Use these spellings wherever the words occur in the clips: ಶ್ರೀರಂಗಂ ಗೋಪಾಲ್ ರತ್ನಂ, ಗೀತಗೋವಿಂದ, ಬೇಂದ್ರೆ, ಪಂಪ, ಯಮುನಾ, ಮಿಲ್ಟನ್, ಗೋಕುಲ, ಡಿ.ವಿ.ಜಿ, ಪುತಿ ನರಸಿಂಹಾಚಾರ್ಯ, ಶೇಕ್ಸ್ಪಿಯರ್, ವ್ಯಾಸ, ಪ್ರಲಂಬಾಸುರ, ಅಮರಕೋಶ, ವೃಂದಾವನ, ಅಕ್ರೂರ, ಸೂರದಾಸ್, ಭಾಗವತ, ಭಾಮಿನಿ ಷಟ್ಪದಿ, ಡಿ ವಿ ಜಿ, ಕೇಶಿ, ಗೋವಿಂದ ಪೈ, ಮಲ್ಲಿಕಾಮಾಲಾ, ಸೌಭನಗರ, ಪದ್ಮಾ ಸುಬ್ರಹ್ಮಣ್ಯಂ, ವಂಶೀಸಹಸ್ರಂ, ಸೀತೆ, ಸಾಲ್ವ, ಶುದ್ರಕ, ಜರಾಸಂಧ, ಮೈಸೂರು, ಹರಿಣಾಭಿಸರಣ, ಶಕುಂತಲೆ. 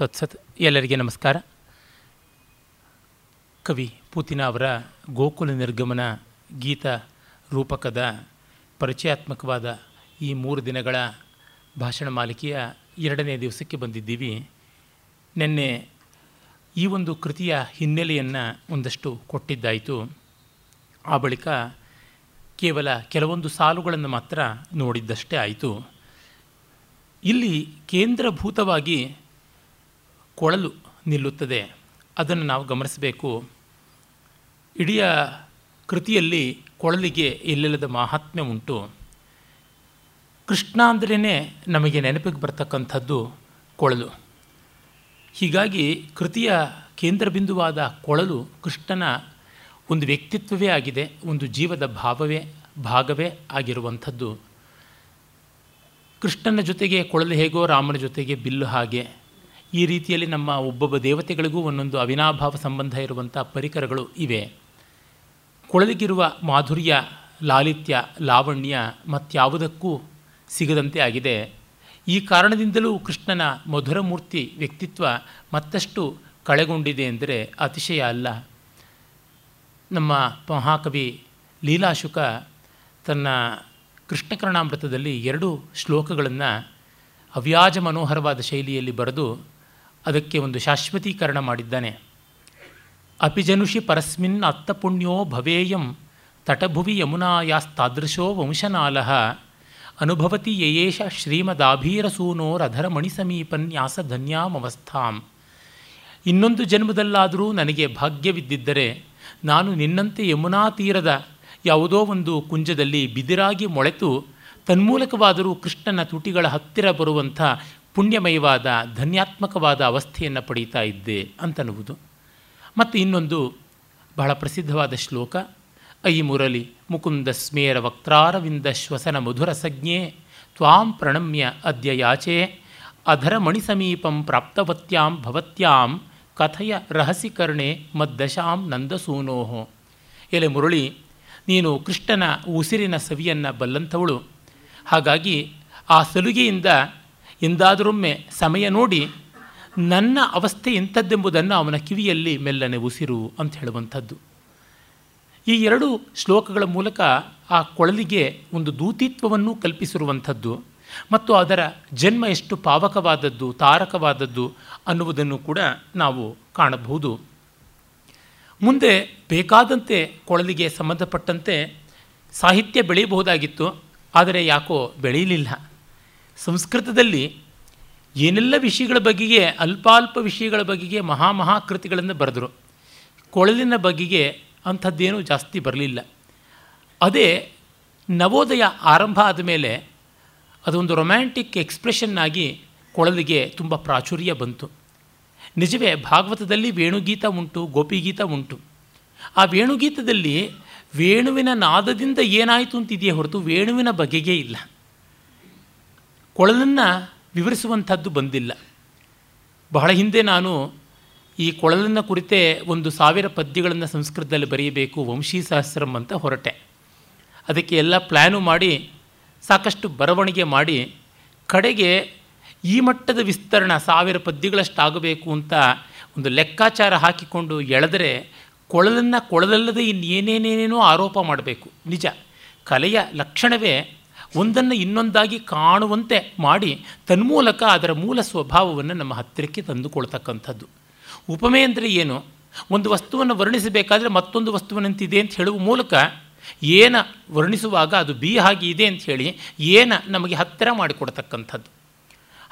ತತ್ಸತ್. ಎಲ್ಲರಿಗೆ ನಮಸ್ಕಾರ. ಕವಿ ಪುತಿನ ಅವರ ಗೋಕುಲ ನಿರ್ಗಮನ ಗೀತ ರೂಪಕದ ಪರಿಚಯಾತ್ಮಕವಾದ ಈ 3 ದಿನಗಳ ಭಾಷಣ ಮಾಲಿಕೆಯ 2ನೇ ದಿವಸಕ್ಕೆ ಬಂದಿದ್ದೀವಿ. ನಿನ್ನೆ ಈ ಒಂದು ಕೃತಿಯ ಹಿನ್ನೆಲೆಯನ್ನು ಒಂದಷ್ಟು ಕೊಟ್ಟಿದ್ದಾಯಿತು. ಆ ಬಳಿಕ ಕೇವಲ ಕೆಲವೊಂದು ಸಾಲುಗಳನ್ನು ಮಾತ್ರ ನೋಡಿದ್ದಷ್ಟೇ ಆಯಿತು. ಇಲ್ಲಿ ಕೇಂದ್ರಭೂತವಾಗಿ ಕೊಳಲು ನಿಲ್ಲುತ್ತದೆ, ಅದನ್ನು ನಾವು ಗಮನಿಸಬೇಕು. ಇಡೀ ಕೃತಿಯಲ್ಲಿ ಕೊಳಲಿಗೆ ಎಲ್ಲೆಲ್ಲದ ಮಹಾತ್ಮ್ಯ ಉಂಟು. ಕೃಷ್ಣ ಅಂದ್ರೇ ನಮಗೆ ನೆನಪಿಗೆ ಬರ್ತಕ್ಕಂಥದ್ದು ಕೊಳಲು. ಹೀಗಾಗಿ ಕೃತಿಯ ಕೇಂದ್ರಬಿಂದುವಾದ ಕೊಳಲು ಕೃಷ್ಣನ ಒಂದು ವ್ಯಕ್ತಿತ್ವವೇ ಆಗಿದೆ, ಒಂದು ಜೀವದ ಭಾಗವೇ ಆಗಿರುವಂಥದ್ದು. ಕೃಷ್ಣನ ಜೊತೆಗೆ ಕೊಳಲು ಹೇಗೋ ರಾಮನ ಜೊತೆಗೆ ಬಿಲ್ಲು ಹಾಗೆ, ಈ ರೀತಿಯಲ್ಲಿ ನಮ್ಮ ಒಬ್ಬೊಬ್ಬ ದೇವತೆಗಳಿಗೂ ಒಂದೊಂದು ಅವಿನಾಭಾವ ಸಂಬಂಧ ಇರುವಂಥ ಪರಿಕರಗಳು ಇವೆ. ಕೊಳಲಿಗಿರುವ ಮಾಧುರ್ಯ, ಲಾಲಿತ್ಯ, ಲಾವಣ್ಯ ಮತ್ಯಾವುದಕ್ಕೂ ಸಿಗದಂತೆ ಆಗಿದೆ. ಈ ಕಾರಣದಿಂದಲೂ ಕೃಷ್ಣನ ಮಧುರಮೂರ್ತಿ ವ್ಯಕ್ತಿತ್ವ ಮತ್ತಷ್ಟು ಕಳೆಗೊಂಡಿದೆ ಎಂದರೆ ಅತಿಶಯ ಅಲ್ಲ. ನಮ್ಮ ಮಹಾಕವಿ ಲೀಲಾಶುಕ ತನ್ನ ಕೃಷ್ಣಕರ್ಣಾಮೃತದಲ್ಲಿ 2 ಶ್ಲೋಕಗಳನ್ನು ಅವ್ಯಾಜ ಮನೋಹರವಾದ ಶೈಲಿಯಲ್ಲಿ ಬರೆದು ಅದಕ್ಕೆ ಒಂದು ಶಾಶ್ವತೀಕರಣ ಮಾಡಿದ್ದಾನೆ. ಅಪಿಜನುಷಿ ಪರಸ್ಮಿನ್ ಅತ್ತಪುಣ್ಯೋ ಭವೇಯಂ ತಟಭುವಿ ಯಮುನಾಯಾಸ್ತಾದೃಶೋ ವಂಶನಾಲಃ ಅನುಭವತಿ ಯಯೇಷ ಶ್ರೀಮದಾಭೀರಸೂನೋರಧರಮಣಿ ಸಮೀಪನ್ಯಾಸಧನ್ಯಾಮವಸ್ಥಾಂ. ಇನ್ನೊಂದು ಜನ್ಮದಲ್ಲಾದರೂ ನನಗೆ ಭಾಗ್ಯವಿದ್ದಿದ್ದರೆ ನಾನು ನಿನ್ನಂತೆ ಯಮುನಾ ತೀರದ ಯಾವುದೋ ಒಂದು ಕುಂಜದಲ್ಲಿ ಬಿದಿರಾಗಿ ಮೊಳೆತು ತನ್ಮೂಲಕವಾದರೂ ಕೃಷ್ಣನ ತುಟಿಗಳ ಹತ್ತಿರ ಬರುವಂಥ ಪುಣ್ಯಮಯವಾದ ಧನ್ಯಾತ್ಮಕವಾದ ಅವಸ್ಥೆಯನ್ನು ಪಡೀತಾ ಇದ್ದೆ ಅಂತನ್ನುವುದು. ಮತ್ತು ಇನ್ನೊಂದು ಬಹಳ ಪ್ರಸಿದ್ಧವಾದ ಶ್ಲೋಕ, ಅಯಿ ಮುರಳಿ ಮುಕುಂದ ಸ್ಮೇರ ವಕ್ತಾರವಿಂದ ಶ್ವಸನ ಮಧುರ ಸಜ್ಞೆ ತ್ವಾಂ ಪ್ರಣಮ್ಯ ಅದ್ಯ ಯಾಚೆ ಅಧರ ಮಣಿ ಸಮೀಪಂ ಪ್ರಾಪ್ತವತ್ಯಾಂ ಭವತ್ಯಾಂ ಕಥೆಯ ರಹಸ್ಯಕರ್ಣೆ ಮದ್ದಶಾಂ ನಂದಸೂನೋಹೋ. ಎಲೆ ಮುರಳಿ, ನೀನು ಕೃಷ್ಣನ ಉಸಿರಿನ ಸವಿಯನ್ನು ಬಲ್ಲಂಥವಳು, ಹಾಗಾಗಿ ಆ ಸಲುಗೆಯಿಂದ ಎಂದಾದರೊಮ್ಮೆ ಸಮಯ ನೋಡಿ ನನ್ನ ಅವಸ್ಥೆ ಎಂಥದ್ದೆಂಬುದನ್ನು ಅವನ ಕಿವಿಯಲ್ಲಿ ಮೆಲ್ಲನೆ ಉಸಿರು ಅಂತ ಹೇಳುವಂಥದ್ದು. ಈ 2 ಶ್ಲೋಕಗಳ ಮೂಲಕ ಆ ಕೊಳಲಿಗೆ ಒಂದು ದೂತಿತ್ವವನ್ನು ಕಲ್ಪಿಸಿರುವಂಥದ್ದು ಮತ್ತು ಅದರ ಜನ್ಮ ಎಷ್ಟು ಪಾವಕವಾದದ್ದು, ತಾರಕವಾದದ್ದು ಅನ್ನುವುದನ್ನು ಕೂಡ ನಾವು ಕಾಣಬಹುದು. ಮುಂದೆ ಬೇಕಾದಂತೆ ಕೊಳಲಿಗೆ ಸಂಬಂಧಪಟ್ಟಂತೆ ಸಾಹಿತ್ಯ ಬೆಳೆಯಬಹುದಾಗಿತ್ತು, ಆದರೆ ಯಾಕೋ ಬೆಳೆಯಲಿಲ್ಲ. ಸಂಸ್ಕೃತದಲ್ಲಿ ಏನೆಲ್ಲ ವಿಷಯಗಳ ಬಗೆಗೆ, ಅಲ್ಪಾಲ್ಪ ವಿಷಯಗಳ ಬಗೆಗೆ ಮಹಾಕೃತಿಗಳನ್ನು ಬರೆದರು. ಕೊಳಲಿನ ಬಗೆಗೆ ಅಂಥದ್ದೇನೂ ಜಾಸ್ತಿ ಬರಲಿಲ್ಲ. ಅದೇ ನವೋದಯ ಆರಂಭ ಆದಮೇಲೆ ಅದೊಂದು ರೊಮ್ಯಾಂಟಿಕ್ ಎಕ್ಸ್ಪ್ರೆಷನ್ನಾಗಿ ಕೊಳಲಿಗೆ ತುಂಬ ಪ್ರಾಚುರ್ಯ ಬಂತು. ನಿಜವೇ, ಭಾಗವತದಲ್ಲಿ ವೇಣುಗೀತ ಉಂಟು, ಗೋಪಿಗೀತ ಉಂಟು. ಆ ವೇಣುಗೀತದಲ್ಲಿ ವೇಣುವಿನ ನಾದದಿಂದ ಏನಾಯಿತು ಅಂತಿದೆಯೇ ಹೊರತು ವೇಣುವಿನ ಬಗೆಗೇ ಇಲ್ಲ. ಕೊಳಲನ್ನು ವಿವರಿಸುವಂಥದ್ದು ಬಂದಿಲ್ಲ. ಬಹಳ ಹಿಂದೆ ನಾನು ಈ ಕೊಳಲನ್ನು ಕುರಿತೇ 1000 ಪದ್ಯಗಳನ್ನು ಸಂಸ್ಕೃತದಲ್ಲಿ ಬರೆಯಬೇಕು, ವಂಶೀಸಹಸ್ರಂ ಅಂತ ಹೊರಟೆ. ಅದಕ್ಕೆ ಎಲ್ಲ ಪ್ಲ್ಯಾನು ಮಾಡಿ ಸಾಕಷ್ಟು ಬರವಣಿಗೆ ಮಾಡಿ ಕಡೆಗೆ ಈ ಮಟ್ಟದ ವಿಸ್ತರಣ 1000 ಪದ್ಯಗಳಷ್ಟಾಗಬೇಕು ಅಂತ ಒಂದು ಲೆಕ್ಕಾಚಾರ ಹಾಕಿಕೊಂಡು ಎಳೆದರೆ ಕೊಳಲನ್ನು ಕೊಳಲಲ್ಲದೆ ಇನ್ನೇನೇನೇನೇನೋ ಆರೋಪ ಮಾಡಬೇಕು. ನಿಜ, ಕಲೆಯ ಲಕ್ಷಣವೇ ಒಂದನ್ನು ಇನ್ನೊಂದಾಗಿ ಕಾಣುವಂತೆ ಮಾಡಿ ತನ್ಮೂಲಕ ಅದರ ಮೂಲ ಸ್ವಭಾವವನ್ನು ನಮ್ಮ ಹತ್ತಿರಕ್ಕೆ ತಂದುಕೊಳ್ತಕ್ಕಂಥದ್ದು. ಉಪಮೆ ಅಂದರೆ ಏನು? ಒಂದು ವಸ್ತುವನ್ನು ವರ್ಣಿಸಬೇಕಾದರೆ ಮತ್ತೊಂದು ವಸ್ತುವಿನಂತಿದೆ ಅಂತ ಹೇಳುವ ಮೂಲಕ ಏನ ವರ್ಣಿಸುವಾಗ ಅದು ಬಿ ಹಾಗೆ ಇದೆ ಅಂತ ಹೇಳಿ ಏನ ನಮಗೆ ಹತ್ತಿರ ಮಾಡಿಕೊಡ್ತಕ್ಕಂಥದ್ದು.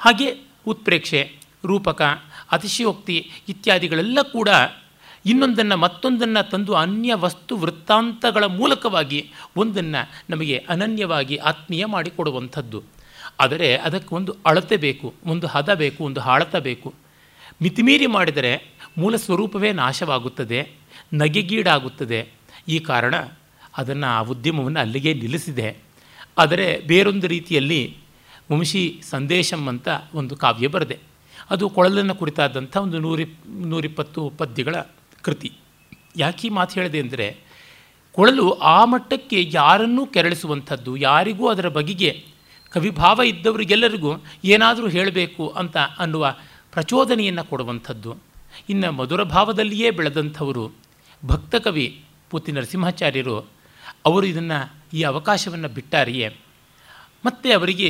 ಹಾಗೆ ಉತ್ಪ್ರೇಕ್ಷೆ, ರೂಪಕ, ಅತಿಶಯೋಕ್ತಿ ಇತ್ಯಾದಿಗಳೆಲ್ಲ ಕೂಡ ಮತ್ತೊಂದನ್ನು ತಂದು ಅನ್ಯ ವಸ್ತು ವೃತ್ತಾಂತಗಳ ಮೂಲಕವಾಗಿ ಒಂದನ್ನು ನಮಗೆ ಅನನ್ಯವಾಗಿ ಆತ್ಮೀಯ ಮಾಡಿಕೊಡುವಂಥದ್ದು. ಆದರೆ ಅದಕ್ಕೊಂದು ಅಳತೆ ಬೇಕು, ಒಂದು ಹದ ಬೇಕು, ಒಂದು ಹಾಳತ ಬೇಕು. ಮಿತಿಮೀರಿ ಮಾಡಿದರೆ ಮೂಲ ಸ್ವರೂಪವೇ ನಾಶವಾಗುತ್ತದೆ, ನಗೆಗೀಡಾಗುತ್ತದೆ. ಈ ಕಾರಣ ಅದನ್ನು, ಆ ಉದ್ಯಮವನ್ನು ಅಲ್ಲಿಗೆ ನಿಲ್ಲಿಸಿದೆ. ಆದರೆ ಬೇರೊಂದು ರೀತಿಯಲ್ಲಿ ವಂಶಿ ಸಂದೇಶಂ ಅಂತ ಒಂದು ಕಾವ್ಯ ಬರೆದೆ. ಅದು ಕೊಳಲನ್ನು ಕುರಿತಾದಂಥ ಒಂದು 120 ಪದ್ಯಗಳ ಕೃತಿ. ಯಾಕೆ ಈ ಮಾತು ಹೇಳಿದೆ ಅಂದರೆ, ಕೊಳಲು ಆ ಮಟ್ಟಕ್ಕೆ ಯಾರನ್ನೂ ಕೆರಳಿಸುವಂಥದ್ದು, ಯಾರಿಗೂ ಅದರ ಬಗೆಗೆ ಕವಿಭಾವ ಇದ್ದವರಿಗೆಲ್ಲರಿಗೂ ಏನಾದರೂ ಹೇಳಬೇಕು ಅಂತ ಅನ್ನುವ ಪ್ರಚೋದನೆಯನ್ನು ಕೊಡುವಂಥದ್ದು. ಇನ್ನು ಮಧುರ ಭಾವದಲ್ಲಿಯೇ ಬೆಳೆದಂಥವರು ಭಕ್ತಕವಿ ಪುತಿ ನರಸಿಂಹಾಚಾರ್ಯರು, ಅವರು ಇದನ್ನು ಈ ಅವಕಾಶವನ್ನು ಬಿಟ್ಟಾರಿಯೇ? ಮತ್ತು ಅವರಿಗೆ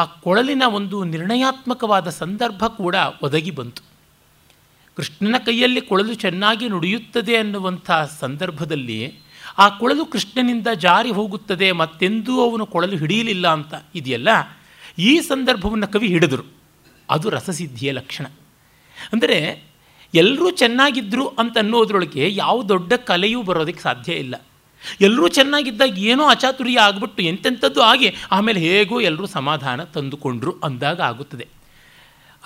ಆ ಕೊಳಲಿನ ಒಂದು ನಿರ್ಣಯಾತ್ಮಕವಾದ ಸಂದರ್ಭ ಕೂಡ ಒದಗಿ ಬಂತು. ಕೃಷ್ಣನ ಕೈಯಲ್ಲಿ ಕೊಳಲು ಚೆನ್ನಾಗಿ ನುಡಿಯುತ್ತದೆ ಅನ್ನುವಂಥ ಸಂದರ್ಭದಲ್ಲಿ ಆ ಕೊಳಲು ಕೃಷ್ಣನಿಂದ ಜಾರಿ ಹೋಗುತ್ತದೆ, ಮತ್ತೆಂದೂ ಅವನು ಕೊಳಲು ಹಿಡಿಯಲಿಲ್ಲ ಅಂತ ಇದೆಯಲ್ಲ, ಈ ಸಂದರ್ಭವನ್ನು ಕವಿ ಹಿಡಿದರು. ಅದು ರಸಸಿದ್ಧಿಯ ಲಕ್ಷಣ. ಅಂದರೆ ಎಲ್ಲರೂ ಚೆನ್ನಾಗಿದ್ದರು ಅಂತ ಅನ್ನೋದ್ರೊಳಗೆ ಯಾವ ದೊಡ್ಡ ಕಲೆಯೂ ಬರೋದಕ್ಕೆ ಸಾಧ್ಯ ಇಲ್ಲ. ಎಲ್ಲರೂ ಚೆನ್ನಾಗಿದ್ದಾಗ ಏನೋ ಅಚಾತುರ್ಯ ಆಗಿಬಿಟ್ಟು ಎಂತೆಂಥದ್ದು ಆಗಿ ಆಮೇಲೆ ಹೇಗೋ ಎಲ್ಲರೂ ಸಮಾಧಾನ ತಂದುಕೊಂಡ್ರು ಅಂದಾಗ ಆಗುತ್ತದೆ.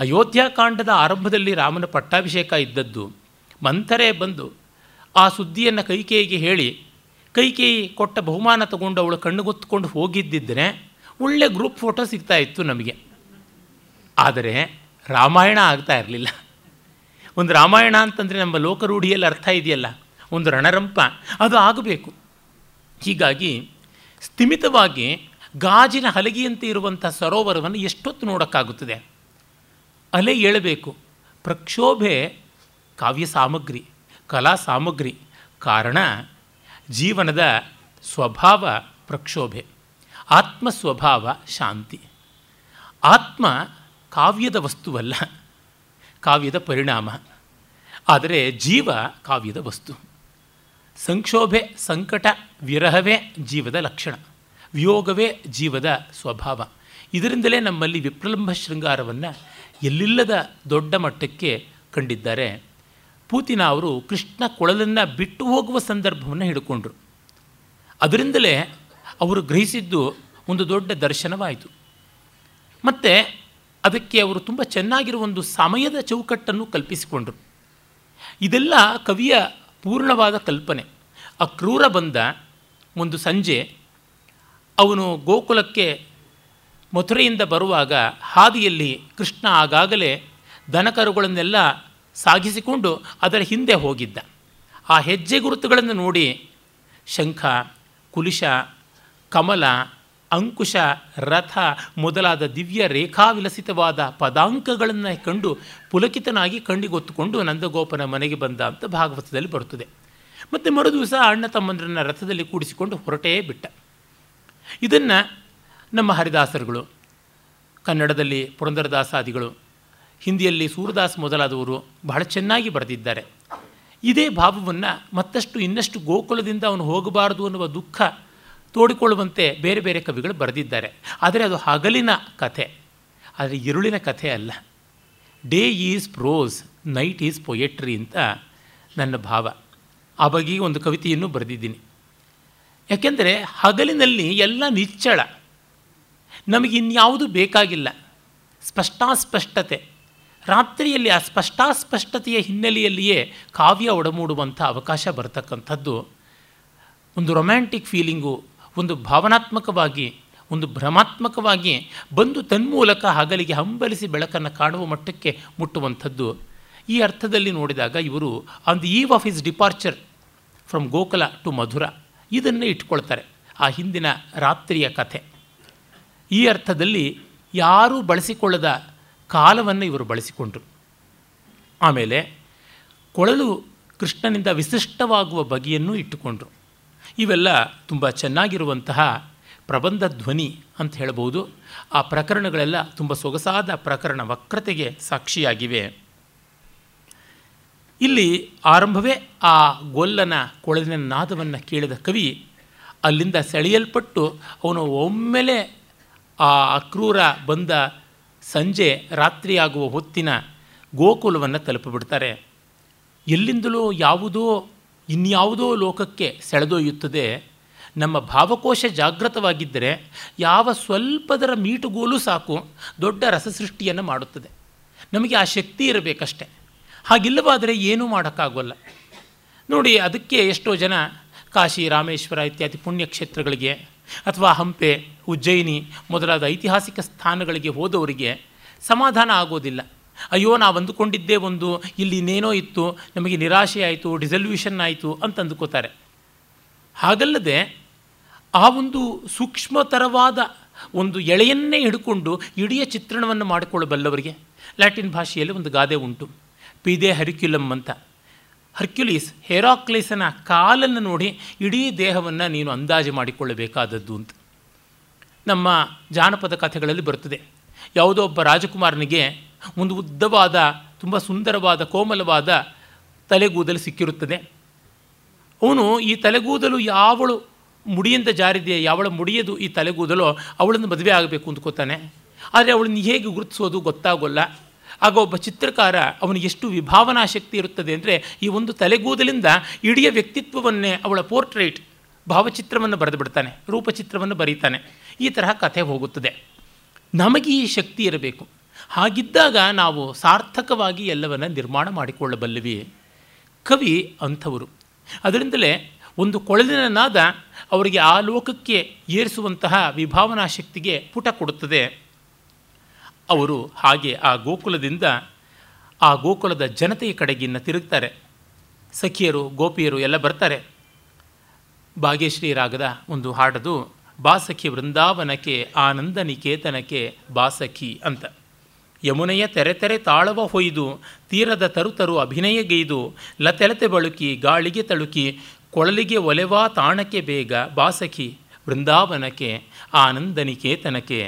ಅಯೋಧ್ಯಕಾಂಡದ ಆರಂಭದಲ್ಲಿ ರಾಮನ ಪಟ್ಟಾಭಿಷೇಕ ಇದ್ದದ್ದು, ಮಂಥರೆ ಬಂದು ಆ ಸುದ್ದಿಯನ್ನು ಕೈಕೇಯಿಗೆ ಹೇಳಿ, ಕೈಕೇಯಿ ಕೊಟ್ಟ ಬಹುಮಾನ ತಗೊಂಡು ಅವಳು ಕಣ್ಣುಗೊತ್ತುಕೊಂಡು ಹೋಗಿದ್ದಿದ್ದರೆ ಒಳ್ಳೆ ಗ್ರೂಪ್ ಫೋಟೋ ಸಿಗ್ತಾ ಇತ್ತು ನಮಗೆ. ಆದರೆ ರಾಮಾಯಣ ಆಗ್ತಾ ಇರಲಿಲ್ಲ. ಒಂದು ರಾಮಾಯಣ ಅಂತಂದರೆ ನಮ್ಮ ಲೋಕರೂಢಿಯಲ್ಲಿ ಅರ್ಥ ಇದೆಯಲ್ಲ, ಒಂದು ರಣರಂಪ, ಅದು ಆಗಬೇಕು. ಹೀಗಾಗಿ ಸ್ಥಿಮಿತವಾಗಿ ಗಾಜಿನ ಹಲಗೆಯಂತೆ ಇರುವಂಥ ಸರೋವರವನ್ನು ಎಷ್ಟೊತ್ತು ನೋಡೋಕ್ಕಾಗುತ್ತದೆ? ಅಲೆ ಏಳಬೇಕು. ಪ್ರಕ್ಷೋಭೆ ಕಾವ್ಯ ಸಾಮಗ್ರಿ, ಕಲಾ ಸಾಮಗ್ರಿ. ಕಾರಣ ಜೀವನದ ಸ್ವಭಾವ ಪ್ರಕ್ಷೋಭೆ, ಆತ್ಮಸ್ವಭಾವ ಶಾಂತಿ. ಆತ್ಮ ಕಾವ್ಯದ ವಸ್ತುವಲ್ಲ, ಕಾವ್ಯದ ಪರಿಣಾಮ. ಆದರೆ ಜೀವ ಕಾವ್ಯದ ವಸ್ತು. ಸಂಕ್ಷೋಭೆ, ಸಂಕಟ, ವಿರಹವೇ ಜೀವದ ಲಕ್ಷಣ, ವಿಯೋಗವೇ ಜೀವದ ಸ್ವಭಾವ. ಇದರಿಂದಲೇ ನಮ್ಮಲ್ಲಿ ವಿಪ್ರಲಂಭ ಶೃಂಗಾರವನ್ನು ಎಲ್ಲಿಲ್ಲದ ದೊಡ್ಡ ಮಟ್ಟಕ್ಕೆ ಕಂಡಿದ್ದಾರೆ. ಪುತಿನ ಅವರು ಕೃಷ್ಣ ಕೊಳಲನ್ನು ಬಿಟ್ಟು ಹೋಗುವ ಸಂದರ್ಭವನ್ನು ಹಿಡ್ಕೊಂಡ್ರು. ಅದರಿಂದಲೇ ಅವರು ಗ್ರಹಿಸಿದ್ದು ಒಂದು ದೊಡ್ಡ ದರ್ಶನವಾಯಿತು. ಮತ್ತು ಅದಕ್ಕೆ ಅವರು ತುಂಬ ಚೆನ್ನಾಗಿರುವ ಒಂದು ಸಮಯದ ಚೌಕಟ್ಟನ್ನು ಕಲ್ಪಿಸಿಕೊಂಡ್ರು. ಇದೆಲ್ಲ ಕವಿಯ ಪೂರ್ಣವಾದ ಕಲ್ಪನೆ. ಅಕ್ರೂರ ಬಂದ ಒಂದು ಸಂಜೆ ಅವನು ಗೋಕುಲಕ್ಕೆ ಮಥುರೆಯಿಂದ ಬರುವಾಗ ಹಾದಿಯಲ್ಲಿ ಕೃಷ್ಣ ಆಗಾಗಲೇ ದನಕರುಗಳನ್ನೆಲ್ಲ ಸಾಗಿಸಿಕೊಂಡು ಅದರ ಹಿಂದೆ ಹೋಗಿದ್ದ. ಆ ಹೆಜ್ಜೆ ಗುರುತುಗಳನ್ನು ನೋಡಿ ಶಂಖ, ಕುಲಿಶ, ಕಮಲ, ಅಂಕುಶ, ರಥ ಮೊದಲಾದ ದಿವ್ಯ ರೇಖಾವಿಲಸಿತವಾದ ಪದಾಂಕಗಳನ್ನು ಕಂಡು ಪುಲಕಿತನಾಗಿ ಕಣ್ಣಿಗೊತ್ತುಕೊಂಡು ನಂದಗೋಪನ ಮನೆಗೆ ಬಂದ ಅಂತ ಭಾಗವತದಲ್ಲಿ ಬರುತ್ತದೆ. ಮತ್ತು ಮರುದಿವಸ ಅಣ್ಣ ತಮ್ಮಂದ್ರನ್ನ ರಥದಲ್ಲಿ ಕೂಡಿಸಿಕೊಂಡು ಹೊರಟೇ ಬಿಟ್ಟ. ಇದನ್ನು ನಮ್ಮ ಹರಿದಾಸರುಗಳು, ಕನ್ನಡದಲ್ಲಿ ಪುರಂದರದಾಸಾದಿಗಳು, ಹಿಂದಿಯಲ್ಲಿ ಸೂರದಾಸ್ ಮೊದಲಾದವರು ಬಹಳ ಚೆನ್ನಾಗಿ ಬರೆದಿದ್ದಾರೆ. ಇದೇ ಭಾವವನ್ನು ಮತ್ತಷ್ಟು ಇನ್ನಷ್ಟು ಗೋಕುಲದಿಂದ ಅವನು ಹೋಗಬಾರದು ಅನ್ನುವ ದುಃಖ ತೋಡಿಕೊಳ್ಳುವಂತೆ ಬೇರೆ ಬೇರೆ ಕವಿಗಳು ಬರೆದಿದ್ದಾರೆ. ಆದರೆ ಅದು ಹಗಲಿನ ಕಥೆ, ಆದರೆ ಇರುಳಿನ ಕಥೆ ಅಲ್ಲ. Day is prose, night is poetry ಅಂತ ನನ್ನ ಭಾವ. ಆ ಬಗ್ಗೆ ಒಂದು ಕವಿತೆಯನ್ನು ಬರೆದಿದ್ದೀನಿ. ಯಾಕೆಂದರೆ ಹಗಲಿನಲ್ಲಿ ಎಲ್ಲ ನಿಚ್ಚಳ, ನಮಗಿನ್ಯಾವುದು ಬೇಕಾಗಿಲ್ಲ, ಸ್ಪಷ್ಟಾಸ್ಪಷ್ಟತೆ. ರಾತ್ರಿಯಲ್ಲಿ ಆ ಸ್ಪಷ್ಟಾಸ್ಪಷ್ಟತೆಯ ಹಿನ್ನೆಲೆಯಲ್ಲಿಯೇ ಕಾವ್ಯ ಒಡಮೂಡುವಂಥ ಅವಕಾಶ ಬರತಕ್ಕಂಥದ್ದು ಒಂದು ರೊಮ್ಯಾಂಟಿಕ್ ಫೀಲಿಂಗು, ಒಂದು ಭಾವನಾತ್ಮಕವಾಗಿ, ಒಂದು ಭ್ರಮಾತ್ಮಕವಾಗಿ ಬಂದು ತನ್ಮೂಲಕ ಹಗಲಿಗೆ ಹಂಬಲಿಸಿ ಬೆಳಕನ್ನು ಕಾಣುವ ಮಟ್ಟಕ್ಕೆ ಮುಟ್ಟುವಂಥದ್ದು. ಈ ಅರ್ಥದಲ್ಲಿ ನೋಡಿದಾಗ ಇವರು on the eve of his departure from ಗೋಕುಲ to Madhura ಇದನ್ನೇ ಇಟ್ಕೊಳ್ತಾರೆ, ಆ ಹಿಂದಿನ ರಾತ್ರಿಯ ಕಥೆ. ಈ ಅರ್ಥದಲ್ಲಿ ಯಾರೂ ಬಳಸಿಕೊಳ್ಳದ ಕಾಲವನ್ನು ಇವರು ಬಳಸಿಕೊಂಡರು. ಆಮೇಲೆ ಕೊಳಲು ಕೃಷ್ಣನಿಂದ ವಿಶಿಷ್ಟವಾಗುವ ಬಗೆಯನ್ನು ಇಟ್ಟುಕೊಂಡರು. ಇವೆಲ್ಲ ತುಂಬ ಚೆನ್ನಾಗಿರುವಂತಹ ಪ್ರಬಂಧ ಧ್ವನಿ ಅಂತ ಹೇಳ್ಬೋದು. ಆ ಪ್ರಕರಣಗಳೆಲ್ಲ ತುಂಬ ಸೊಗಸಾದ ಪ್ರಕರಣ ವಕ್ರತೆಗೆ ಸಾಕ್ಷಿಯಾಗಿವೆ. ಇಲ್ಲಿ ಆರಂಭವೇ ಆ ಗೊಲ್ಲನ ಕೊಳಲಿನ ನಾದವನ್ನು ಕೇಳಿದ ಕವಿ ಅಲ್ಲಿಂದ ಸೆಳೆಯಲ್ಪಟ್ಟು ಅವನು ಒಮ್ಮೆಲೆ ಆ ಅಕ್ರೂರ ಬಂದ ಸಂಜೆ ರಾತ್ರಿಯಾಗುವ ಹೊತ್ತಿನ ಗೋಕುಲವನ್ನು ತಲುಪಿಬಿಡ್ತಾರೆ. ಎಲ್ಲಿಂದಲೋ ಯಾವುದೋ ಇನ್ಯಾವುದೋ ಲೋಕಕ್ಕೆ ಸೆಳೆದೊಯ್ಯುತ್ತದೆ. ನಮ್ಮ ಭಾವಕೋಶ ಜಾಗೃತವಾಗಿದ್ದರೆ ಯಾವ ಸ್ವಲ್ಪದರ ಮೀಟುಗೋಲು ಸಾಕು, ದೊಡ್ಡ ರಸಸೃಷ್ಟಿಯನ್ನು ಮಾಡುತ್ತದೆ. ನಮಗೆ ಆ ಶಕ್ತಿ ಇರಬೇಕಷ್ಟೆ. ಹಾಗಿಲ್ಲವಾದರೆ ಏನೂ ಮಾಡೋಕ್ಕಾಗೋಲ್ಲ. ನೋಡಿ, ಅದಕ್ಕೆ ಎಷ್ಟೋ ಜನ ಕಾಶಿ, ರಾಮೇಶ್ವರ ಇತ್ಯಾದಿ ಪುಣ್ಯಕ್ಷೇತ್ರಗಳಿಗೆ ಅಥವಾ ಹಂಪೆ, ಉಜ್ಜಯಿನಿ ಮೊದಲಾದ ಐತಿಹಾಸಿಕ ಸ್ಥಾನಗಳಿಗೆ ಹೋದವರಿಗೆ ಸಮಾಧಾನ ಆಗೋದಿಲ್ಲ. ಅಯ್ಯೋ, ನಾವು ಅಂದುಕೊಂಡಿದ್ದೇ ಒಂದು, ಇಲ್ಲಿ ಇನ್ನೇನೋ ಇತ್ತು, ನಮಗೆ ನಿರಾಶೆ ಆಯಿತು, ಡಿಸಲ್ಯೂಷನ್ ಆಯಿತು ಅಂತ ಅಂದುಕೋತಾರೆ. ಹಾಗಲ್ಲದೆ ಆ ಒಂದು ಸೂಕ್ಷ್ಮತರವಾದ ಒಂದು ಎಳೆಯನ್ನೇ ಹಿಡ್ಕೊಂಡು ಇಡೀ ಚಿತ್ರಣವನ್ನು ಮಾಡಿಕೊಳ್ಳಬಲ್ಲವರಿಗೆ ಲ್ಯಾಟಿನ್ ಭಾಷೆಯಲ್ಲಿ ಒಂದು ಗಾದೆ ಉಂಟು, ಪಿದೆ ಹರ್ಕ್ಯುಲಮ್ ಅಂತ. ಹರ್ಕ್ಯುಲೀಸ್ ಹೆರಾಕ್ಲೀಸನ ಕಾಲನ್ನು ನೋಡಿ ಇಡೀ ದೇಹವನ್ನು ನೀನು ಅಂದಾಜು ಮಾಡಿಕೊಳ್ಳಬೇಕಾದದ್ದು ಅಂತ ನಮ್ಮ ಜಾನಪದ ಕಥೆಗಳಲ್ಲಿ ಬರ್ತದೆ. ಯಾವುದೋ ಒಬ್ಬ ರಾಜಕುಮಾರನಿಗೆ ಒಂದು ಉದ್ದವಾದ ತುಂಬ ಸುಂದರವಾದ ಕೋಮಲವಾದ ತಲೆಗೂದಲು ಸಿಕ್ಕಿರುತ್ತದೆ. ಅವನು ಈ ತಲೆಗೂದಲು ಯಾವಳು ಮುಡಿಯಿಂದ ಜಾರಿದೆಯೇ, ಯಾವಳ ಮುಡಿಯದು ಈ ತಲೆಗೂದಲು, ಅವಳನ್ನು ಮದುವೆ ಆಗಬೇಕು ಅಂದ್ಕೋತಾನೆ. ಆದರೆ ಅವಳನ್ನು ಹೇಗೆ ಗುರುತಿಸೋದು ಗೊತ್ತಾಗೋಲ್ಲ. ಆಗ ಒಬ್ಬ ಚಿತ್ರಕಾರ ಅವನಿಗೆ ಎಷ್ಟು ವಿಭಾವನಾ ಶಕ್ತಿ ಇರುತ್ತದೆ ಅಂದರೆ ಈ ಒಂದು ತಲೆಗೂದಲಿಂದ ಇಡೀ ವ್ಯಕ್ತಿತ್ವವನ್ನೇ, ಅವಳ ಪೋರ್ಟ್ರೇಟ್ ಭಾವಚಿತ್ರವನ್ನು ಬರೆದು ಬಿಡ್ತಾನೆ, ರೂಪಚಿತ್ರವನ್ನು ಬರೀತಾನೆ. ಈ ತರಹ ಕಥೆ ಹೋಗುತ್ತದೆ. ನಮಗೆ ಈ ಶಕ್ತಿ ಇರಬೇಕು. ಹಾಗಿದ್ದಾಗ ನಾವು ಸಾರ್ಥಕವಾಗಿ ಎಲ್ಲವನ್ನು ನಿರ್ಮಾಣ ಮಾಡಿಕೊಳ್ಳಬಲ್ಲವಿ. ಕವಿ ಅಂಥವರು. ಅದರಿಂದಲೇ ಒಂದು ಕೊಳಲಿನ ನಾದ ಅವರಿಗೆ ಆ ಲೋಕಕ್ಕೆ ಏರಿಸುವಂತಹ ವಿಭಾವನಾ ಶಕ್ತಿಗೆ ಪುಟ ಕೊಡುತ್ತದೆ. ಅವರು ಹಾಗೆ ಆ ಗೋಕುಲದಿಂದ ಆ ಗೋಕುಲದ ಜನತೆಯ ಕಡೆಗಿನ್ನ ತಿರುಗ್ತಾರೆ. ಸಖಿಯರು, ಗೋಪಿಯರು ಎಲ್ಲ ಬರ್ತಾರೆ. ಭಾಗ್ಯಶ್ರೀ ರಾಗದ ಒಂದು ಹಾಡದು, ಬಾಸಖಿ ವೃಂದಾವನಕ್ಕೆ ಆನಂದ ನಿಕೇತನಕ್ಕೆ ಬಾಸಖಿ ಅಂತ. ಯಮುನೆಯ ತೆರೆತೆರೆ ತಾಳವ ಹೊಯ್ದು ತೀರದ ತರುತರು ಅಭಿನಯಗೈದು ಲತೆಲತೆ ಬಳುಕಿ ಗಾಳಿಗೆ ತಳುಕಿ ಕೊಳಲಿಗೆ ಒಲೆವಾ ತಾಣಕ್ಕೆ ಬೇಗ ಬಾಸಖಿ ವೃಂದಾವನಕ್ಕೆ ಆನಂದ ನಿಕೇತನಕ್ಕೆ.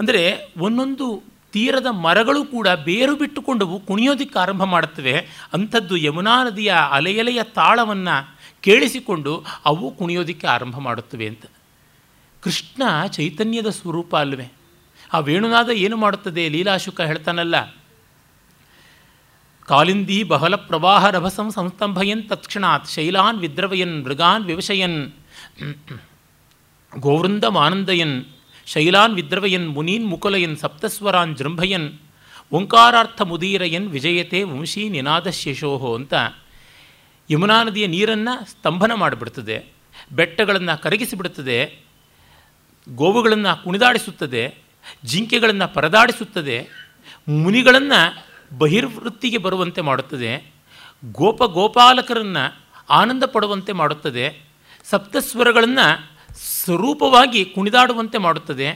ಅಂದರೆ ಒಂದೊಂದು ತೀರದ ಮರಗಳು ಕೂಡ ಬೇರು ಬಿಟ್ಟುಕೊಂಡವು, ಕುಣಿಯೋದಕ್ಕೆ ಆರಂಭ ಮಾಡುತ್ತವೆ. ಅಂಥದ್ದು ಯಮುನಾ ನದಿಯ ಅಲೆಯಲೆಯ ತಾಳವನ್ನು ಕೇಳಿಸಿಕೊಂಡು ಅವು ಕುಣಿಯೋದಕ್ಕೆ ಆರಂಭ ಮಾಡುತ್ತವೆ ಅಂತ. ಕೃಷ್ಣ ಚೈತನ್ಯದ ಸ್ವರೂಪ ಅಲ್ವೇ? ಆ ವೇಣುನಾದ ಏನು ಮಾಡುತ್ತದೆ? ಲೀಲಾಶುಕ ಹೇಳ್ತಾನಲ್ಲ, ಕಾಲಿಂದಿ ಬಹಳ ಪ್ರವಾಹ ರಭಸಂ ಸಂಸ್ತಂಭಯನ್ ತತ್ಕ್ಷಣಾತ್ ಶೈಲಾನ್ ವಿದ್ರವಯನ್ ಮೃಗಾನ್ ವಿವಶಯನ್ ಗೋವೃಂದಂ ಆನಂದಯನ್ ಶೈಲಾನ್ ವಿದ್ರವಯನ್ ಮುನೀನ್ ಮುಕುಲಯನ್ ಸಪ್ತಸ್ವರಾನ್ ಜೃಂಭಯನ್ ಓಂಕಾರಾರ್ಥ ಮುದೀರಯನ್ ವಿಜಯತೆ ವಂಶಿ ನಿನಾದ ಶೇಷೋಹೋ ಅಂತ. ಯಮುನಾ ನದಿಯ ನೀರನ್ನು ಸ್ತಂಭನ ಮಾಡಿಬಿಡ್ತದೆ, ಬೆಟ್ಟಗಳನ್ನು ಕರಗಿಸಿಬಿಡುತ್ತದೆ, ಗೋವುಗಳನ್ನು ಕುಣಿದಾಡಿಸುತ್ತದೆ, ಜಿಂಕೆಗಳನ್ನು ಪರದಾಡಿಸುತ್ತದೆ, ಮುನಿಗಳನ್ನು ಬಹಿರ್ವೃತ್ತಿಗೆ ಬರುವಂತೆ ಮಾಡುತ್ತದೆ, ಗೋಪಾಲಕರನ್ನು ಆನಂದ ಪಡುವಂತೆ ಮಾಡುತ್ತದೆ, ಸಪ್ತಸ್ವರಗಳನ್ನು ಸ್ವರೂಪವಾಗಿ ಕುಣಿದಾಡುವಂತೆ ಮಾಡುತ್ತದೆ,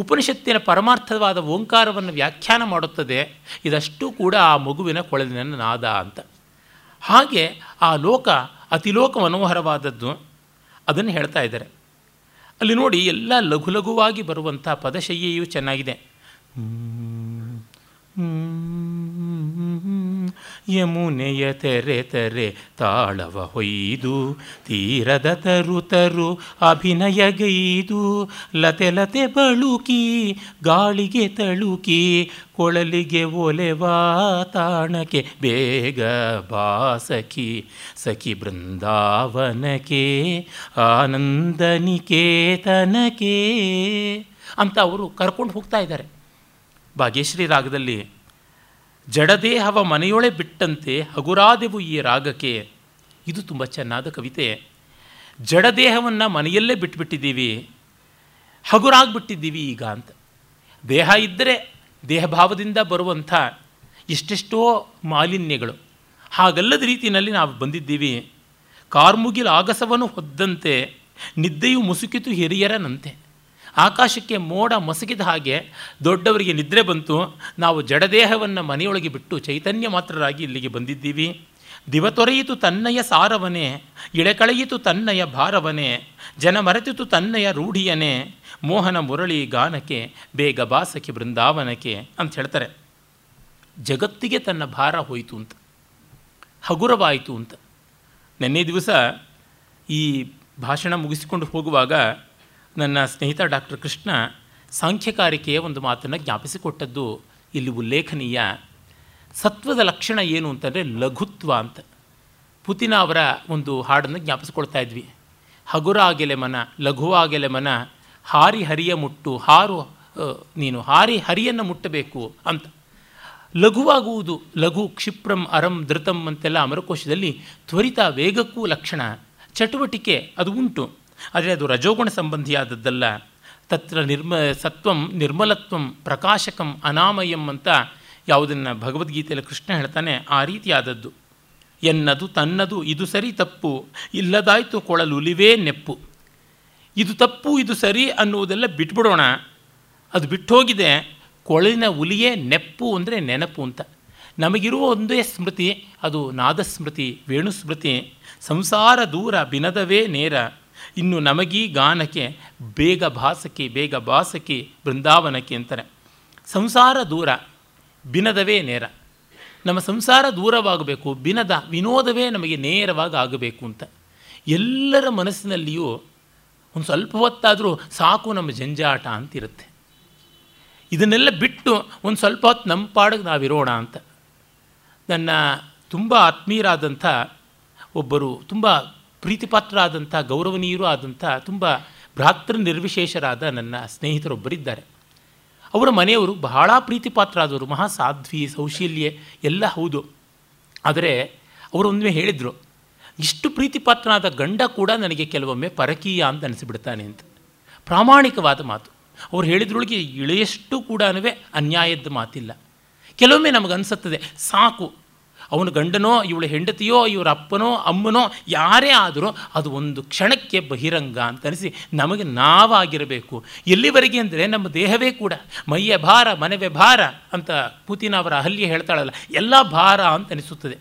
ಉಪನಿಷತ್ತಿನ ಪರಮಾರ್ಥವಾದ ಓಂಕಾರವನ್ನು ವ್ಯಾಖ್ಯಾನ ಮಾಡುತ್ತದೆ. ಇದಷ್ಟು ಕೂಡ ಆ ಮಗುವಿನ ಕೊಳಲಿನ ನಾದ ಅಂತ. ಹಾಗೆ ಆ ಲೋಕ ಅತಿಲೋಕ ಮನೋಹರವಾದದ್ದು, ಅದನ್ನು ಹೇಳ್ತಾ ಇದ್ದಾರೆ. ಅಲ್ಲಿ ನೋಡಿ ಎಲ್ಲ ಲಘು ಲಘುವಾಗಿ ಬರುವಂಥ ಪದಶೈಯು ಚೆನ್ನಾಗಿದೆ. ಯಮುನೆಯ ತೆರೆ ತೆರೆ ತಾಳವ ಹೊಯ್ದು ತೀರದ ತರು ತರು ಅಭಿನಯಗೈದು ಲತೆ ಲತೆ ಬಳುಕಿ ಗಾಳಿಗೆ ತಳುಕಿ ಕೊಳಲಿಗೆ ಒಲೆವಾ ತಾಣಕ್ಕೆ ಬೇಗ ಬಾಸಖಿ ಸಖಿ ಬೃಂದಾವನಕ್ಕೆ ಆನಂದ ನಿಕೇತನಕ್ಕೆ ಅಂತ ಅವರು ಕರ್ಕೊಂಡು ಹೋಗ್ತಾ ಇದ್ದಾರೆ. ಭಾಗ್ಯಶ್ರೀ ರಾಗದಲ್ಲಿ ಜಡದೇಹವ ಮನೆಯೊಳೆ ಬಿಟ್ಟಂತೆ ಹಗುರಾದೆವು ಈ ರಾಗಕ್ಕೆ, ಇದು ತುಂಬ ಚೆನ್ನಾದ ಕವಿತೆ. ಜಡದೇಹವನ್ನು ಮನೆಯಲ್ಲೇ ಬಿಟ್ಟುಬಿಟ್ಟಿದ್ದೀವಿ, ಹಗುರಾಗ್ಬಿಟ್ಟಿದ್ದೀವಿ ಈಗ ಅಂತ. ದೇಹ ಇದ್ದರೆ ದೇಹಭಾವದಿಂದ ಬರುವಂಥ ಎಷ್ಟೆಷ್ಟೋ ಮಾಲಿನ್ಯಗಳು, ಹಾಗಲ್ಲದ ರೀತಿಯಲ್ಲಿ ನಾವು ಬಂದಿದ್ದೀವಿ. ಕಾರ್ಮುಗಿಲ ಆಗಸವನ್ನು ಹೊದ್ದಂತೆ ನಿದ್ದೆಯು ಮುಸುಕಿತು ಹಿರಿಯರನಂತೆ. ಆಕಾಶಕ್ಕೆ ಮೋಡ ಮಸಗಿದ ಹಾಗೆ ದೊಡ್ಡವರಿಗೆ ನಿದ್ರೆ ಬಂತು. ನಾವು ಜಡದೇಹವನ್ನು ಮನೆಯೊಳಗೆ ಬಿಟ್ಟು ಚೈತನ್ಯ ಮಾತ್ರರಾಗಿ ಇಲ್ಲಿಗೆ ಬಂದಿದ್ದೀವಿ. ದಿವ ತೊರೆಯಿತು ತನ್ನಯ ಸಾರವನೇ, ಇಳೆಕಳೆಯಿತು ತನ್ನಯ ಭಾರವನೇ, ಜನ ಮರೆತಿತು ತನ್ನಯ ರೂಢಿಯನೇ, ಮೋಹನ ಮುರಳಿ ಗಾನಕ್ಕೆ ಬೇಗ ಬಾಸಕ್ಕೆ ಬೃಂದಾವನಕ್ಕೆ ಅಂತ ಹೇಳ್ತಾರೆ. ಜಗತ್ತಿಗೆ ತನ್ನ ಭಾರ ಹೋಯಿತು ಅಂತ, ಹಗುರವಾಯಿತು ಅಂತ. ನೆನ್ನೆ ದಿವಸ ಈ ಭಾಷಣ ಮುಗಿಸಿಕೊಂಡು ಹೋಗುವಾಗ ನನ್ನ ಸ್ನೇಹಿತ ಡಾಕ್ಟರ್ ಕೃಷ್ಣ ಸಾಂಖ್ಯಕಾರಿಕೆಯ ಒಂದು ಮಾತನ್ನು ಜ್ಞಾಪಿಸಿಕೊಟ್ಟದ್ದು ಇಲ್ಲಿ ಉಲ್ಲೇಖನೀಯ. ಸತ್ವದ ಲಕ್ಷಣ ಏನು ಅಂತಂದರೆ ಲಘುತ್ವ ಅಂತ. ಪುತಿನ ಅವರ ಒಂದು ಹಾಡನ್ನು ಜ್ಞಾಪಿಸಿಕೊಳ್ತಾ ಇದ್ವಿ. ಹಗುರ ಆಗೆಲೆ ಮನ ಲಘುವಾಗೆಲೆ ಮನ ಹಾರಿ ಹರಿಯ ಮುಟ್ಟು ಹಾರು ನೀನು ಹಾರಿ ಹರಿಯನ್ನು ಮುಟ್ಟಬೇಕು ಅಂತ. ಲಘುವಾಗುವುದು, ಲಘು ಕ್ಷಿಪ್ರಂ ಅರಂ ಧೃತಂ ಅಂತೆಲ್ಲ ಅಮರಕೋಶದಲ್ಲಿ ತ್ವರಿತ ವೇಗಕ್ಕೂ ಲಕ್ಷಣ, ಚಟುವಟಿಕೆ ಅದು ಉಂಟು. ಆದರೆ ಅದು ರಜೋಗುಣ ಸಂಬಂಧಿಯಾದದ್ದಲ್ಲ. ತತ್ರ ಸತ್ವಂ ನಿರ್ಮಲತ್ವಂ ಪ್ರಕಾಶಕಂ ಅನಾಮಯಂ ಅಂತ ಯಾವುದನ್ನು ಭಗವದ್ಗೀತೆಯಲ್ಲಿ ಕೃಷ್ಣ ಹೇಳ್ತಾನೆ, ಆ ರೀತಿಯಾದದ್ದು. ಎನ್ನದು ತನ್ನದು ಇದು ಸರಿ ತಪ್ಪು ಇಲ್ಲದಾಯಿತು ಕೊಳಲುಲಿವೇ ನೆಪ್ಪು. ಇದು ತಪ್ಪು ಇದು ಸರಿ ಅನ್ನುವುದೆಲ್ಲ ಬಿಟ್ಬಿಡೋಣ, ಅದು ಬಿಟ್ಟು ಹೋಗಿದೆ. ಕೊಳಿನ ಹುಲಿಯೇ ನೆಪ್ಪು ಅಂದರೆ ನೆನಪು ಅಂತ. ನಮಗಿರುವ ಒಂದೇ ಸ್ಮೃತಿ ಅದು ನಾದಸ್ಮೃತಿ, ವೇಣುಸ್ಮೃತಿ. ಸಂಸಾರ ದೂರ ಬಿನದವೇ ನೇರ, ಇನ್ನು ನಮಗೀ ಗಾನಕ್ಕೆ ಬೇಗ ಭಾಸಕಿ ಬೃಂದಾವನಕ್ಕೆ ಅಂತಾರೆ. ಸಂಸಾರ ದೂರ ಬಿನದವೇ ನೇರ, ನಮ್ಮ ಸಂಸಾರ ದೂರವಾಗಬೇಕು, ವಿನೋದವೇ ನಮಗೆ ನೇರವಾಗಿ ಆಗಬೇಕು ಅಂತ. ಎಲ್ಲರ ಮನಸ್ಸಿನಲ್ಲಿಯೂ ಒಂದು ಸ್ವಲ್ಪ ಹೊತ್ತಾದರೂ ಸಾಕು ನಮ್ಮ ಜಂಜಾಟ ಅಂತಿರುತ್ತೆ. ಇದನ್ನೆಲ್ಲ ಬಿಟ್ಟು ಒಂದು ಸ್ವಲ್ಪ ಹೊತ್ತು ನಮ್ಮ ಪಾಡಿಗೆ ನಾವಿರೋಣ ಅಂತ. ನನ್ನ ತುಂಬ ಆತ್ಮೀಯರಾದಂಥ ಒಬ್ಬರು, ತುಂಬ ಪ್ರೀತಿಪಾತ್ರ ಆದಂಥ, ಗೌರವನೀಯರು ಆದಂಥ, ತುಂಬ ಭ್ರಾತೃ ನಿರ್ವಿಶೇಷರಾದ ನನ್ನ ಸ್ನೇಹಿತರೊಬ್ಬರಿದ್ದಾರೆ. ಅವರ ಮನೆಯವರು ಬಹಳ ಪ್ರೀತಿಪಾತ್ರರಾದವರು, ಮಹಾ ಸಾಧ್ವಿ, ಸೌಶೀಲ್ಯೆ ಎಲ್ಲ ಹೌದು. ಆದರೆ ಅವರೊಮ್ಮೆ ಹೇಳಿದರು, ಇಷ್ಟು ಪ್ರೀತಿಪಾತ್ರನಾದ ಗಂಡ ಕೂಡ ನನಗೆ ಕೆಲವೊಮ್ಮೆ ಪರಕೀಯ ಅಂತ ಅನಿಸಿಬಿಡ್ತಾನೆ ಅಂತ. ಪ್ರಾಮಾಣಿಕವಾದ ಮಾತು ಅವ್ರು ಹೇಳಿದ್ರೊಳಗೆ ಇಳೆಯಷ್ಟು ಕೂಡ ಅನ್ಯಾಯದ ಮಾತಿಲ್ಲ. ಕೆಲವೊಮ್ಮೆ ನಮಗನ್ಸುತ್ತದೆ ಸಾಕು, ಅವನ ಗಂಡನೋ ಇವಳ ಹೆಂಡತಿಯೋ ಇವರ ಅಪ್ಪನೋ ಅಮ್ಮನೋ ಯಾರೇ ಆದರೂ ಅದು ಒಂದು ಕ್ಷಣಕ್ಕೆ ಬಹಿರಂಗ ಅಂತ ಅನಿಸಿ ನಮಗೆ ನಾವಾಗಿರಬೇಕು. ಎಲ್ಲಿವರೆಗೆ ಅಂದರೆ ನಮ್ಮ ದೇಹವೇ ಕೂಡ ಮೈಯ ಭಾರ ಮನವೇ ಭಾರ ಅಂತ ಪುತಿನ ಅವರ ಅಹಲ್ಯ ಹೇಳ್ತಾಳಲ್ಲ, ಎಲ್ಲ ಭಾರ ಅಂತ ಅನಿಸುತ್ತದೆ.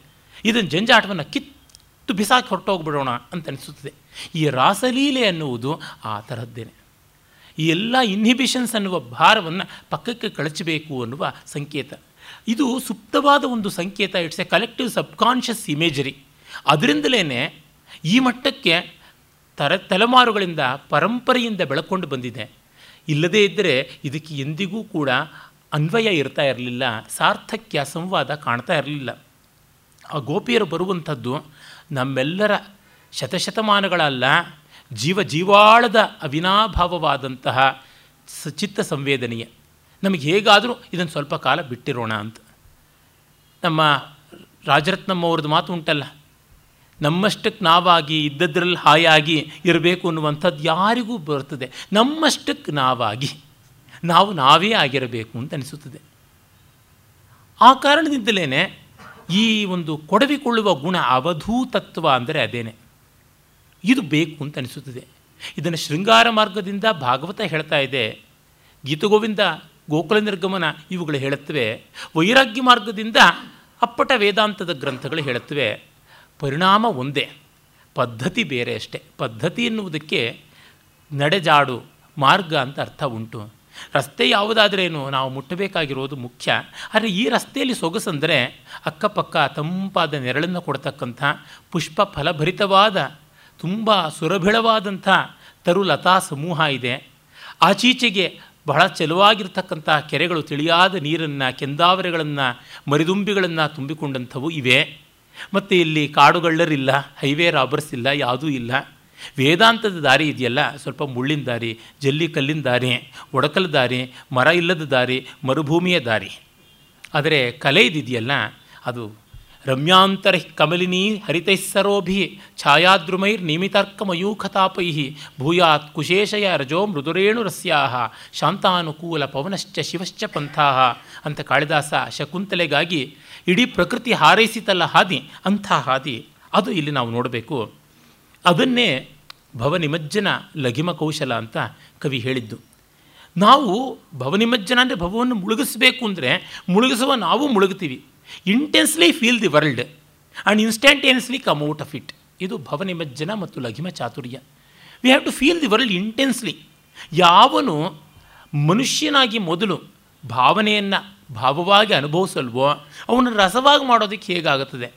ಇದನ್ನು ಜಂಜಾಟವನ್ನು ಕಿತ್ತು ಬಿಸಾಕಿ ಹೊರಟೋಗ್ಬಿಡೋಣ ಅಂತ ಅನಿಸುತ್ತದೆ. ಈ ರಾಸಲೀಲೆ ಅನ್ನುವುದು ಆ ಥರದ್ದೇನೆ. ಈ ಎಲ್ಲ ಇನ್ಹಿಬಿಷನ್ಸ್ ಅನ್ನುವ ಭಾರವನ್ನು ಪಕ್ಕಕ್ಕೆ ಕಳಚಬೇಕು ಅನ್ನುವ ಸಂಕೇತ. ಇದು ಸುಪ್ತವಾದ ಒಂದು ಸಂಕೇತ. It's a collective subconscious imagery. ಅದರಿಂದಲೇ ಈ ಮಟ್ಟಕ್ಕೆ ತಲೆಮಾರುಗಳಿಂದ ಪರಂಪರೆಯಿಂದ ಬೆಳಕೊಂಡು ಬಂದಿದೆ. ಇಲ್ಲದೇ ಇದ್ದರೆ ಇದಕ್ಕೆ ಎಂದಿಗೂ ಕೂಡ ಅನ್ವಯ ಇರ್ತಾ ಇರಲಿಲ್ಲ, ಸಾರ್ಥಕ್ಯ ಸಂವಾದ ಕಾಣ್ತಾ ಇರಲಿಲ್ಲ. ಆ ಗೋಪಿಯರು ಬರುವಂಥದ್ದು ನಮ್ಮೆಲ್ಲರ ಶತಶತಮಾನಗಳಲ್ಲ, ಜೀವಾಳದ ಅವಿನಾಭಾವವಾದಂತಹ ಚಿತ್ತ ಸಂವೇದನೆಯೇ. ನಮಗೆ ಹೇಗಾದರೂ ಇದನ್ನು ಸ್ವಲ್ಪ ಕಾಲ ಬಿಟ್ಟಿರೋಣ ಅಂತ. ನಮ್ಮ ರಾಜರತ್ನಮ್ಮ ಅವ್ರದ್ದು ಮಾತು ಉಂಟಲ್ಲ, ನಮ್ಮಷ್ಟಕ್ಕೆ ನಾವಾಗಿ ಇದ್ದದ್ರಲ್ಲಿ ಹಾಯಾಗಿ ಇರಬೇಕು ಅನ್ನುವಂಥದ್ದು ಯಾರಿಗೂ ಬರ್ತದೆ. ನಮ್ಮಷ್ಟಕ್ಕೆ ನಾವಾಗಿ ನಾವೇ ಆಗಿರಬೇಕು ಅಂತ ಅನಿಸುತ್ತದೆ. ಆ ಕಾರಣದಿಂದಲೇ ಈ ಒಂದು ಕೊಡವಿಕೊಳ್ಳುವ ಗುಣ, ಅವಧೂತತ್ವ ಅಂದರೆ ಅದೇನೆ, ಇದು ಬೇಕು ಅಂತ ಅನಿಸುತ್ತದೆ. ಇದನ್ನು ಶೃಂಗಾರ ಮಾರ್ಗದಿಂದ ಭಾಗವತ ಹೇಳ್ತಾ ಇದೆ, ಗೀತಗೋವಿಂದ, ಗೋಕುಲ ನಿರ್ಗಮನ ಇವುಗಳು ಹೇಳುತ್ತವೆ. ವೈರಾಗ್ಯ ಮಾರ್ಗದಿಂದ ಅಪ್ಪಟ ವೇದಾಂತದ ಗ್ರಂಥಗಳು ಹೇಳುತ್ತವೆ. ಪರಿಣಾಮ ಒಂದೇ, ಪದ್ಧತಿ ಬೇರೆ ಅಷ್ಟೆ. ಪದ್ಧತಿ ಎನ್ನುವುದಕ್ಕೆ ನಡೆಜಾಡು ಮಾರ್ಗ ಅಂತ ಅರ್ಥ ಉಂಟು. ರಸ್ತೆ ಯಾವುದಾದ್ರೇನು, ನಾವು ಮುಟ್ಟಬೇಕಾಗಿರೋದು ಮುಖ್ಯ. ಆದರೆ ಈ ರಸ್ತೆಯಲ್ಲಿ ಸೊಗಸಂದರೆ ಅಕ್ಕಪಕ್ಕ ತಂಪಾದ ನೆರಳನ್ನು ಕೊಡ್ತಕ್ಕಂಥ ಪುಷ್ಪ ಫಲಭರಿತವಾದ ತುಂಬ ಸುರಭಿಳವಾದಂಥ ತರುಲತಾ ಸಮೂಹ ಇದೆ. ಆಚೀಚೆಗೆ ಬಹಳ ಚೆಲುವಾಗಿರ್ತಕ್ಕಂಥ ಕೆರೆಗಳು ತಿಳಿಯಾದ ನೀರನ್ನು, ಕೆಂದಾವರೆಗಳನ್ನು, ಮರಿದುಂಬಿಗಳನ್ನು ತುಂಬಿಕೊಂಡಂಥವು ಇವೆ. ಮತ್ತು ಇಲ್ಲಿ ಕಾಡುಗಳ್ಳರಿಲ್ಲ, ಹೈವೇ ರಾಬರ್ಸ್ ಇಲ್ಲ, ಯಾವುದೂ ಇಲ್ಲ. ವೇದಾಂತದ ದಾರಿ ಇದೆಯಲ್ಲ, ಸ್ವಲ್ಪ ಮುಳ್ಳಿನ ದಾರಿ, ಜಲ್ಲಿ ಕಲ್ಲಿನ ದಾರಿ, ಒಡಕಲ ದಾರಿ, ಮರ ಇಲ್ಲದ ದಾರಿ, ಮರುಭೂಮಿಯ ದಾರಿ. ಆದರೆ ಕಲೆ ಇದೆಯಲ್ಲ, ಅದು ರಮ್ಯಾಂತರ ಕಮಲಿನೀ ಹರಿತೈಸ್ಸರೋಭಿ ಛಾಯಾದ್ರುಮೈರ್ ನಿಮಿತಾರ್ಕಮಯೂಖತಾಪೈ ಭೂಯಾತ್ ಕುಶೇಷಯ ರಜೋ ಮೃದುರೇಣು ರಸ್ಯಾಹ ಶಾಂತಾನುಕೂಲ ಪವನಶ್ಚ ಶಿವಶ್ಚ ಪಂಥಾಹ ಅಂತ ಕಾಳಿದಾಸ ಶಕುಂತಲೆಗಾಗಿ ಇಡೀ ಪ್ರಕೃತಿ ಹಾರೈಸಿತಲ್ಲ ಹಾದಿ, ಅಂಥ ಹಾದಿ ಅದು ಇಲ್ಲಿ ನಾವು ನೋಡಬೇಕು. ಅದನ್ನೇ ಭವನಿಮಜ್ಜನ ಲಘಿಮ ಕೌಶಲ ಅಂತ ಕವಿ ಹೇಳಿದ್ದು. ನಾವು ಭವನಿಮಜ್ಜನ ಅಂದರೆ ಭವವನ್ನು ಮುಳುಗಿಸಬೇಕು ಅಂದರೆ ಮುಳುಗಿಸುವ ನಾವು ಮುಳುಗ್ತೀವಿ. Intensely feel the world and instantaneously come out of it. ಇದು ಭವನಿಮಜ್ಜನ ಮತ್ತು ಲಘಿಮ ಚಾತುರ್ಯ. We have to feel the world intensely. ಯಾವನು ಮನುಷ್ಯನಾಗಿ ಮೊದಲು ಭಾವನೆಯನ್ನು ಭಾವವಾಗಿ ಅನುಭವಿಸಲ್ವೋ ಅವನ ರಸವಾಗಿ ಮಾಡೋದಕ್ಕೆ ಹೇಗಾಗುತ್ತದೆ?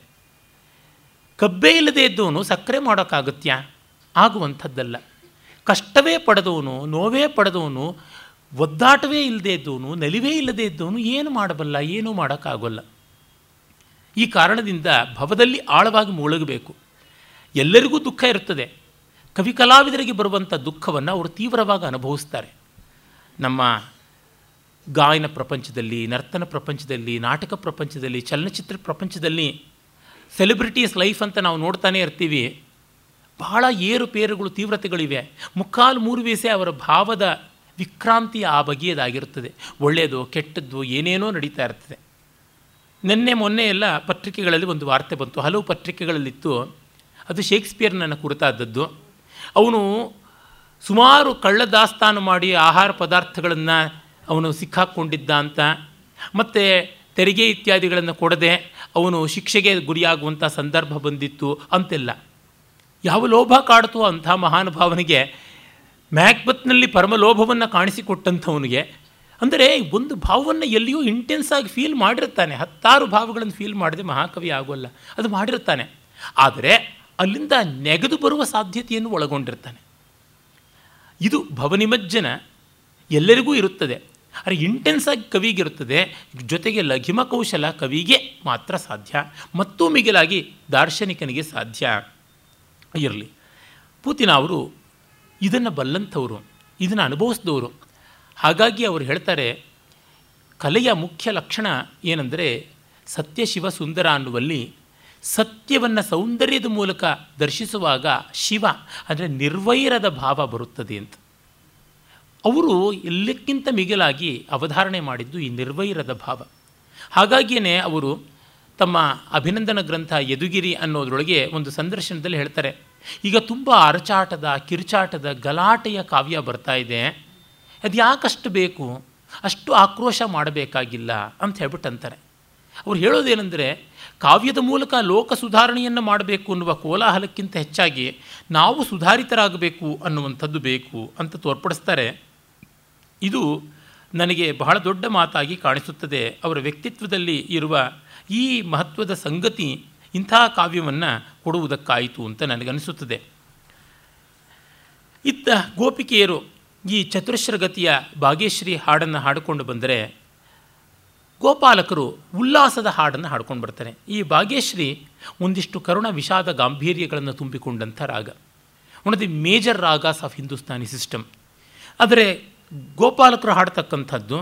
ಕಬ್ಬೆ ಇಲ್ಲದೆ ಇದ್ದವನು ಸಕ್ಕರೆ ಮಾಡೋಕ್ಕಾಗತ್ಯ? ಆಗುವಂಥದ್ದಲ್ಲ. ಕಷ್ಟವೇ ಪಡೆದವನು, ನೋವೇ ಪಡೆದವನು, ಒದ್ದಾಟವೇ ಇಲ್ಲದೆ ಇದ್ದವನು, ನಲಿವೇ ಇಲ್ಲದೆ ಇದ್ದವನು ಏನು ಮಾಡಬಲ್ಲ, ಏನೂ ಮಾಡೋಕ್ಕಾಗೋಲ್ಲ. ಈ ಕಾರಣದಿಂದ ಭವದಲ್ಲಿ ಆಳವಾಗಿ ಮುಳುಗಬೇಕು. ಎಲ್ಲರಿಗೂ ದುಃಖ ಇರುತ್ತದೆ. ಕವಿ ಕಲಾವಿದರಿಗೆ ಬರುವಂಥ ದುಃಖವನ್ನು ಅವರು ತೀವ್ರವಾಗಿ ಅನುಭವಿಸ್ತಾರೆ. ನಮ್ಮ ಗಾಯನ ಪ್ರಪಂಚದಲ್ಲಿ, ನರ್ತನ ಪ್ರಪಂಚದಲ್ಲಿ, ನಾಟಕ ಪ್ರಪಂಚದಲ್ಲಿ, ಚಲನಚಿತ್ರ ಪ್ರಪಂಚದಲ್ಲಿ ಸೆಲೆಬ್ರಿಟೀಸ್ ಲೈಫ್ ಅಂತ ನಾವು ನೋಡ್ತಾನೆ ಇರ್ತೀವಿ. ಬಹಳ ಏರುಪೇರುಗಳು, ತೀವ್ರತೆಗಳಿವೆ. ಮುಕ್ಕಾಲು ಮೂರು ವೀಸೆ ಅವರ ಭಾವದ ವಿಕ್ರಾಂತಿ ಆ ಬಗೆಯದಾಗಿರುತ್ತದೆ. ಒಳ್ಳೆಯದು ಕೆಟ್ಟದ್ದು ಏನೇನೋ ನಡೀತಾ ಇರ್ತದೆ. ನಿನ್ನೆ ಮೊನ್ನೆ ಎಲ್ಲ ಪತ್ರಿಕೆಗಳಲ್ಲಿ ಒಂದು ವಾರ್ತೆ ಬಂತು, ಹಲವು ಪತ್ರಿಕೆಗಳಲ್ಲಿತ್ತು. ಅದು ಶೇಕ್ಸ್ಪಿಯರ್ನನ್ನು ಕುರಿತಾದದ್ದು. ಅವನು ಸುಮಾರು ಕಳ್ಳ ದಾಸ್ತಾನು ಮಾಡಿ ಆಹಾರ ಪದಾರ್ಥಗಳನ್ನು ಅವನು ಸಿಕ್ಕಾಕ್ಕೊಂಡಿದ್ದ ಅಂತ, ಮತ್ತು ತೆರಿಗೆ ಇತ್ಯಾದಿಗಳನ್ನು ಕೊಡದೆ ಅವನು ಶಿಕ್ಷೆಗೆ ಗುರಿಯಾಗುವಂಥ ಸಂದರ್ಭ ಬಂದಿತ್ತು ಅಂತೆಲ್ಲ. ಯಾವ ಲೋಭ ಕಾಡ್ತೋ ಅಂಥ ಮಹಾನುಭಾವನಿಗೆ ಮ್ಯಾಕ್ಬತ್ನಲ್ಲಿ ಪರಮಲೋಭವನ್ನು ಕಾಣಿಸಿಕೊಟ್ಟಂಥವನಿಗೆ, ಅಂದರೆ ಒಂದು ಭಾವವನ್ನು ಎಲ್ಲಿಯೂ ಇಂಟೆನ್ಸ್ ಆಗಿ ಫೀಲ್ ಮಾಡಿರ್ತಾನೆ, ಹತ್ತಾರು ಭಾವಗಳನ್ನು ಫೀಲ್ ಮಾಡದೆ ಮಹಾಕವಿ ಆಗೋಲ್ಲ, ಅದು ಮಾಡಿರ್ತಾನೆ. ಆದರೆ ಅಲ್ಲಿಂದ ನೆಗೆದು ಬರುವ ಸಾಧ್ಯತೆಯನ್ನು ಒಳಗೊಂಡಿರ್ತಾನೆ. ಇದು ಭವನಿಮಜ್ಜನ ಎಲ್ಲರಿಗೂ ಇರುತ್ತದೆ, ಆದರೆ ಇಂಟೆನ್ಸ್ ಆಗಿ ಕವಿಗಿರುತ್ತದೆ. ಜೊತೆಗೆ ಲಘಿಮ ಕೌಶಲ ಕವಿಗೆ ಮಾತ್ರ ಸಾಧ್ಯ, ಮತ್ತೂ ಮಿಗಿಲಾಗಿ ದಾರ್ಶನಿಕನಿಗೆ ಸಾಧ್ಯ ಇರಲಿ. ಪುತಿನ ಅವರು ಇದನ್ನು ಬಲ್ಲಂಥವರು, ಇದನ್ನು ಅನುಭವಿಸಿದವರು. ಹಾಗಾಗಿ ಅವರು ಹೇಳ್ತಾರೆ, ಕಲೆಯ ಮುಖ್ಯ ಲಕ್ಷಣ ಏನಂದರೆ ಸತ್ಯ ಶಿವ ಸುಂದರ ಅನ್ನುವಲ್ಲಿ ಸತ್ಯವನ್ನು ಸೌಂದರ್ಯದ ಮೂಲಕ ದರ್ಶಿಸುವಾಗ ಶಿವ ಅಂದರೆ ನಿರ್ವೈರದ ಭಾವ ಬರುತ್ತದೆ ಅಂತ. ಅವರು ಎಲ್ಲಕ್ಕಿಂತ ಮಿಗಿಲಾಗಿ ಅವಧಾರಣೆ ಮಾಡಿದ್ದು ಈ ನಿರ್ವೈರದ ಭಾವ. ಹಾಗಾಗಿಯೇ ಅವರು ತಮ್ಮ ಅಭಿನಂದನ ಗ್ರಂಥ ಯದುಗಿರಿ ಅನ್ನೋದರೊಳಗೆ ಒಂದು ಸಂದರ್ಶನದಲ್ಲಿ ಹೇಳ್ತಾರೆ, ಈಗ ತುಂಬ ಅರಚಾಟದ, ಕಿರುಚಾಟದ, ಗಲಾಟೆಯ ಕಾವ್ಯ ಬರ್ತಾ ಇದೆ, ಅದು ಯಾಕಷ್ಟು ಬೇಕು, ಅಷ್ಟು ಆಕ್ರೋಶ ಮಾಡಬೇಕಾಗಿಲ್ಲ ಅಂತ ಹೇಳ್ಬಿಟ್ಟು ಅಂತಾರೆ. ಅವ್ರು ಹೇಳೋದೇನೆಂದರೆ, ಕಾವ್ಯದ ಮೂಲಕ ಲೋಕ ಸುಧಾರಣೆಯನ್ನು ಮಾಡಬೇಕು ಅನ್ನುವ ಕೋಲಾಹಲಕ್ಕಿಂತ ಹೆಚ್ಚಾಗಿ ನಾವು ಸುಧಾರಿತರಾಗಬೇಕು ಅನ್ನುವಂಥದ್ದು ಬೇಕು ಅಂತ ತೋರ್ಪಡಿಸ್ತಾರೆ. ಇದು ನನಗೆ ಬಹಳ ದೊಡ್ಡ ಮಾತಾಗಿ ಕಾಣಿಸುತ್ತದೆ. ಅವರ ವ್ಯಕ್ತಿತ್ವದಲ್ಲಿ ಇರುವ ಈ ಮಹತ್ವದ ಸಂಗತಿ ಇಂಥ ಕಾವ್ಯವನ್ನು ಕೊಡುವುದಕ್ಕಾಯಿತು ಅಂತ ನನಗನ್ನಿಸುತ್ತದೆ. ಇತ್ತ ಗೋಪಿಕೆಯರು ಈ ಚತುರಶ್ರಗತಿಯ ಭಾಗ್ಯಶ್ರೀ ಹಾಡನ್ನು ಹಾಡಿಕೊಂಡು ಬಂದರೆ, ಗೋಪಾಲಕರು ಉಲ್ಲಾಸದ ಹಾಡನ್ನು ಹಾಡ್ಕೊಂಡು ಬರ್ತಾರೆ. ಈ ಭಾಗ್ಯಶ್ರೀ ಒಂದಿಷ್ಟು ಕರುಣ ವಿಷಾದ ಗಾಂಭೀರ್ಯಗಳನ್ನು ತುಂಬಿಕೊಂಡಂಥ ರಾಗ, one of the major ragas of Hindustani system. ಆದರೆ ಗೋಪಾಲಕರು ಹಾಡ್ತಕ್ಕಂಥದ್ದು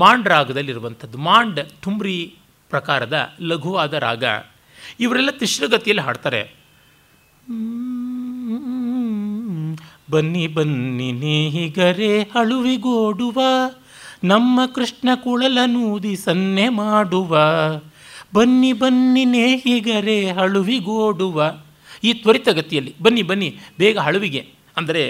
ಮಾಂಡ್ ರಾಗದಲ್ಲಿರುವಂಥದ್ದು, ಮಾಂಡ್ ಠುಮ್ರಿ ಪ್ರಕಾರದ ಲಘುವಾದ ರಾಗ. ಇವರೆಲ್ಲ ತ್ರಿಶ್ರಗತಿಯಲ್ಲಿ ಹಾಡ್ತಾರೆ. ಬನ್ನಿ ಬನ್ನಿ ನೇಹಿಗರೆ ಅಳುವಿಗೋಡುವ, ನಮ್ಮ ಕೃಷ್ಣ ಕುಳಲನೂದಿ ಸನ್ನೆ ಮಾಡುವ, ಬನ್ನಿ ಬನ್ನಿ ನೇಹಿಗರೆ ಅಳುವಿಗೋಡುವ. ಈ ತ್ವರಿತಗತಿಯಲ್ಲಿ ಬನ್ನಿ ಬನ್ನಿ ಬೇಗ ಅಳುವಿಗೆ, ಅಂದರೆ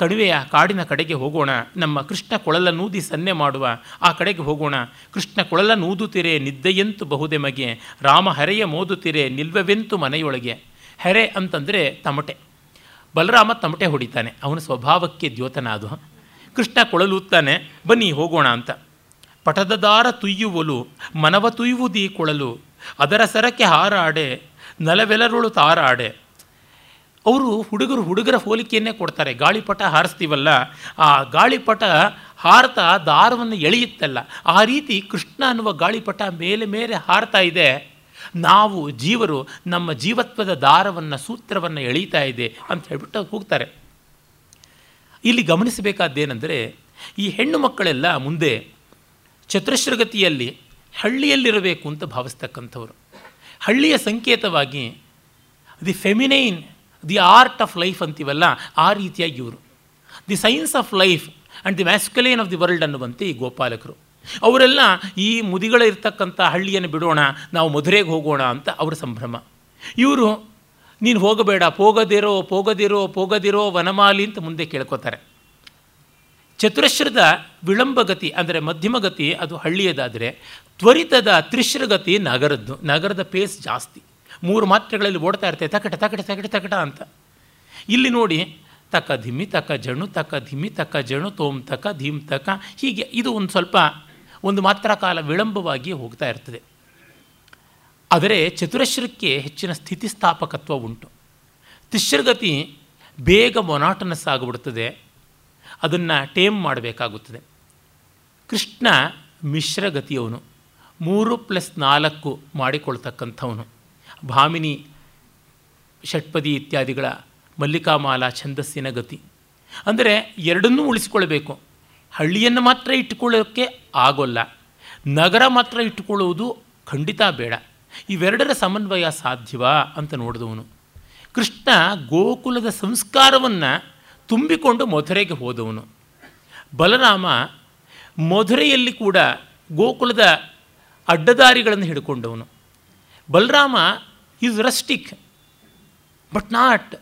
ಕಣಿವೆಯ ಕಾಡಿನ ಕಡೆಗೆ ಹೋಗೋಣ, ನಮ್ಮ ಕೃಷ್ಣ ಕೊಳಲನೂದಿ ಸನ್ನೆ ಮಾಡುವ, ಆ ಕಡೆಗೆ ಹೋಗೋಣ. ಕೃಷ್ಣ ಕೊಳಲನೂದುತ್ತಿರೆ ನಿದ್ದೆಯಂತು ಬಹುದೆಮಗೆ, ರಾಮ ಹರೆಯ ಮೋದುತ್ತಿರೆ ನಿಲ್ವವೆಂತು ಮನೆಯೊಳಗೆ. ಹೆರೆ ಅಂತಂದರೆ ತಮಟೆ, ಬಲರಾಮ ತಮಟೆ ಹೊಡಿತಾನೆ, ಅವನ ಸ್ವಭಾವಕ್ಕೆ ದ್ಯೋತನ ಅದು. ಕೃಷ್ಣ ಕೊಳಲೂತ್ತಾನೆ, ಬನ್ನಿ ಹೋಗೋಣ ಅಂತ. ಪಟದ ದಾರ ತುಯ್ಯುವಲು ಮನವ ತುಯ್ಯುವುದೀ ಕೊಳಲು, ಅದರ ಸರಕ್ಕೆ ಹಾರಾಡೆ ನಲವೆಲರುಳು ತಾರಾಡೆ. ಅವರು ಹುಡುಗರ ಹೋಲಿಕೆಯನ್ನೇ ಕೊಡ್ತಾರೆ. ಗಾಳಿಪಟ ಹಾರಿಸ್ತೀವಲ್ಲ, ಆ ಗಾಳಿಪಟ ಹಾರತ ದಾರವನ್ನು ಎಳೆಯುತ್ತಲ್ಲ, ಆ ರೀತಿ ಕೃಷ್ಣ ಅನ್ನುವ ಗಾಳಿಪಟ ಮೇಲೆ ಮೇಲೆ ಹಾರ್ತಾ ಇದೆ. ನಾವು ಜೀವರು ನಮ್ಮ ಜೀವತ್ವದ ದಾರವನ್ನು, ಸೂತ್ರವನ್ನು ಎಳೀತಾ ಇದೆ ಅಂತ ಹೇಳ್ಬಿಟ್ಟು ಹೋಗ್ತಾರೆ. ಇಲ್ಲಿ ಗಮನಿಸಬೇಕಾದ್ದೇನೆಂದರೆ, ಈ ಹೆಣ್ಣು ಮಕ್ಕಳೆಲ್ಲ ಮುಂದೆ ಚತುರಶ್ರಗತಿಯಲ್ಲಿ ಹಳ್ಳಿಯಲ್ಲಿರಬೇಕು ಅಂತ ಭಾವಿಸ್ತಕ್ಕಂಥವ್ರು. ಹಳ್ಳಿಯ ಸಂಕೇತವಾಗಿ the feminine, the art of life ಅಂತೀವಲ್ಲ, ಆ ರೀತಿಯಾಗಿ ಇವರು the science of life and the masculine of the world ಅನ್ನುವಂತೆ ಈ ಗೋಪಾಲಕರು. ಅವರೆಲ್ಲ ಈ ಮುದಿಗಳಿರ್ತಕ್ಕಂಥ ಹಳ್ಳಿಯನ್ನು ಬಿಡೋಣ, ನಾವು ಮಧುರೆಗೆ ಹೋಗೋಣ ಅಂತ ಅವರ ಸಂಭ್ರಮ. ಇವರು ನೀನು ಹೋಗಬೇಡ, ಪೋಗದಿರೋ ಪೋಗದಿರೋ ಪೋಗದಿರೋ ವನಮಾಲಿ ಅಂತ ಮುಂದೆ ಕೇಳ್ಕೋತಾರೆ. ಚತುರಶ್ರದ ವಿಳಂಬಗತಿ ಅಂದರೆ ಮಧ್ಯಮಗತಿ ಅದು ಹಳ್ಳಿಯದಾದರೆ, ತ್ವರಿತದ ತ್ರಿಶ್ರಗತಿ ನಗರದ್ದು. ನಗರದ ಪೇಸ್ ಜಾಸ್ತಿ, ಮೂರು ಮಾತ್ರೆಗಳಲ್ಲಿ ಓಡ್ತಾ ಇರ್ತೇವೆ, ತಕಟ ತಕಟ ತಕಟ ತಕಟ ಅಂತ. ಇಲ್ಲಿ ನೋಡಿ, ತಕ ಧಿಮ್ಮಿ ತಕ ಜಣು ತಕ ಧಿಮ್ಮಿ ತಕ ಜಣು ತೋಂ ತಕ ಧೀಮ್ ತಕ, ಹೀಗೆ ಇದು ಒಂದು ಸ್ವಲ್ಪ ಒಂದು ಮಾತ್ರ ಕಾಲ ವಿಳಂಬವಾಗಿ ಹೋಗ್ತಾ ಇರ್ತದೆ. ಆದರೆ ಚತುರಶ್ರಕ್ಕೆ ಹೆಚ್ಚಿನ ಸ್ಥಿತಿಸ್ಥಾಪಕತ್ವ ಉಂಟು. ತ್ರಿಶ್ರಗತಿ ಬೇಗ ಮೊನಾಟನಸ್ ಆಗಿಬಿಡ್ತದೆ, ಅದನ್ನು ಟೇಮ್ ಮಾಡಬೇಕಾಗುತ್ತದೆ. ಕೃಷ್ಣ ಮಿಶ್ರಗತಿಯವನು, 3+4 ಮಾಡಿಕೊಳ್ತಕ್ಕಂಥವನು. ಭಾಮಿನಿ ಷಟ್ಪದಿ ಇತ್ಯಾದಿಗಳ ಮಲ್ಲಿಕಾಮಾಲಾ ಛಂದಸ್ಸಿನ ಗತಿ ಅಂದರೆ ಎರಡನ್ನೂ ಉಳಿಸಿಕೊಳ್ಬೇಕು. ಹಳ್ಳಿಯನ್ನು ಮಾತ್ರ ಇಟ್ಟುಕೊಳ್ಳೋಕ್ಕೆ ಆಗೋಲ್ಲ, ನಗರ ಮಾತ್ರ ಇಟ್ಟುಕೊಳ್ಳುವುದು ಖಂಡಿತ ಬೇಡ. ಇವೆರಡರ ಸಮನ್ವಯ ಸಾಧ್ಯವಾ ಅಂತ ನೋಡಿದವನು ಕೃಷ್ಣ. ಗೋಕುಲದ ಸಂಸ್ಕಾರವನ್ನು ತುಂಬಿಕೊಂಡು ಮಧುರೆಗೆ ಹೋದವನು. ಬಲರಾಮ ಮಧುರೆಯಲ್ಲಿ ಕೂಡ ಗೋಕುಲದ ಅಡ್ಡದಾರಿಗಳನ್ನು ಹಿಡ್ಕೊಂಡವನು. Balarama is rustic but not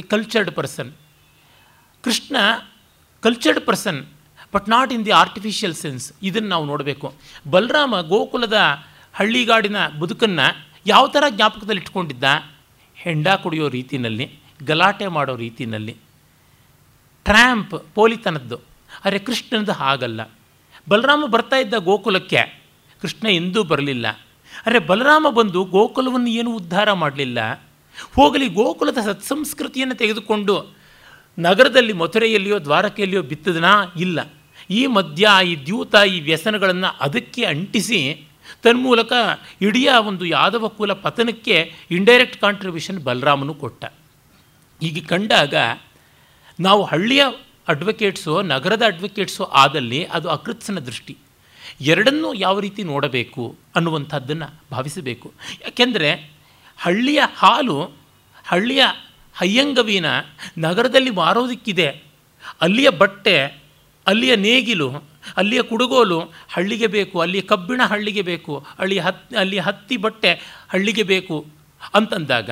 a cultured person. Krishna cultured person but not in the artificial sense. ಇದನ್ನು ನಾವು ನೋಡಬೇಕು. ಬಲರಾಮ ಗೋಕುಲದ ಹಳ್ಳಿಗಾಡಿನ ಬದುಕನ್ನು ಯಾವ ಥರ ಜ್ಞಾಪಕದಲ್ಲಿ ಇಟ್ಕೊಂಡಿದ್ದ? ಹೆಂಡ ಕುಡಿಯೋ ರೀತಿಯಲ್ಲಿ, ಗಲಾಟೆ ಮಾಡೋ ರೀತಿಯಲ್ಲಿ, ಟ್ರ್ಯಾಂಪ್ ಪೋಲಿತನದ್ದು. ಆದರೆ ಕೃಷ್ಣನದು ಹಾಗಲ್ಲ. ಬಲರಾಮ ಬರ್ತಾ ಇದ್ದ ಗೋಕುಲಕ್ಕೆ, ಕೃಷ್ಣ ಎಂದೂ ಬರಲಿಲ್ಲ. ಆದರೆ ಬಲರಾಮ ಬಂದು ಗೋಕುಲವನ್ನು ಏನೂ ಉದ್ಧಾರ ಮಾಡಲಿಲ್ಲ. ಹೋಗಲಿ ಗೋಕುಲದ ಸತ್ಸಂಸ್ಕೃತಿಯನ್ನು ತೆಗೆದುಕೊಂಡು ನಗರದಲ್ಲಿ ಮಥುರೆಯಲ್ಲಿಯೋ ದ್ವಾರಕೆಯಲ್ಲಿಯೋ ಬಿತ್ತದನಾ? ಇಲ್ಲ. ಈ ಮದ್ಯ, ಈ ದ್ಯೂತ, ಈ ವ್ಯಸನಗಳನ್ನು ಅದಕ್ಕೆ ಅಂಟಿಸಿ ತನ್ಮೂಲಕ ಇಡೀ ಒಂದು ಯಾದವ ಕುಲ ಪತನಕ್ಕೆ ಇಂಡೈರೆಕ್ಟ್ ಕಾಂಟ್ರಿಬ್ಯೂಷನ್ ಬಲರಾಮನು ಕೊಟ್ಟ. ಹೀಗೆ ಕಂಡಾಗ ನಾವು ಹಳ್ಳಿಯ ಅಡ್ವೊಕೇಟ್ಸೋ ನಗರದ ಅಡ್ವೊಕೇಟ್ಸೋ ಆದಲ್ಲಿ ಅದು ಅಕೃತ್ಸನ ದೃಷ್ಟಿ. ಎರಡನ್ನೂ ಯಾವ ರೀತಿ ನೋಡಬೇಕು ಅನ್ನುವಂಥದ್ದನ್ನು ಭಾವಿಸಬೇಕು. ಯಾಕೆಂದರೆ ಹಳ್ಳಿಯ ಹಾಲು, ಹಳ್ಳಿಯ ಹಯ್ಯಂಗವೀನ ನಗರದಲ್ಲಿ ಮಾರೋದಕ್ಕಿದೆ. ಅಲ್ಲಿಯ ಬಟ್ಟೆ, ಅಲ್ಲಿಯ ನೇಗಿಲು, ಅಲ್ಲಿಯ ಕುಡುಗೋಲು ಹಳ್ಳಿಗೆ ಬೇಕು, ಅಲ್ಲಿಯ ಕಬ್ಬಿಣ ಹಳ್ಳಿಗೆ ಬೇಕು, ಅಲ್ಲಿಯ ಹತ್ತಿ ಬಟ್ಟೆ ಹಳ್ಳಿಗೆ ಬೇಕು ಅಂತಂದಾಗ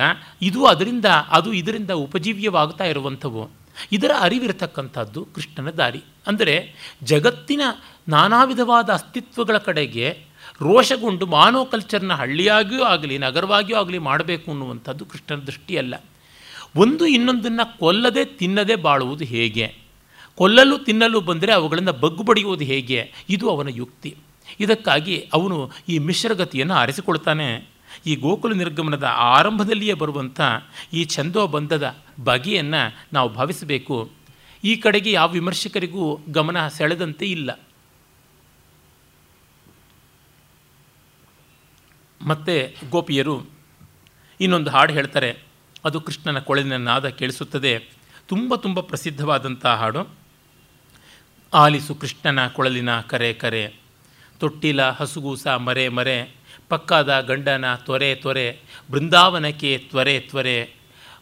ಇದು ಅದರಿಂದ, ಅದು ಇದರಿಂದ ಉಪಜೀವ್ಯವಾಗ್ತಾ ಇರುವಂಥವು. ಇದರ ಅರಿವಿರತಕ್ಕಂಥದ್ದು ಕೃಷ್ಣನ ದಾರಿ. ಅಂದರೆ ಜಗತ್ತಿನ ನಾನಾ ವಿಧವಾದ ಅಸ್ತಿತ್ವಗಳ ಕಡೆಗೆ ರೋಷಗೊಂಡು ಮಾನೋ ಕಲ್ಚರ್ನ ಹಳ್ಳಿಯಾಗಿಯೂ ಆಗಲಿ ನಗರವಾಗಿಯೂ ಆಗಲಿ ಮಾಡಬೇಕು ಅನ್ನುವಂಥದ್ದು ಕೃಷ್ಣನ ದೃಷ್ಟಿಯಲ್ಲ. ಒಂದು ಇನ್ನೊಂದನ್ನು ಕೊಲ್ಲದೆ ತಿನ್ನದೆ ಬಾಳುವುದು ಹೇಗೆ, ಕೊಲ್ಲಲು ತಿನ್ನಲು ಬಂದರೆ ಅವುಗಳನ್ನು ಬಗ್ಗು ಬಡಿಯುವುದು ಹೇಗೆ, ಇದು ಅವನ ಯುಕ್ತಿ. ಇದಕ್ಕಾಗಿ ಅವನು ಈ ಮಿಶ್ರಗತಿಯನ್ನು ಆರಿಸಿಕೊಳ್ತಾನೆ. ಈ ಗೋಕುಲ ನಿರ್ಗಮನದ ಆರಂಭದಲ್ಲಿಯೇ ಬರುವಂಥ ಈ ಛಂದೋಬಂಧದ ಬಗೆಯನ್ನು ನಾವು ಭಾವಿಸಬೇಕು. ಈ ಕಡೆಗೆ ಯಾವ ವಿಮರ್ಶಕರಿಗೂ ಗಮನ ಸೆಳೆದಂತೆ ಇಲ್ಲ. ಮತ್ತೆ ಗೋಪಿಯರು ಇನ್ನೊಂದು ಹಾಡು ಹೇಳ್ತಾರೆ. ಅದು ಕೃಷ್ಣನ ಕೊಳಲಿನ ನಾದ ಕೇಳಿಸುತ್ತದೆ. ತುಂಬ ಪ್ರಸಿದ್ಧವಾದಂಥ ಹಾಡು. ಆಲಿಸು ಕೃಷ್ಣನ ಕೊಳಲಿನ ಕರೆ ಕರೆ, ತೊಟ್ಟಿಲ ಹಸುಗೂಸ ಮರೆ ಮರೆ, ಪಕ್ಕಾದ ಗಂಡನ ತೊರೆ ತೊರೆ, ಬೃಂದಾವನಕ್ಕೆ ತ್ವರೆ ತ್ವರೆ,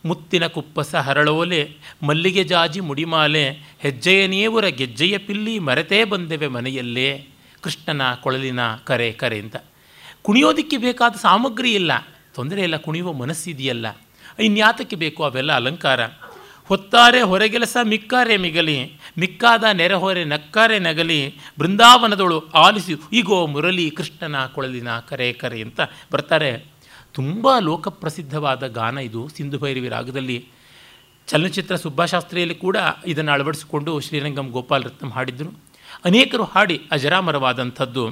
ಮುತ್ತಿನ ಕುಪ್ಪಸ ಹರಳೋಲೆ, ಮಲ್ಲಿಗೆ ಜಾಜಿ ಮುಡಿಮಾಲೆ, ಹೆಜ್ಜೆಯ ನೇವುರ ಗೆಜ್ಜೆಯ ಪಿಲ್ಲಿ, ಮರೆತೇ ಬಂದೆವೆ ಮನೆಯಲ್ಲೇ ಕೃಷ್ಣನ ಕೊಳಲಿನ ಕರೆ ಕರೆ ಅಂತ. ಕುಣಿಯೋದಕ್ಕೆ ಬೇಕಾದ ಸಾಮಗ್ರಿ ಇಲ್ಲ, ತೊಂದರೆ ಇಲ್ಲ, ಕುಣಿಯುವ ಮನಸ್ಸಿದೆಯಲ್ಲ, ಇನ್ಯಾತಕ್ಕೆ ಬೇಕು ಅವೆಲ್ಲ ಅಲಂಕಾರ. ಹೊತ್ತಾರೆ ಹೊರಗೆಲಸ ಮಿಕ್ಕಾರೆ ಮಿಗಲಿ, ಮಿಕ್ಕಾದ ನೆರೆಹೊರೆ ನಕ್ಕಾರೆ ನಗಲಿ, ಬೃಂದಾವನದೊಳು ಆಲಿಸಿ ಈಗೋ ಮುರಳಿ ಕೃಷ್ಣನ ಕೊಳಲಿನ ಕರೆ ಕರೆ ಅಂತ ಬರ್ತಾರೆ. ತುಂಬ ಲೋಕಪ್ರಸಿದ್ಧವಾದ ಗಾನ ಇದು. ಸಿಂಧು ಭೈರವಿ ರಾಗದಲ್ಲಿ ಚಲನಚಿತ್ರ ಸುಬ್ಬಾಶಾಸ್ತ್ರಿಯಲ್ಲಿ ಕೂಡ ಇದನ್ನು ಅಳವಡಿಸಿಕೊಂಡು ಶ್ರೀರಂಗಂ ಗೋಪಾಲ್ ರತ್ನಂ ಹಾಡಿದರು. ಅನೇಕರು ಹಾಡಿ ಅಜರಾಮರವಾದಂಥದ್ದು.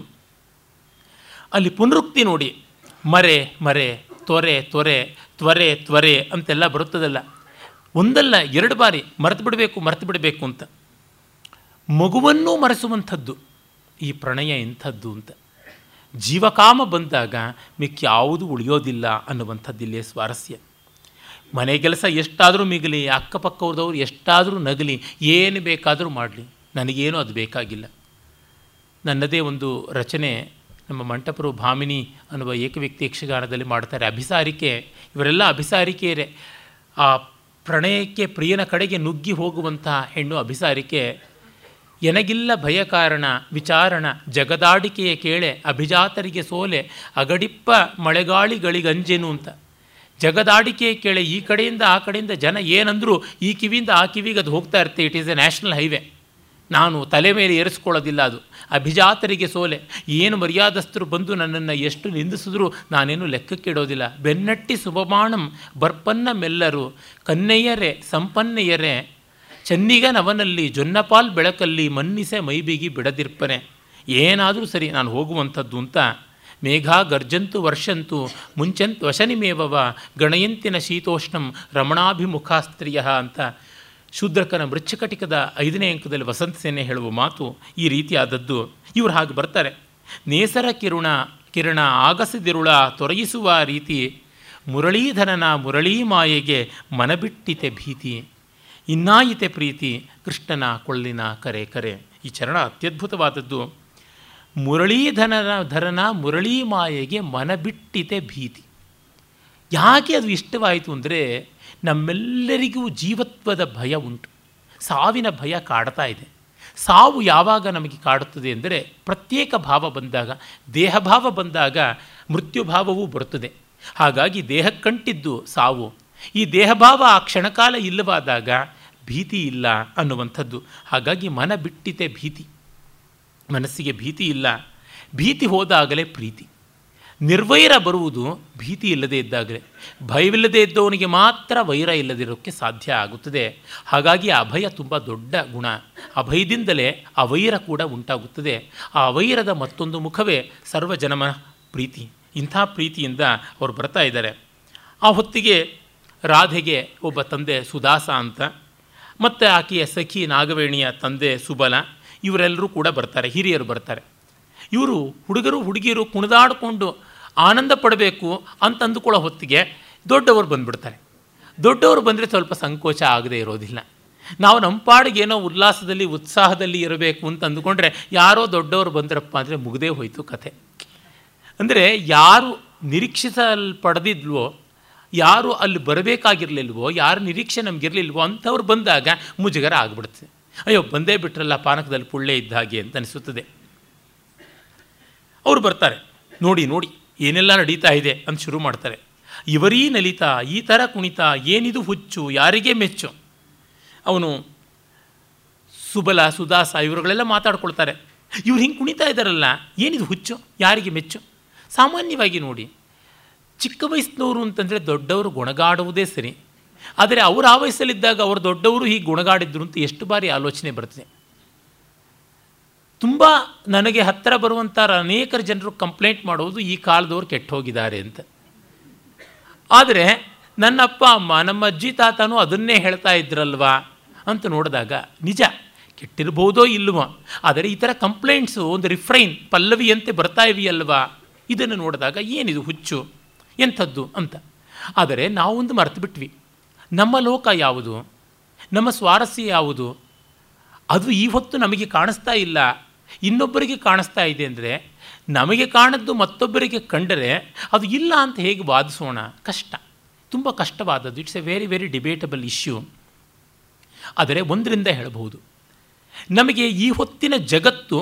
ಅಲ್ಲಿ ಪುನರುಕ್ತಿ ನೋಡಿ, ಮರೆ ಮರೆ, ತೊರೆ ತೊರೆ, ತ್ವರೆ ತ್ವರೆ ಅಂತೆಲ್ಲ ಬರುತ್ತದಲ್ಲ. ಒಂದಲ್ಲ ಎರಡು ಬಾರಿ ಮರೆತು ಬಿಡಬೇಕು ಅಂತ, ಮಗುವನ್ನೂ ಮರೆಸುವಂಥದ್ದು ಈ ಪ್ರಣಯ ಇಂಥದ್ದು ಅಂತ. ಜೀವಕಾಮ ಬಂದಾಗ ಮಿಕ್ಕ್ಯಾವುದು ಉಳಿಯೋದಿಲ್ಲ ಅನ್ನುವಂಥದ್ದಿಲ್ಲೇ ಸ್ವಾರಸ್ಯ. ಮನೆ ಕೆಲಸ ಎಷ್ಟಾದರೂ ಮಿಗಲಿ, ಅಕ್ಕಪಕ್ಕವ್ರದವ್ರು ಎಷ್ಟಾದರೂ ನಗಲಿ, ಏನು ಬೇಕಾದರೂ ಮಾಡಲಿ, ನನಗೇನು ಅದು ಬೇಕಾಗಿಲ್ಲ. ನನ್ನದೇ ಒಂದು ರಚನೆ ನಮ್ಮ ಮಂಟಪರು ಭಾಮಿನಿ ಅನ್ನುವ ಏಕವ್ಯಕ್ತಿ ಯಕ್ಷಗಾನದಲ್ಲಿ ಮಾಡ್ತಾರೆ. ಅಭಿಸಾರಿಕೆ, ಇವರೆಲ್ಲ ಅಭಿಸಾರಿಕೆಯರೇ. ಆ ಪ್ರಣಯಕ್ಕೆ ಪ್ರಿಯನ ಕಡೆಗೆ ನುಗ್ಗಿ ಹೋಗುವಂತಹ ಹೆಣ್ಣು ಅಭಿಸಾರಿಕೆ. ಎನಗಿಲ್ಲ ಭಯ ಕಾರಣ ವಿಚಾರಣ, ಜಗದಾಡಿಕೆಯ ಕೇಳೆ ಅಭಿಜಾತರಿಗೆ ಸೋಲೆ, ಅಗಡಿಪ್ಪ ಮಳೆಗಾಳಿಗಳಿಗಂಜೇನು ಅಂತ. ಜಗದಾಡಿಕೆಯ ಕೇಳೆ, ಈ ಕಡೆಯಿಂದ ಆ ಕಡೆಯಿಂದ ಜನ ಏನಂದರೂ ಈ ಕಿವಿಯಿಂದ ಆ ಕಿವಿಗೆ ಅದು ಹೋಗ್ತಾ ಇರುತ್ತೆ. It is a national highway, ನಾನು ತಲೆ ಮೇಲೆ ಏರಿಸ್ಕೊಳ್ಳೋದಿಲ್ಲ ಅದು. ಅಭಿಜಾತರಿಗೆ ಸೋಲೆ, ಏನು ಮರ್ಯಾದಸ್ಥರು ಬಂದು ನನ್ನನ್ನು ಎಷ್ಟು ನಿಂದಿಸಿದ್ರೂ ನಾನೇನು ಲೆಕ್ಕಕ್ಕಿಡೋದಿಲ್ಲ. ಬೆನ್ನಟ್ಟಿ ಸುಭಮಾಣಂ ಬರ್ಪನ್ನ ಮೆಲ್ಲರು, ಕನ್ನೆಯರೆ ಸಂಪನ್ನೆಯರೆ ಚೆನ್ನಿಗನವನಲ್ಲಿ ಜೊನ್ನಪಾಲ್ ಬೆಳಕಲ್ಲಿ, ಮನ್ನಿಸೆ ಮೈಬಿಗಿ ಬಿಡದಿರ್ಪನೆ, ಏನಾದರೂ ಸರಿ ನಾನು ಹೋಗುವಂಥದ್ದು ಅಂತ. ಮೇಘ ಗರ್ಜಂತು ವರ್ಷಂತು ಮುಂಚಂತ್ ವಶನಿಮೇವವ, ಗಣಯಂತಿನ ಶೀತೋಷ್ಣಂ ರಮಣಾಭಿಮುಖ ಸ್ತ್ರೀಯ ಅಂತ ಶೂದ್ರಕನ ಮೃಚ್ಛಕಟಿಕದ 5ನೇ ಅಂಕದಲ್ಲಿ ವಸಂತ ಸೇನೆ ಹೇಳುವ ಮಾತು ಈ ರೀತಿಯಾದದ್ದು. ಇವರು ಹಾಗೆ ಬರ್ತಾರೆ. ನೇಸರ ಕಿರಣ ಆಗಸದಿರುಳ ತೊರಗಿಸುವ ರೀತಿ, ಮುರಳೀಧರನ ಮುರಳೀ ಮಾಯೆಗೆ ಮನಬಿಟ್ಟಿತೆ ಭೀತಿ, ಇನ್ನಾಯಿತೆ ಪ್ರೀತಿ ಕೃಷ್ಣನ ಕೊಳಲಿನ ಕರೆ ಕರೆ. ಈ ಚರಣ ಅತ್ಯದ್ಭುತವಾದದ್ದು. ಮುರಳೀಧರನ ಮುರಳೀ ಮಾಯೆಗೆ ಮನಬಿಟ್ಟಿತೆ ಭೀತಿ. ಯಾಕೆ ಅದು ಇಷ್ಟವಾಯಿತು ಅಂದರೆ ನಮ್ಮೆಲ್ಲರಿಗೂ ಜೀವತ್ವದ ಭಯ ಉಂಟು, ಸಾವಿನ ಭಯ ಕಾಡ್ತಾ ಇದೆ. ಸಾವು ಯಾವಾಗ ನಮಗೆ ಕಾಡುತ್ತದೆ ಅಂದರೆ ಪ್ರತ್ಯೇಕ ಭಾವ ಬಂದಾಗ, ದೇಹಭಾವ ಬಂದಾಗ ಮೃತ್ಯುಭಾವವೂ ಬರುತ್ತದೆ. ಹಾಗಾಗಿ ದೇಹಕ್ಕಂಟಿದ್ದು ಸಾವು, ಈ ದೇಹಭಾವ ಆ ಕ್ಷಣಕಾಲ ಇಲ್ಲವಾದಾಗ ಭೀತಿ ಇಲ್ಲ ಅನ್ನುವಂಥದ್ದು. ಹಾಗಾಗಿ ಮನ ಬಿಟ್ಟಿತೆ ಭೀತಿ. ಮನಸ್ಸಿಗೆ ಭೀತಿ ಇಲ್ಲ. ಭೀತಿ ಹೋದಾಗಲೇ ಪ್ರೀತಿ. ನಿರ್ವೈರ ಬರುವುದು ಭೀತಿ ಇಲ್ಲದೆ ಇದ್ದಾಗಲೇ. ಭಯವಿಲ್ಲದೆ ಇದ್ದವನಿಗೆ ಮಾತ್ರ ವೈರ ಇಲ್ಲದಿರೋಕ್ಕೆ ಸಾಧ್ಯ ಆಗುತ್ತದೆ. ಹಾಗಾಗಿ ಅಭಯ ತುಂಬ ದೊಡ್ಡ ಗುಣ. ಅಭಯದಿಂದಲೇ ಅವೈರ ಕೂಡ ಉಂಟಾಗುತ್ತದೆ. ಆ ಅವೈರದ ಮತ್ತೊಂದು ಮುಖವೇ ಸರ್ವಜನಮ ಪ್ರೀತಿ. ಇಂಥ ಪ್ರೀತಿಯಿಂದ ಅವರು ಬರ್ತಾ ಇದ್ದಾರೆ. ಆ ಹೊತ್ತಿಗೆ ರಾಧೆಗೆ ಒಬ್ಬ ತಂದೆ ಸುದಾಸ ಅಂತ, ಮತ್ತು ಆಕೆಯ ಸಖಿ ನಾಗವೇಣಿಯ ತಂದೆ ಸುಬಲ, ಇವರೆಲ್ಲರೂ ಕೂಡ ಬರ್ತಾರೆ, ಹಿರಿಯರು ಬರ್ತಾರೆ. ಇವರು ಹುಡುಗರು ಹುಡುಗಿಯರು ಕುಣಿದಾಡಿಕೊಂಡು ಆನಂದ ಪಡಬೇಕು ಅಂತಂದುಕೊಳ್ಳೋ ಹೊತ್ತಿಗೆ ದೊಡ್ಡವರು ಬಂದುಬಿಡ್ತಾರೆ. ದೊಡ್ಡವರು ಬಂದರೆ ಸ್ವಲ್ಪ ಸಂಕೋಚ ಆಗದೆ ಇರೋದಿಲ್ಲ. ನಾವು ನಮ್ಮ ಪಾಡಿಗೇನೋ ಉಲ್ಲಾಸದಲ್ಲಿ ಉತ್ಸಾಹದಲ್ಲಿ ಇರಬೇಕು ಅಂತ ಅಂದುಕೊಂಡ್ರೆ ಯಾರೋ ದೊಡ್ಡವರು ಬಂದರಪ್ಪ ಅಂದರೆ ಮುಗದೇ ಹೋಯಿತು ಕಥೆ. ಅಂದರೆ ಯಾರು ನಿರೀಕ್ಷಿಸಲ್ಪಡದಿದ್ವೋ, ಯಾರು ಅಲ್ಲಿ ಬರಬೇಕಾಗಿರಲಿಲ್ವೋ, ಯಾರು ನಿರೀಕ್ಷೆ ನಮಗಿರಲಿಲ್ವೋ ಅಂಥವ್ರು ಬಂದಾಗ ಮುಜುಗರ ಆಗಿಬಿಡುತ್ತೆ. ಅಯ್ಯೋ ಬಂದೇ ಬಿಟ್ರಲ್ಲ, ಪಾನಕದಲ್ಲಿ ಪುಳ್ಳೆ ಇದ್ದ ಹಾಗೆ ಅಂತ ಅನಿಸುತ್ತದೆ. ಅವರು ಬರ್ತಾರೆ, ನೋಡಿ ನೋಡಿ ಏನೆಲ್ಲ ನಡೀತಾ ಇದೆ ಅಂತ ಶುರು ಮಾಡ್ತಾರೆ. ಇವರೀ ನಲಿತ, ಈ ಥರ ಕುಣಿತ, ಏನಿದು ಹುಚ್ಚು, ಯಾರಿಗೆ ಮೆಚ್ಚು. ಅವನು ಸುಬಲ ಸುದಾಸ ಇವರುಗಳೆಲ್ಲ ಮಾತಾಡ್ಕೊಳ್ತಾರೆ, ಇವ್ರು ಹಿಂಗೆ ಕುಣಿತಾ ಇದ್ದಾರಲ್ಲ, ಏನಿದು ಹುಚ್ಚು, ಯಾರಿಗೆ ಮೆಚ್ಚು. ಸಾಮಾನ್ಯವಾಗಿ ನೋಡಿ, ಚಿಕ್ಕ ವಯಸ್ಸಿನವರು ಅಂತಂದರೆ ದೊಡ್ಡವರು ಗುಣಗಾಡುವುದೇ ಸರಿ. ಆದರೆ ಅವರು ಆ ವಯಸ್ಸಲ್ಲಿದ್ದಾಗ ಅವರು ದೊಡ್ಡವರು ಹೀಗೆ ಗುಣಗಾಡಿದ್ರು ಅಂತ ಎಷ್ಟು ಬಾರಿ ಆಲೋಚನೆ ಬರ್ತದೆ. ತುಂಬ ನನಗೆ ಹತ್ತಿರ ಬರುವಂಥ ಅನೇಕ ಜನರು ಕಂಪ್ಲೇಂಟ್ ಮಾಡೋದು ಈ ಕಾಲದವ್ರು ಕೆಟ್ಟೋಗಿದ್ದಾರೆ ಅಂತ. ಆದರೆ ನನ್ನಪ್ಪ ಅಮ್ಮ ನಮ್ಮ ಅಜ್ಜಿ ತಾತನೂ ಅದನ್ನೇ ಹೇಳ್ತಾ ಇದ್ರಲ್ವಾ ಅಂತ ನೋಡಿದಾಗ ನಿಜ ಕೆಟ್ಟಿರ್ಬೋದೋ ಇಲ್ವೋ, ಆದರೆ ಈ ಥರ ಕಂಪ್ಲೇಂಟ್ಸು ಒಂದು ರಿಫ್ರೈನ್ ಪಲ್ಲವಿಯಂತೆ ಬರ್ತಾ ಇವೆಯಲ್ವಾ, ಇದನ್ನು ನೋಡಿದಾಗ ಏನಿದು ಹುಚ್ಚು ಎಂಥದ್ದು ಅಂತ. ಆದರೆ ನಾವೊಂದು ಮರೆತು ಬಿಟ್ವಿ, ನಮ್ಮ ಲೋಕ ಯಾವುದು, ನಮ್ಮ ಸ್ವಾರಸ್ಯ ಯಾವುದು, ಅದು ಈ ಹೊತ್ತು ನಮಗೆ ಕಾಣಿಸ್ತಾ ಇಲ್ಲ, ಇನ್ನೊಬ್ಬರಿಗೆ ಕಾಣಿಸ್ತಾ ಇದೆ. ಅಂದರೆ ನಮಗೆ ಕಾಣದ್ದು ಮತ್ತೊಬ್ಬರಿಗೆ ಕಂಡರೆ ಅದು ಇಲ್ಲ ಅಂತ ಹೇಗೆ ವಾದಿಸೋಣ? ಕಷ್ಟ, ತುಂಬ ಕಷ್ಟವಾದದ್ದು. It's a very very debatable issue. ಆದರೆ ಒಂದರಿಂದ ಹೇಳಬಹುದು, ನಮಗೆ ಈ ಹೊತ್ತಿನ ಜಗತ್ತು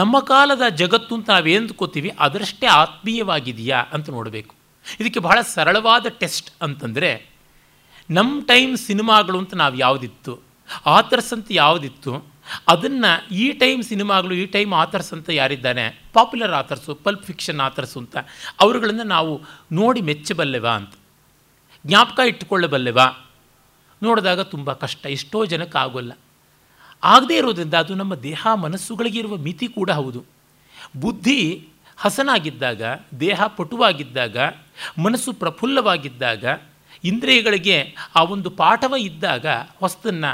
ನಮ್ಮ ಕಾಲದ ಜಗತ್ತು ಅಂತ ನಾವೇನು ಅಂದ್ಕೋತೀವಿ ಅದರಷ್ಟೇ ಆತ್ಮೀಯವಾಗಿದೆಯಾ ಅಂತ ನೋಡಬೇಕು. ಇದಕ್ಕೆ ಬಹಳ ಸರಳವಾದ ಟೆಸ್ಟ್ ಅಂತಂದರೆ, ನಮ್ಮ ಟೈಮ್ ಸಿನಿಮಾಗಳು ಅಂತ ನಾವು ಯಾವುದಿತ್ತು, ಆಥರ್ಸಂತ ಯಾವುದಿತ್ತು, ಅದನ್ನು ಈ ಟೈಮ್ ಸಿನಿಮಾಗಳು, ಈ ಟೈಮ್ ಆಥರ್ಸ್ ಅಂತ ಯಾರಿದ್ದಾನೆ, popular authors, pulp fiction authors ಅಂತ ಅವರುಗಳನ್ನು ನಾವು ನೋಡಿ ಮೆಚ್ಚಬಲ್ಲೆವಾ ಅಂತ, ಜ್ಞಾಪಕ ಇಟ್ಟುಕೊಳ್ಳಬಲ್ಲೆವಾ? ನೋಡಿದಾಗ ತುಂಬ ಕಷ್ಟ, ಎಷ್ಟೋ ಜನಕ್ಕೆ ಆಗೋಲ್ಲ. ಆಗದೇ ಇರೋದ್ರಿಂದ ಅದು ನಮ್ಮ ದೇಹ ಮನಸ್ಸುಗಳಿಗಿರುವ ಮಿತಿ ಕೂಡ ಹೌದು. ಬುದ್ಧಿ ಹಸನಾಗಿದ್ದಾಗ, ದೇಹ ಪಟುವಾಗಿದ್ದಾಗ, ಮನಸ್ಸು ಪ್ರಫುಲ್ಲವಾಗಿದ್ದಾಗ, ಇಂದ್ರಿಯಗಳಿಗೆ ಆ ಒಂದು ಪಾಠವ ಇದ್ದಾಗ ಹೊಸತನ್ನು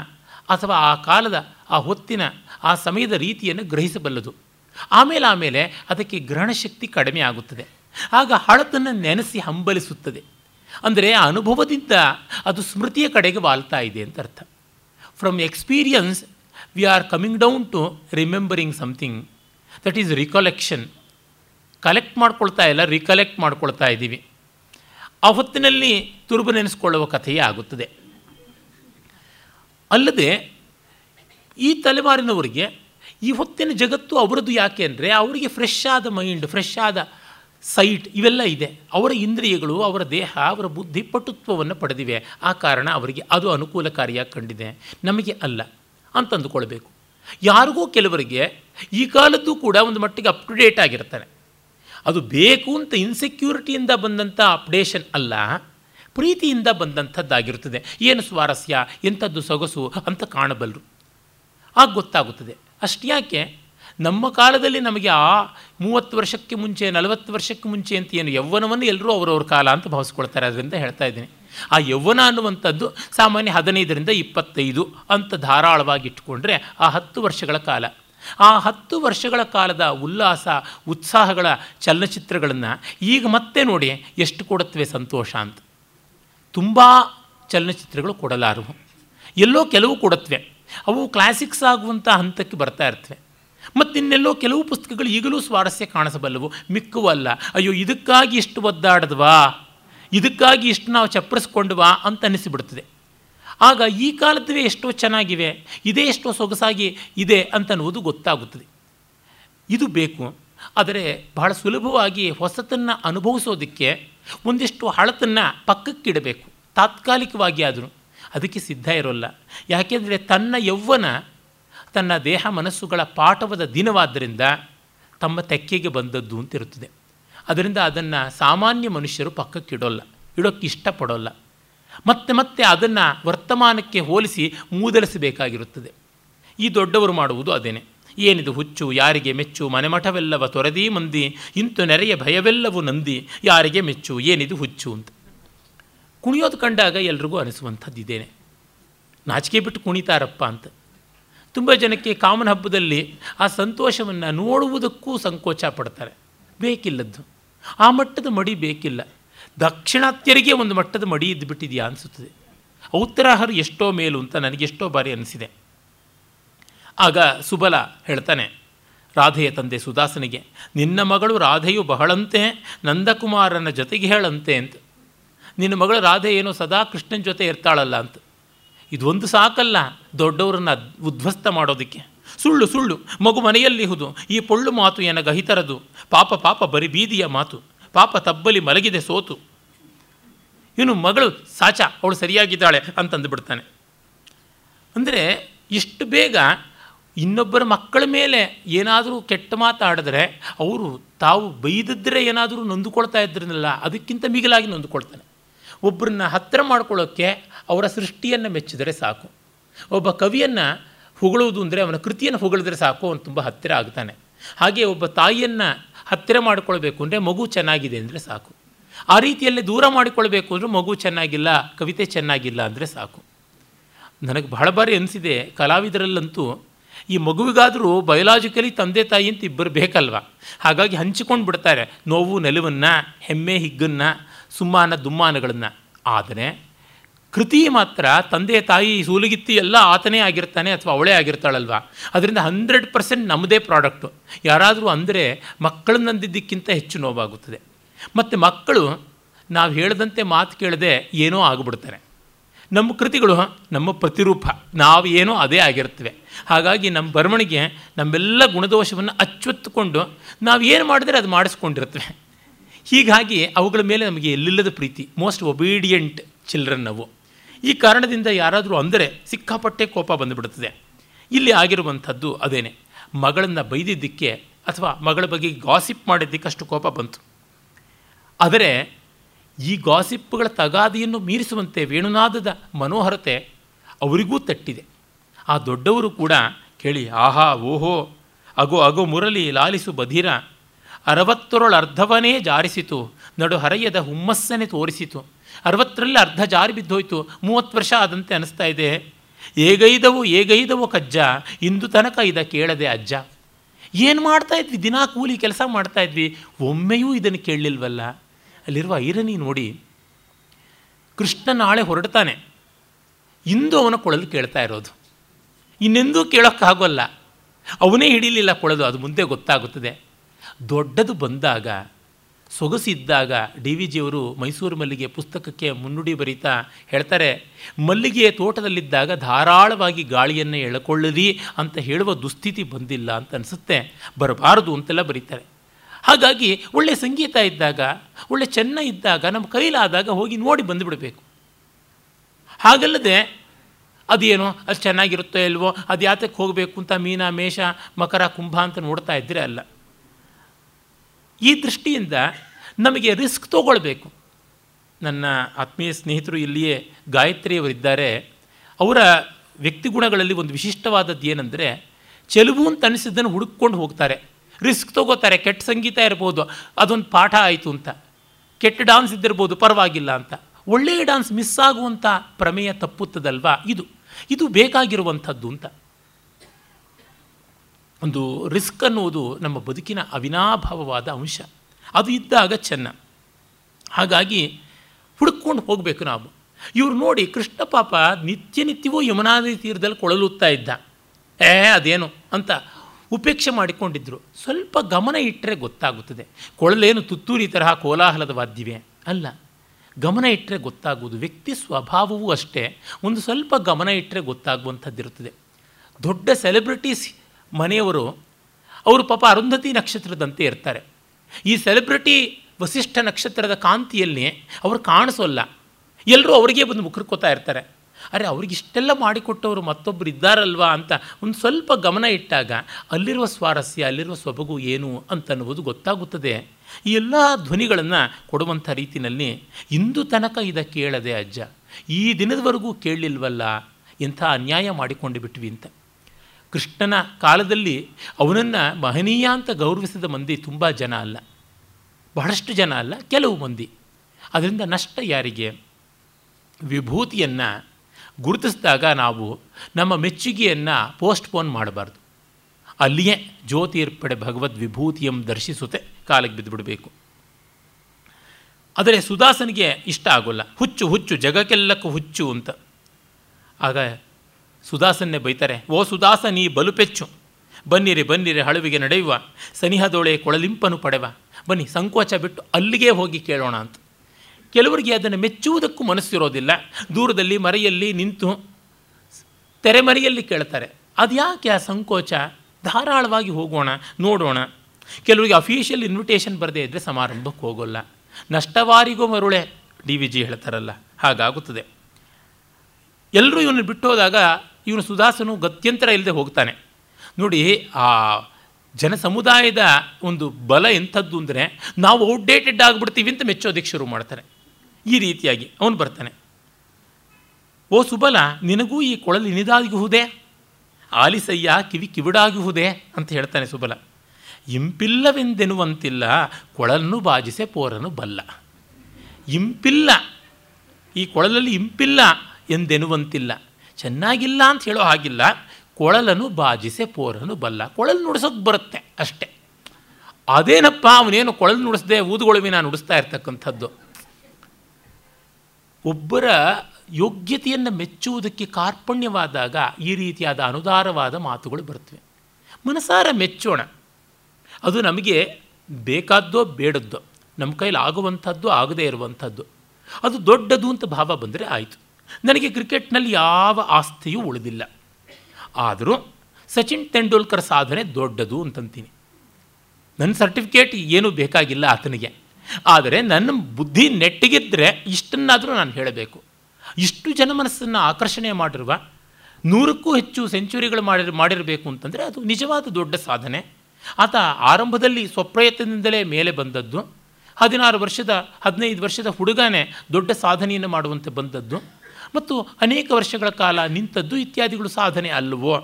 ಅಥವಾ ಆ ಕಾಲದ ಆ ಹೊತ್ತಿನ ಆ ಸಮಯದ ರೀತಿಯನ್ನು ಗ್ರಹಿಸಬಲ್ಲದು. ಆಮೇಲೆ ಆಮೇಲೆ ಅದಕ್ಕೆ ಗ್ರಹಣಶಕ್ತಿ ಕಡಿಮೆ ಆಗುತ್ತದೆ. ಆಗ ಹಳತನ್ನು ನೆನೆಸಿ ಹಂಬಲಿಸುತ್ತದೆ. ಅಂದರೆ ಅನುಭವದಿಂದ ಅದು ಸ್ಮೃತಿಯ ಕಡೆಗೆ ವಾಲ್ತಾ ಇದೆ ಅಂತ ಅರ್ಥ. From experience we are coming down to remembering something, that is recollection. Collect ಮಾಡ್ಕೊಳ್ತಾ ಇಲ್ಲ, ರಿಕಲೆಕ್ಟ್ ಮಾಡ್ಕೊಳ್ತಾ ಇದ್ದೀವಿ. ಆ ಹೊತ್ತಿನಲ್ಲಿ ತುರುಬು ನೆನೆಸ್ಕೊಳ್ಳುವ ಕಥೆಯೇ ಆಗುತ್ತದೆ. ಅಲ್ಲದೆ ಈ ತಲೆಮಾರಿನವರಿಗೆ ಈ ಹೊತ್ತಿನ ಜಗತ್ತು ಅವರದ್ದು. ಯಾಕೆ ಅಂದರೆ ಅವರಿಗೆ ಫ್ರೆಶ್ ಆದ ಮೈಂಡ್, ಫ್ರೆಶ್ ಆದ ಸೈಟ್ ಇವೆಲ್ಲ ಇದೆ. ಅವರ ಇಂದ್ರಿಯಗಳು, ಅವರ ದೇಹ, ಅವರ ಬುದ್ಧಿ ಪಟುತ್ವವನ್ನು ಪಡೆದಿವೆ. ಆ ಕಾರಣ ಅವರಿಗೆ ಅದು ಅನುಕೂಲಕಾರಿಯಾಗಿ ಕಂಡಿದೆ, ನಮಗೆ ಅಲ್ಲ ಅಂತಂದುಕೊಳ್ಬೇಕು. ಯಾರಿಗೂ ಕೆಲವರಿಗೆ ಈ ಕಾಲದ್ದು ಕೂಡ ಒಂದು ಮಟ್ಟಿಗೆ ಅಪ್ ಟು ಡೇಟ್ ಆಗಿರ್ತಾರೆ. ಅದು ಬೇಕು ಅಂತ ಇನ್ಸೆಕ್ಯೂರಿಟಿಯಿಂದ ಬಂದಂಥ ಅಪ್ಡೇಷನ್ ಅಲ್ಲ, ಪ್ರೀತಿಯಿಂದ ಬಂದಂಥದ್ದಾಗಿರುತ್ತದೆ. ಏನು ಸ್ವಾರಸ್ಯ, ಎಂಥದ್ದು ಸೊಗಸು ಅಂತ ಕಾಣಬಲ್ಲರು. ಆಗ ಗೊತ್ತಾಗುತ್ತದೆ ಅಷ್ಟು. ಯಾಕೆ ನಮ್ಮ ಕಾಲದಲ್ಲಿ ನಮಗೆ ಆ 30 ವರ್ಷಕ್ಕೆ ಮುಂಚೆ, 40 ವರ್ಷಕ್ಕೆ ಮುಂಚೆ ಅಂತ ಏನು ಯೌವನವನ್ನು ಎಲ್ಲರೂ ಅವರವ್ರ ಕಾಲ ಅಂತ ಭಾವಿಸ್ಕೊಳ್ತಾರೆ. ಅದರಿಂದ ಹೇಳ್ತಾ ಇದ್ದೀನಿ, ಆ ಯೌವನ ಅನ್ನುವಂಥದ್ದು ಸಾಮಾನ್ಯ 15 ರಿಂದ 25 ಅಂತ ಧಾರಾಳವಾಗಿ ಇಟ್ಟುಕೊಂಡ್ರೆ ಆ 10 ವರ್ಷಗಳ ಕಾಲ, ಆ 10 ವರ್ಷಗಳ ಕಾಲದ ಉಲ್ಲಾಸ ಉತ್ಸಾಹಗಳ ಚಲನಚಿತ್ರಗಳನ್ನು ಈಗ ಮತ್ತೆ ನೋಡಿ ಎಷ್ಟು ಕೊಡುತ್ತವೆ ಸಂತೋಷ ಅಂತ. ತುಂಬ ಚಲನಚಿತ್ರಗಳು ಕೊಡಲಾರವು, ಎಲ್ಲೋ ಕೆಲವು ಕೊಡುತ್ತವೆ. ಅವು ಕ್ಲಾಸಿಕ್ಸ್ ಆಗುವಂಥ ಹಂತಕ್ಕೆ ಬರ್ತಾ ಇರ್ತವೆ. ಮತ್ತಿನ್ನೆಲ್ಲೋ ಕೆಲವು ಪುಸ್ತಕಗಳು ಈಗಲೂ ಸ್ವಾರಸ್ಯ ಕಾಣಿಸಬಲ್ಲವು, ಮಿಕ್ಕುವಲ್ಲ. ಅಯ್ಯೋ ಇದಕ್ಕಾಗಿ ಇಷ್ಟು ಒದ್ದಾಡದ್ವಾ, ಇದಕ್ಕಾಗಿ ಇಷ್ಟು ನಾವು ಚಪ್ಪರಿಸ್ಕೊಂಡ್ವಾ ಅಂತ ಅನ್ನಿಸಿಬಿಡ್ತದೆ. ಆಗ ಈ ಕಾಲದ್ದೇ ಎಷ್ಟೋ ಚೆನ್ನಾಗಿವೆ, ಇದೇ ಎಷ್ಟೋ ಸೊಗಸಾಗಿ ಇದೆ ಅಂತನ್ನುವುದು ಗೊತ್ತಾಗುತ್ತದೆ. ಇದು ಬೇಕು. ಆದರೆ ಬಹಳ ಸುಲಭವಾಗಿ ಹೊಸತನ್ನು ಅನುಭವಿಸೋದಕ್ಕೆ ಒಂದಿಷ್ಟು ಹಳತನ್ನು ಪಕ್ಕಕ್ಕಿಡಬೇಕು, ತಾತ್ಕಾಲಿಕವಾಗಿ ಆದರೂ. ಅದಕ್ಕೆ ಸಿದ್ಧ ಇರೋಲ್ಲ. ಯಾಕೆಂದರೆ ತನ್ನ ಯೌವನ ತನ್ನ ದೇಹ ಮನಸ್ಸುಗಳ ಪಾಠವದ ದಿನವಾದ್ದರಿಂದ ತಮ್ಮ ತೆಕ್ಕೆಗೆ ಬಂದದ್ದು ಅಂತಿರುತ್ತದೆ. ಅದರಿಂದ ಅದನ್ನು ಸಾಮಾನ್ಯ ಮನುಷ್ಯರು ಪಕ್ಕಕ್ಕಿಡೋಲ್ಲ, ಇಡೋಕ್ಕೆ ಇಷ್ಟಪಡೋಲ್ಲ. ಮತ್ತೆ ಮತ್ತೆ ಅದನ್ನು ವರ್ತಮಾನಕ್ಕೆ ಹೋಲಿಸಿ ಮೂದಲಿಸಬೇಕಾಗಿರುತ್ತದೆ. ಈ ದೊಡ್ಡವರು ಮಾಡುವುದು ಅದೇನೆ. ಏನಿದು ಹುಚ್ಚು, ಯಾರಿಗೆ ಮೆಚ್ಚು, ಮನೆಮಠವೆಲ್ಲವ ತೊರೆದೀ ಮಂದಿ, ಇಂತು ನೆರೆಯ ಭಯವೆಲ್ಲವೂ ನಂದಿ, ಯಾರಿಗೆ ಮೆಚ್ಚು, ಏನಿದು ಹುಚ್ಚು ಅಂತ ಕುಣಿಯೋದು ಕಂಡಾಗ ಎಲ್ರಿಗೂ ಅನಿಸುವಂಥದ್ದು ಇದೇನೆ. ನಾಚಿಕೆ ಬಿಟ್ಟು ಕುಣಿತಾರಪ್ಪ ಅಂತ. ತುಂಬ ಜನಕ್ಕೆ ಕಾಮನ್ ಹಬ್ಬದಲ್ಲಿ ಆ ಸಂತೋಷವನ್ನು ನೋಡುವುದಕ್ಕೂ ಸಂಕೋಚ ಪಡ್ತಾರೆ. ಬೇಕಿಲ್ಲದ್ದು, ಆ ಮಟ್ಟದ ಮಡಿ ಬೇಕಿಲ್ಲ. ದಕ್ಷಿಣಾತ್ಯರಿಗೆ ಒಂದು ಮಟ್ಟದ ಮಡಿ ಇದ್ದುಬಿಟ್ಟಿದೆಯಾ ಅನಿಸುತ್ತದೆ. ಔತ್ತರಾಹರು ಎಷ್ಟೋ ಮೇಲು ಅಂತ ನನಗೆಷ್ಟೋ ಬಾರಿ ಅನಿಸಿದೆ. ಆಗ ಸುಬಲ ಹೇಳ್ತಾನೆ ರಾಧೆಯ ತಂದೆ ಸುದಾಸನಿಗೆ, ನಿನ್ನ ಮಗಳು ರಾಧೆಯು ಬಹಳಂತೆ ನಂದಕುಮಾರನ ಜೊತೆಗೆ ಹೇಳಂತೆ ಅಂತ. ನಿನ್ನ ಮಗಳು ರಾಧೆ ಏನೋ ಸದಾ ಕೃಷ್ಣನ ಜೊತೆ ಇರ್ತಾಳಲ್ಲ ಅಂತ. ಇದೊಂದು ಸಾಕಲ್ಲ ದೊಡ್ಡವರನ್ನು ಉದ್ವಸ್ತ ಮಾಡೋದಕ್ಕೆ. ಸುಳ್ಳು ಸುಳ್ಳು, ಮಗು ಮನೆಯಲ್ಲಿಹುದು, ಈ ಪೊಳ್ಳು ಮಾತು ಏನ ಗಹಿತರದು, ಪಾಪ ಪಾಪ ಬರೀ ಬೀದಿಯ ಮಾತು, ಪಾಪ ತಬ್ಬಲಿ ಮಲಗಿದೆ ಸೋತು. ಇನ್ನು ಮಗಳು ಸಾಚ, ಅವಳು ಸರಿಯಾಗಿದ್ದಾಳೆ ಅಂತಂದು ಬಿಡ್ತಾನೆ. ಅಂದರೆ ಇಷ್ಟು ಬೇಗ ಇನ್ನೊಬ್ಬರ ಮಕ್ಕಳ ಮೇಲೆ ಏನಾದರೂ ಕೆಟ್ಟ ಮಾತಾಡಿದ್ರೆ ಅವರು ತಾವು ಬೈದಿದ್ದರೆ ಏನಾದರೂ ನೊಂದುಕೊಳ್ತಾ ಇದ್ರನ್ನಲ್ಲ, ಅದಕ್ಕಿಂತ ಮಿಗಿಲಾಗಿ ನೊಂದುಕೊಳ್ತಾನೆ. ಒಬ್ಬರನ್ನ ಹತ್ತಿರ ಮಾಡ್ಕೊಳ್ಳೋಕ್ಕೆ ಅವರ ಸೃಷ್ಟಿಯನ್ನು ಮೆಚ್ಚಿದರೆ ಸಾಕು. ಒಬ್ಬ ಕವಿಯನ್ನು ಹೊಗಳುವುದು ಅಂದರೆ ಅವನ ಕೃತಿಯನ್ನು ಹೊಗಳಿದ್ರೆ ಸಾಕು, ಅವನು ತುಂಬ ಹತ್ತಿರ ಆಗ್ತಾನೆ. ಹಾಗೆ ಒಬ್ಬ ತಾಯಿಯನ್ನು ಹತ್ತಿರ ಮಾಡಿಕೊಳ್ಬೇಕು ಅಂದರೆ ಮಗು ಚೆನ್ನಾಗಿದೆ ಅಂದರೆ ಸಾಕು. ಆ ರೀತಿಯಲ್ಲೇ ದೂರ ಮಾಡಿಕೊಳ್ಬೇಕು ಅಂದರೆ ಮಗು ಚೆನ್ನಾಗಿಲ್ಲ, ಕವಿತೆ ಚೆನ್ನಾಗಿಲ್ಲ ಅಂದರೆ ಸಾಕು. ನನಗೆ ಬಹಳ ಬಾರಿ ಅನಿಸಿದೆ, ಕಲಾವಿದರಲ್ಲಂತೂ ಈ ಮಗುವಿಗಾದರೂ ಬಯೋಲಾಜಿಕಲಿ ತಂದೆ ತಾಯಿ ಅಂತ ಇಬ್ಬರು ಬೇಕಲ್ವ, ಹಾಗಾಗಿ ಹಂಚಿಕೊಂಡು ಬಿಡ್ತಾರೆ ನೋವು ನೆಲವನ್ನು, ಹೆಮ್ಮೆ ಹಿಗ್ಗನ್ನು, ಸುಮ್ಮಾನ ದುಮ್ಮಾನಗಳನ್ನು. ಆದರೆ ಕೃತಿ ಮಾತ್ರ ತಂದೆ ತಾಯಿ ಸೂಲಗಿತ್ತಿ ಎಲ್ಲ ಆತನೇ ಆಗಿರ್ತಾನೆ ಅಥವಾ ಅವಳೇ ಆಗಿರ್ತಾಳಲ್ವ, ಅದರಿಂದ 100% ನಮ್ಮದೇ ಪ್ರಾಡಕ್ಟು. ಯಾರಾದರೂ ಅಂದರೆ ಮಕ್ಕಳನ್ನಂದಿದ್ದಕ್ಕಿಂತ ಹೆಚ್ಚು ನೋವಾಗುತ್ತದೆ. ಮತ್ತು ಮಕ್ಕಳು ನಾವು ಹೇಳಿದಂತೆ ಮಾತು ಕೇಳದೆ ಏನೋ ಆಗಿಬಿಡ್ತಾರೆ. ನಮ್ಮ ಕೃತಿಗಳು ನಮ್ಮ ಪ್ರತಿರೂಪ, ನಾವು ಏನೋ ಅದೇ ಆಗಿರ್ತವೆ. ಹಾಗಾಗಿ ನಮ್ಮ ಬರವಣಿಗೆ ನಮ್ಮೆಲ್ಲ ಗುಣದೋಷವನ್ನು ಅಚ್ಚೊತ್ತುಕೊಂಡು ನಾವು ಏನು ಮಾಡಿದ್ರೆ ಅದು ಮಾಡಿಸ್ಕೊಂಡಿರ್ತವೆ. ಹೀಗಾಗಿ ಅವುಗಳ ಮೇಲೆ ನಮಗೆ ಎಲ್ಲಿಲ್ಲದ ಪ್ರೀತಿ, ಮೋಸ್ಟ್ ಒಬೀಡಿಯೆಂಟ್ ಚಿಲ್ಡ್ರನ್ ನಾವು. ಈ ಕಾರಣದಿಂದ ಯಾರಾದರೂ ಅಂದರೆ ಸಿಕ್ಕಾಪಟ್ಟೆ ಕೋಪ ಬಂದುಬಿಡುತ್ತದೆ. ಇಲ್ಲಿ ಆಗಿರುವಂಥದ್ದು ಅದೇನೆ, ಮಗಳನ್ನು ಬೈದಿದ್ದಕ್ಕೆ ಅಥವಾ ಮಗಳ ಬಗ್ಗೆ ಗಾಸಿಪ್ ಮಾಡಿದ್ದಕ್ಕೆ ಅಷ್ಟು ಕೋಪ ಬಂತು. ಆದರೆ ಈ ಗಾಸಿಪ್ಗಳ ತಗಾದಿಯನ್ನು ಮೀರಿಸುವಂತೆ ವೇಣುನಾದದ ಮನೋಹರತೆ ಅವರಿಗೂ ತಟ್ಟಿದೆ. ಆ ದೊಡ್ಡವರು ಕೂಡ ಕೇಳಿ ಆಹಾ ಓಹೋ ಅಗೋ ಅಗೋ ಮುರಳಿ ಲಾಲಿಸು ಬಧಿರ 60ರೊಳರ್ಧವನೇ ಜಾರಿಸಿತು ನಡು ಹರೆಯದ ಹುಮ್ಮಸ್ಸನೆ ತೋರಿಸಿತು 60ರಲ್ಲಿ ಅರ್ಧ ಜಾರಿ ಬಿದ್ದೋಯ್ತು 30 ವರ್ಷ ಆದಂತೆ ಅನಿಸ್ತಾ ಇದೆ ಏಗೈದವು ಏಗೈದವು ಕಜ್ಜ ಇಂದು ತನಕ ಇದ ಕೇಳದೆ ಅಜ್ಜ. ಏನು ಮಾಡ್ತಾ ಇದ್ವಿ, ದಿನಾ ಕೂಲಿ ಕೆಲಸ ಮಾಡ್ತಾ ಇದ್ವಿ, ಒಮ್ಮೆಯೂ ಇದನ್ನು ಕೇಳಲಿಲ್ವಲ್ಲ. ಅಲ್ಲಿರುವ ಐರನಿ ನೋಡಿ. ಕೃಷ್ಣ ನಾಳೆ ಹೊರಡ್ತಾನೆ, ಇಂದು ಅವನ ಕೊಳಲು ಕೇಳ್ತಾ ಇರೋದು, ಇನ್ನೆಂದೂ ಕೇಳೋಕ್ಕಾಗೋಲ್ಲ. ಅವನೇ ಹಿಡೀಲಿಲ್ಲ ಕೊಳಲು, ಅದು ಮುಂದೆ ಗೊತ್ತಾಗುತ್ತದೆ. ದೊಡ್ಡದು ಬಂದಾಗ, ಸೊಗಸಿದ್ದಾಗ DVಜಿಯವರು ಮೈಸೂರು ಮಲ್ಲಿಗೆ ಪುಸ್ತಕಕ್ಕೆ ಮುನ್ನುಡಿ ಬರೀತಾ ಹೇಳ್ತಾರೆ, ಮಲ್ಲಿಗೆಯ ತೋಟದಲ್ಲಿದ್ದಾಗ ಧಾರಾಳವಾಗಿ ಗಾಳಿಯನ್ನು ಎಳಕೊಳ್ಳಿರಿ ಅಂತ ಹೇಳುವ ದುಸ್ಥಿತಿ ಬಂದಿಲ್ಲ ಅಂತ ಅನಿಸುತ್ತೆ, ಬರಬಾರದು ಅಂತೆಲ್ಲ ಬರೀತಾರೆ. ಹಾಗಾಗಿ ಒಳ್ಳೆ ಸಂಗೀತ ಇದ್ದಾಗ, ಒಳ್ಳೆ ಚೆನ್ನ ಇದ್ದಾಗ, ನಮ್ಮ ಕೈಲಾದಾಗ ಹೋಗಿ ನೋಡಿ ಬಂದುಬಿಡಬೇಕು. ಹಾಗಲ್ಲದೆ ಅದೇನೋ ಅದು ಚೆನ್ನಾಗಿರುತ್ತೋ ಇಲ್ವೋ, ಅದು ಯಾತಕ್ಕೆ ಹೋಗಬೇಕು ಅಂತ ಮೀನ ಮೇಷ ಮಕರ ಕುಂಭ ಅಂತ ನೋಡ್ತಾ ಇದ್ದರೆ ಅಲ್ಲ. ಈ ದೃಷ್ಟಿಯಿಂದ ನಮಗೆ ರಿಸ್ಕ್ ತೊಗೊಳ್ಬೇಕು. ನನ್ನ ಆತ್ಮೀಯ ಸ್ನೇಹಿತರು ಇಲ್ಲಿಯೇ ಗಾಯತ್ರಿಯವರಿದ್ದಾರೆ. ಅವರ ವ್ಯಕ್ತಿಗುಣಗಳಲ್ಲಿ ಒಂದು ವಿಶಿಷ್ಟವಾದದ್ದು ಏನಂದರೆ, ಚೆಲುವು ಅಂತ ಅನಿಸಿದ್ದನ್ನು ಹುಡುಕೊಂಡು ಹೋಗ್ತಾರೆ, ರಿಸ್ಕ್ ತೊಗೋತಾರೆ. ಕೆಟ್ಟ ಸಂಗೀತ ಇರ್ಬೋದು, ಅದೊಂದು ಪಾಠ ಆಯಿತು ಅಂತ, ಕೆಟ್ಟ ಡಾನ್ಸ್ ಇದ್ದಿರ್ಬೋದು, ಪರವಾಗಿಲ್ಲ ಅಂತ. ಒಳ್ಳೆಯ ಡಾನ್ಸ್ ಮಿಸ್ ಆಗುವಂಥ ಪ್ರಮೇಯ ತಪ್ಪುತ್ತದಲ್ವ, ಇದು ಇದು ಬೇಕಾಗಿರುವಂಥದ್ದು ಅಂತ. ಒಂದು ರಿಸ್ಕ್ ಅನ್ನುವುದು ನಮ್ಮ ಬದುಕಿನ ಅವಿನಾಭಾವವಾದ ಅಂಶ, ಅದು ಇದ್ದಾಗ ಚೆನ್ನ. ಹಾಗಾಗಿ ಹುಡುಕೊಂಡು ಹೋಗಬೇಕು ನಾವು. ಇವರು ನೋಡಿ, ಕೃಷ್ಣ ಪಾಪ ನಿತ್ಯವೂ ಯಮುನಾದಿ ತೀರದಲ್ಲಿ ಕೊಳಲುತ್ತಾ ಇದ್ದ, ಅದೇನು ಅಂತ ಉಪೇಕ್ಷೆ ಮಾಡಿಕೊಂಡಿದ್ದರು. ಸ್ವಲ್ಪ ಗಮನ ಇಟ್ಟರೆ ಗೊತ್ತಾಗುತ್ತದೆ. ಕೊಳಲೇನು ತುತ್ತೂರಿ ತರಹ ಕೋಲಾಹಲದ ವಾದ್ಯವೇ ಅಲ್ಲ, ಗಮನ ಇಟ್ಟರೆ ಗೊತ್ತಾಗುವುದು. ವ್ಯಕ್ತಿ ಸ್ವಭಾವವೂ ಅಷ್ಟೇ, ಒಂದು ಸ್ವಲ್ಪ ಗಮನ ಇಟ್ಟರೆ ಗೊತ್ತಾಗುವಂಥದ್ದಿರುತ್ತದೆ. ದೊಡ್ಡ ಸೆಲೆಬ್ರಿಟೀಸ್ ಮನೆಯವರು ಅವರು ಪಾಪ ಅರುಂಧತಿ ನಕ್ಷತ್ರದಂತೆ ಇರ್ತಾರೆ. ಈ ಸೆಲೆಬ್ರಿಟಿ ವಸಿಷ್ಠ ನಕ್ಷತ್ರದ ಕಾಂತಿಯಲ್ಲಿ ಅವರು ಕಾಣಿಸೋಲ್ಲ, ಎಲ್ಲರೂ ಅವರಿಗೆ ಬಂದು ಮುಖರ್ಕೋತಾ ಇರ್ತಾರೆ. ಅರೆ ಅವ್ರಿಗಿಷ್ಟೆಲ್ಲ ಮಾಡಿಕೊಟ್ಟವರು ಮತ್ತೊಬ್ಬರು ಇದ್ದಾರಲ್ವಾ ಅಂತ ಒಂದು ಸ್ವಲ್ಪ ಗಮನ ಇಟ್ಟಾಗ ಅಲ್ಲಿರುವ ಸ್ವಾರಸ್ಯ, ಅಲ್ಲಿರುವ ಸೊಬಗು ಏನು ಅಂತನ್ನುವುದು ಗೊತ್ತಾಗುತ್ತದೆ. ಈ ಎಲ್ಲ ಧ್ವನಿಗಳನ್ನು ಕೊಡುವಂಥ ರೀತಿಯಲ್ಲಿ ಇಂದು ತನಕ ಇದ ಕೇಳದೆ ಅಜ್ಜ, ಈ ದಿನದವರೆಗೂ ಕೇಳಲಿಲ್ವಲ್ಲ, ಎಂಥ ಅನ್ಯಾಯ ಮಾಡಿಕೊಂಡು ಬಿಟ್ವಿ ಅಂತ. ಕೃಷ್ಣನ ಕಾಲದಲ್ಲಿ ಅವನನ್ನು ಮಹನೀಯ ಅಂತ ಗೌರವಿಸಿದ ಮಂದಿ ತುಂಬ ಜನ ಅಲ್ಲ, ಬಹಳಷ್ಟು ಜನ ಅಲ್ಲ, ಕೆಲವು ಮಂದಿ. ಅದರಿಂದ ನಷ್ಟ ಯಾರಿಗೆ? ವಿಭೂತಿಯನ್ನು ಗುರುತಿಸಿದಾಗ ನಾವು ನಮ್ಮ ಮೆಚ್ಚುಗೆಯನ್ನು ಪೋಸ್ಟ್ಪೋನ್ ಮಾಡಬಾರ್ದು. ಅಲ್ಲಿಯೇ ಜ್ಯೋತಿರ್ಪಡೆ ಭಗವದ್ ವಿಭೂತಿಯಂ ದರ್ಶಿಸುತ್ತೆ, ಕಾಲಿಗೆ ಬಿದ್ದುಬಿಡಬೇಕು. ಆದರೆ ಸುದಾಸನಿಗೆ ಇಷ್ಟ ಆಗೋಲ್ಲ, ಹುಚ್ಚು ಹುಚ್ಚು ಜಗಕ್ಕೆಲ್ಲಕ್ಕೂ ಹುಚ್ಚು ಅಂತ. ಆಗ ಸುದಾಸನ್ನೇ ಬೈತಾರೆ, ಓ ಸುದಾಸ ನೀ ಬಲುಪೆಚ್ಚು, ಬನ್ನಿರಿ ಬನ್ನಿರಿ ಹಳುವಿಗೆ ನಡೆಯುವ ಸನಿಹದೋಳೆ ಕೊಳಲಿಂಪನು ಪಡೆವ, ಬನ್ನಿ ಸಂಕೋಚ ಬಿಟ್ಟು ಅಲ್ಲಿಗೆ ಹೋಗಿ ಕೇಳೋಣ ಅಂತ. ಕೆಲವರಿಗೆ ಅದನ್ನು ಮೆಚ್ಚುವುದಕ್ಕೂ ಮನಸ್ಸಿರೋದಿಲ್ಲ, ದೂರದಲ್ಲಿ ಮರೆಯಲ್ಲಿ ನಿಂತು ತೆರೆಮರೆಯಲ್ಲಿ ಕೇಳ್ತಾರೆ. ಅದು ಯಾಕೆ ಆ ಸಂಕೋಚ? ಧಾರಾಳವಾಗಿ ಹೋಗೋಣ, ನೋಡೋಣ. ಕೆಲವರಿಗೆ ಅಫಿಷಿಯಲ್ ಇನ್ವಿಟೇಷನ್ ಬರದೇ ಇದ್ದರೆ ಸಮಾರಂಭಕ್ಕೆ ಹೋಗೋಲ್ಲ. ನಷ್ಟವಾರಿಗೂ ಮರುಳೆ DVG ಹೇಳ್ತಾರಲ್ಲ, ಹಾಗಾಗುತ್ತದೆ. ಎಲ್ಲರೂ ಇವನು ಬಿಟ್ಟು ಹೋದಾಗ ಇವನು ಸುದಾಸನು ಗತ್ಯಂತರ ಇಲ್ಲದೆ ಹೋಗ್ತಾನೆ. ನೋಡಿ, ಆ ಜನಸಮುದಾಯದ ಒಂದು ಬಲ ಎಂಥದ್ದು ಅಂದರೆ ನಾವು ಔಟ್ಡೇಟೆಡ್ ಆಗಿಬಿಡ್ತೀವಿ ಅಂತ ಮೆಚ್ಚೋದಕ್ಕೆ ಶುರು ಮಾಡ್ತಾರೆ. ಈ ರೀತಿಯಾಗಿ ಅವನು ಬರ್ತಾನೆ, ಓ ಸುಬಲ ನಿನಗೂ ಈ ಕೊಳಲು ಇನಿದಾಗಿಹುದೇ, ಆಲಿಸಯ್ಯ ಕಿವಿ ಕಿವಿಡಾಗಿಹುದೇ ಅಂತ ಹೇಳ್ತಾನೆ ಸುಬಲ. ಇಂಪಿಲ್ಲವೆಂದೆನುವಂತಿಲ್ಲ ಕೊಳಲನ್ನು ಬಾಜಿಸೆ ಪೋರನು ಬಲ್ಲ, ಇಂಪಿಲ್ಲ ಈ ಕೊಳಲಲ್ಲಿ ಇಂಪಿಲ್ಲ ಎಂದೆನುವಂತಿಲ್ಲ, ಚೆನ್ನಾಗಿಲ್ಲ ಅಂತ ಹೇಳೋ ಹಾಗಿಲ್ಲ, ಕೊಳಲನ್ನು ಬಾಜಿಸೆ ಪೋರನು ಬಲ್ಲ, ಕೊಳಲು ನುಡಿಸೋದು ಬರುತ್ತೆ ಅಷ್ಟೆ. ಅದೇನಪ್ಪ ಅವನೇನು ಕೊಳಲು ನುಡಿಸದೆ ಊದುಗೊಳವಿ ನಾನು ನುಡಿಸ್ತಾ ಇರ್ತಕ್ಕಂಥದ್ದು. ಒಬ್ಬರ ಯೋಗ್ಯತೆಯನ್ನು ಮೆಚ್ಚುವುದಕ್ಕೆ ಕಾರ್ಪಣ್ಯವಾದಾಗ ಈ ರೀತಿಯಾದ ಅನುದಾರವಾದ ಮಾತುಗಳು ಬರ್ತವೆ. ಮನಸಾರ ಮೆಚ್ಚೋಣ, ಅದು ನಮಗೆ ಬೇಕಾದ್ದೋ ಬೇಡದ್ದೋ, ನಮ್ಮ ಕೈಲಿ ಆಗುವಂಥದ್ದು ಆಗದೇ ಇರುವಂಥದ್ದು, ಅದು ದೊಡ್ಡದು ಅಂತ ಭಾವ ಬಂದರೆ ಆಯಿತು. ನನಗೆ ಕ್ರಿಕೆಟ್ನಲ್ಲಿ ಯಾವ ಆಸ್ತಿಯೂ ಉಳಿದಿಲ್ಲ, ಆದರೂ ಸಚಿನ್ ತೆಂಡೂಲ್ಕರ್ ಸಾಧನೆ ದೊಡ್ಡದು ಅಂತಂತೀನಿ. ನನ್ನ ಸರ್ಟಿಫಿಕೇಟ್ ಏನೂ ಬೇಕಾಗಿಲ್ಲ ಆತನಿಗೆ, ಆದರೆ ನನ್ನ ಬುದ್ಧಿ ನೆಟ್ಟಿಗಿದ್ದರೆ ಇಷ್ಟನ್ನಾದರೂ ನಾನು ಹೇಳಬೇಕು. ಇಷ್ಟು ಜನ ಮನಸ್ಸನ್ನು ಆಕರ್ಷಣೆ ಮಾಡಿರುವ, 100ಕ್ಕೂ ಹೆಚ್ಚು ಸೆಂಚುರಿಗಳು ಮಾಡಿರಬೇಕು ಅಂತಂದರೆ ಅದು ನಿಜವಾದ ದೊಡ್ಡ ಸಾಧನೆ. ಆತ ಆರಂಭದಲ್ಲಿ ಸ್ವಪ್ರಯತ್ನದಿಂದಲೇ ಮೇಲೆ ಬಂದದ್ದು, 15 ವರ್ಷದ 15 ವರ್ಷದ ಹುಡುಗನೇ ದೊಡ್ಡ ಸಾಧನೆಯನ್ನು ಮಾಡುವಂತೆ ಬಂದದ್ದು, ಮತ್ತು ಅನೇಕ ವರ್ಷಗಳ ಕಾಲ ನಿಂತದ್ದು ಇತ್ಯಾದಿಗಳು ಸಾಧನೆ ಅಲ್ಲವೋ?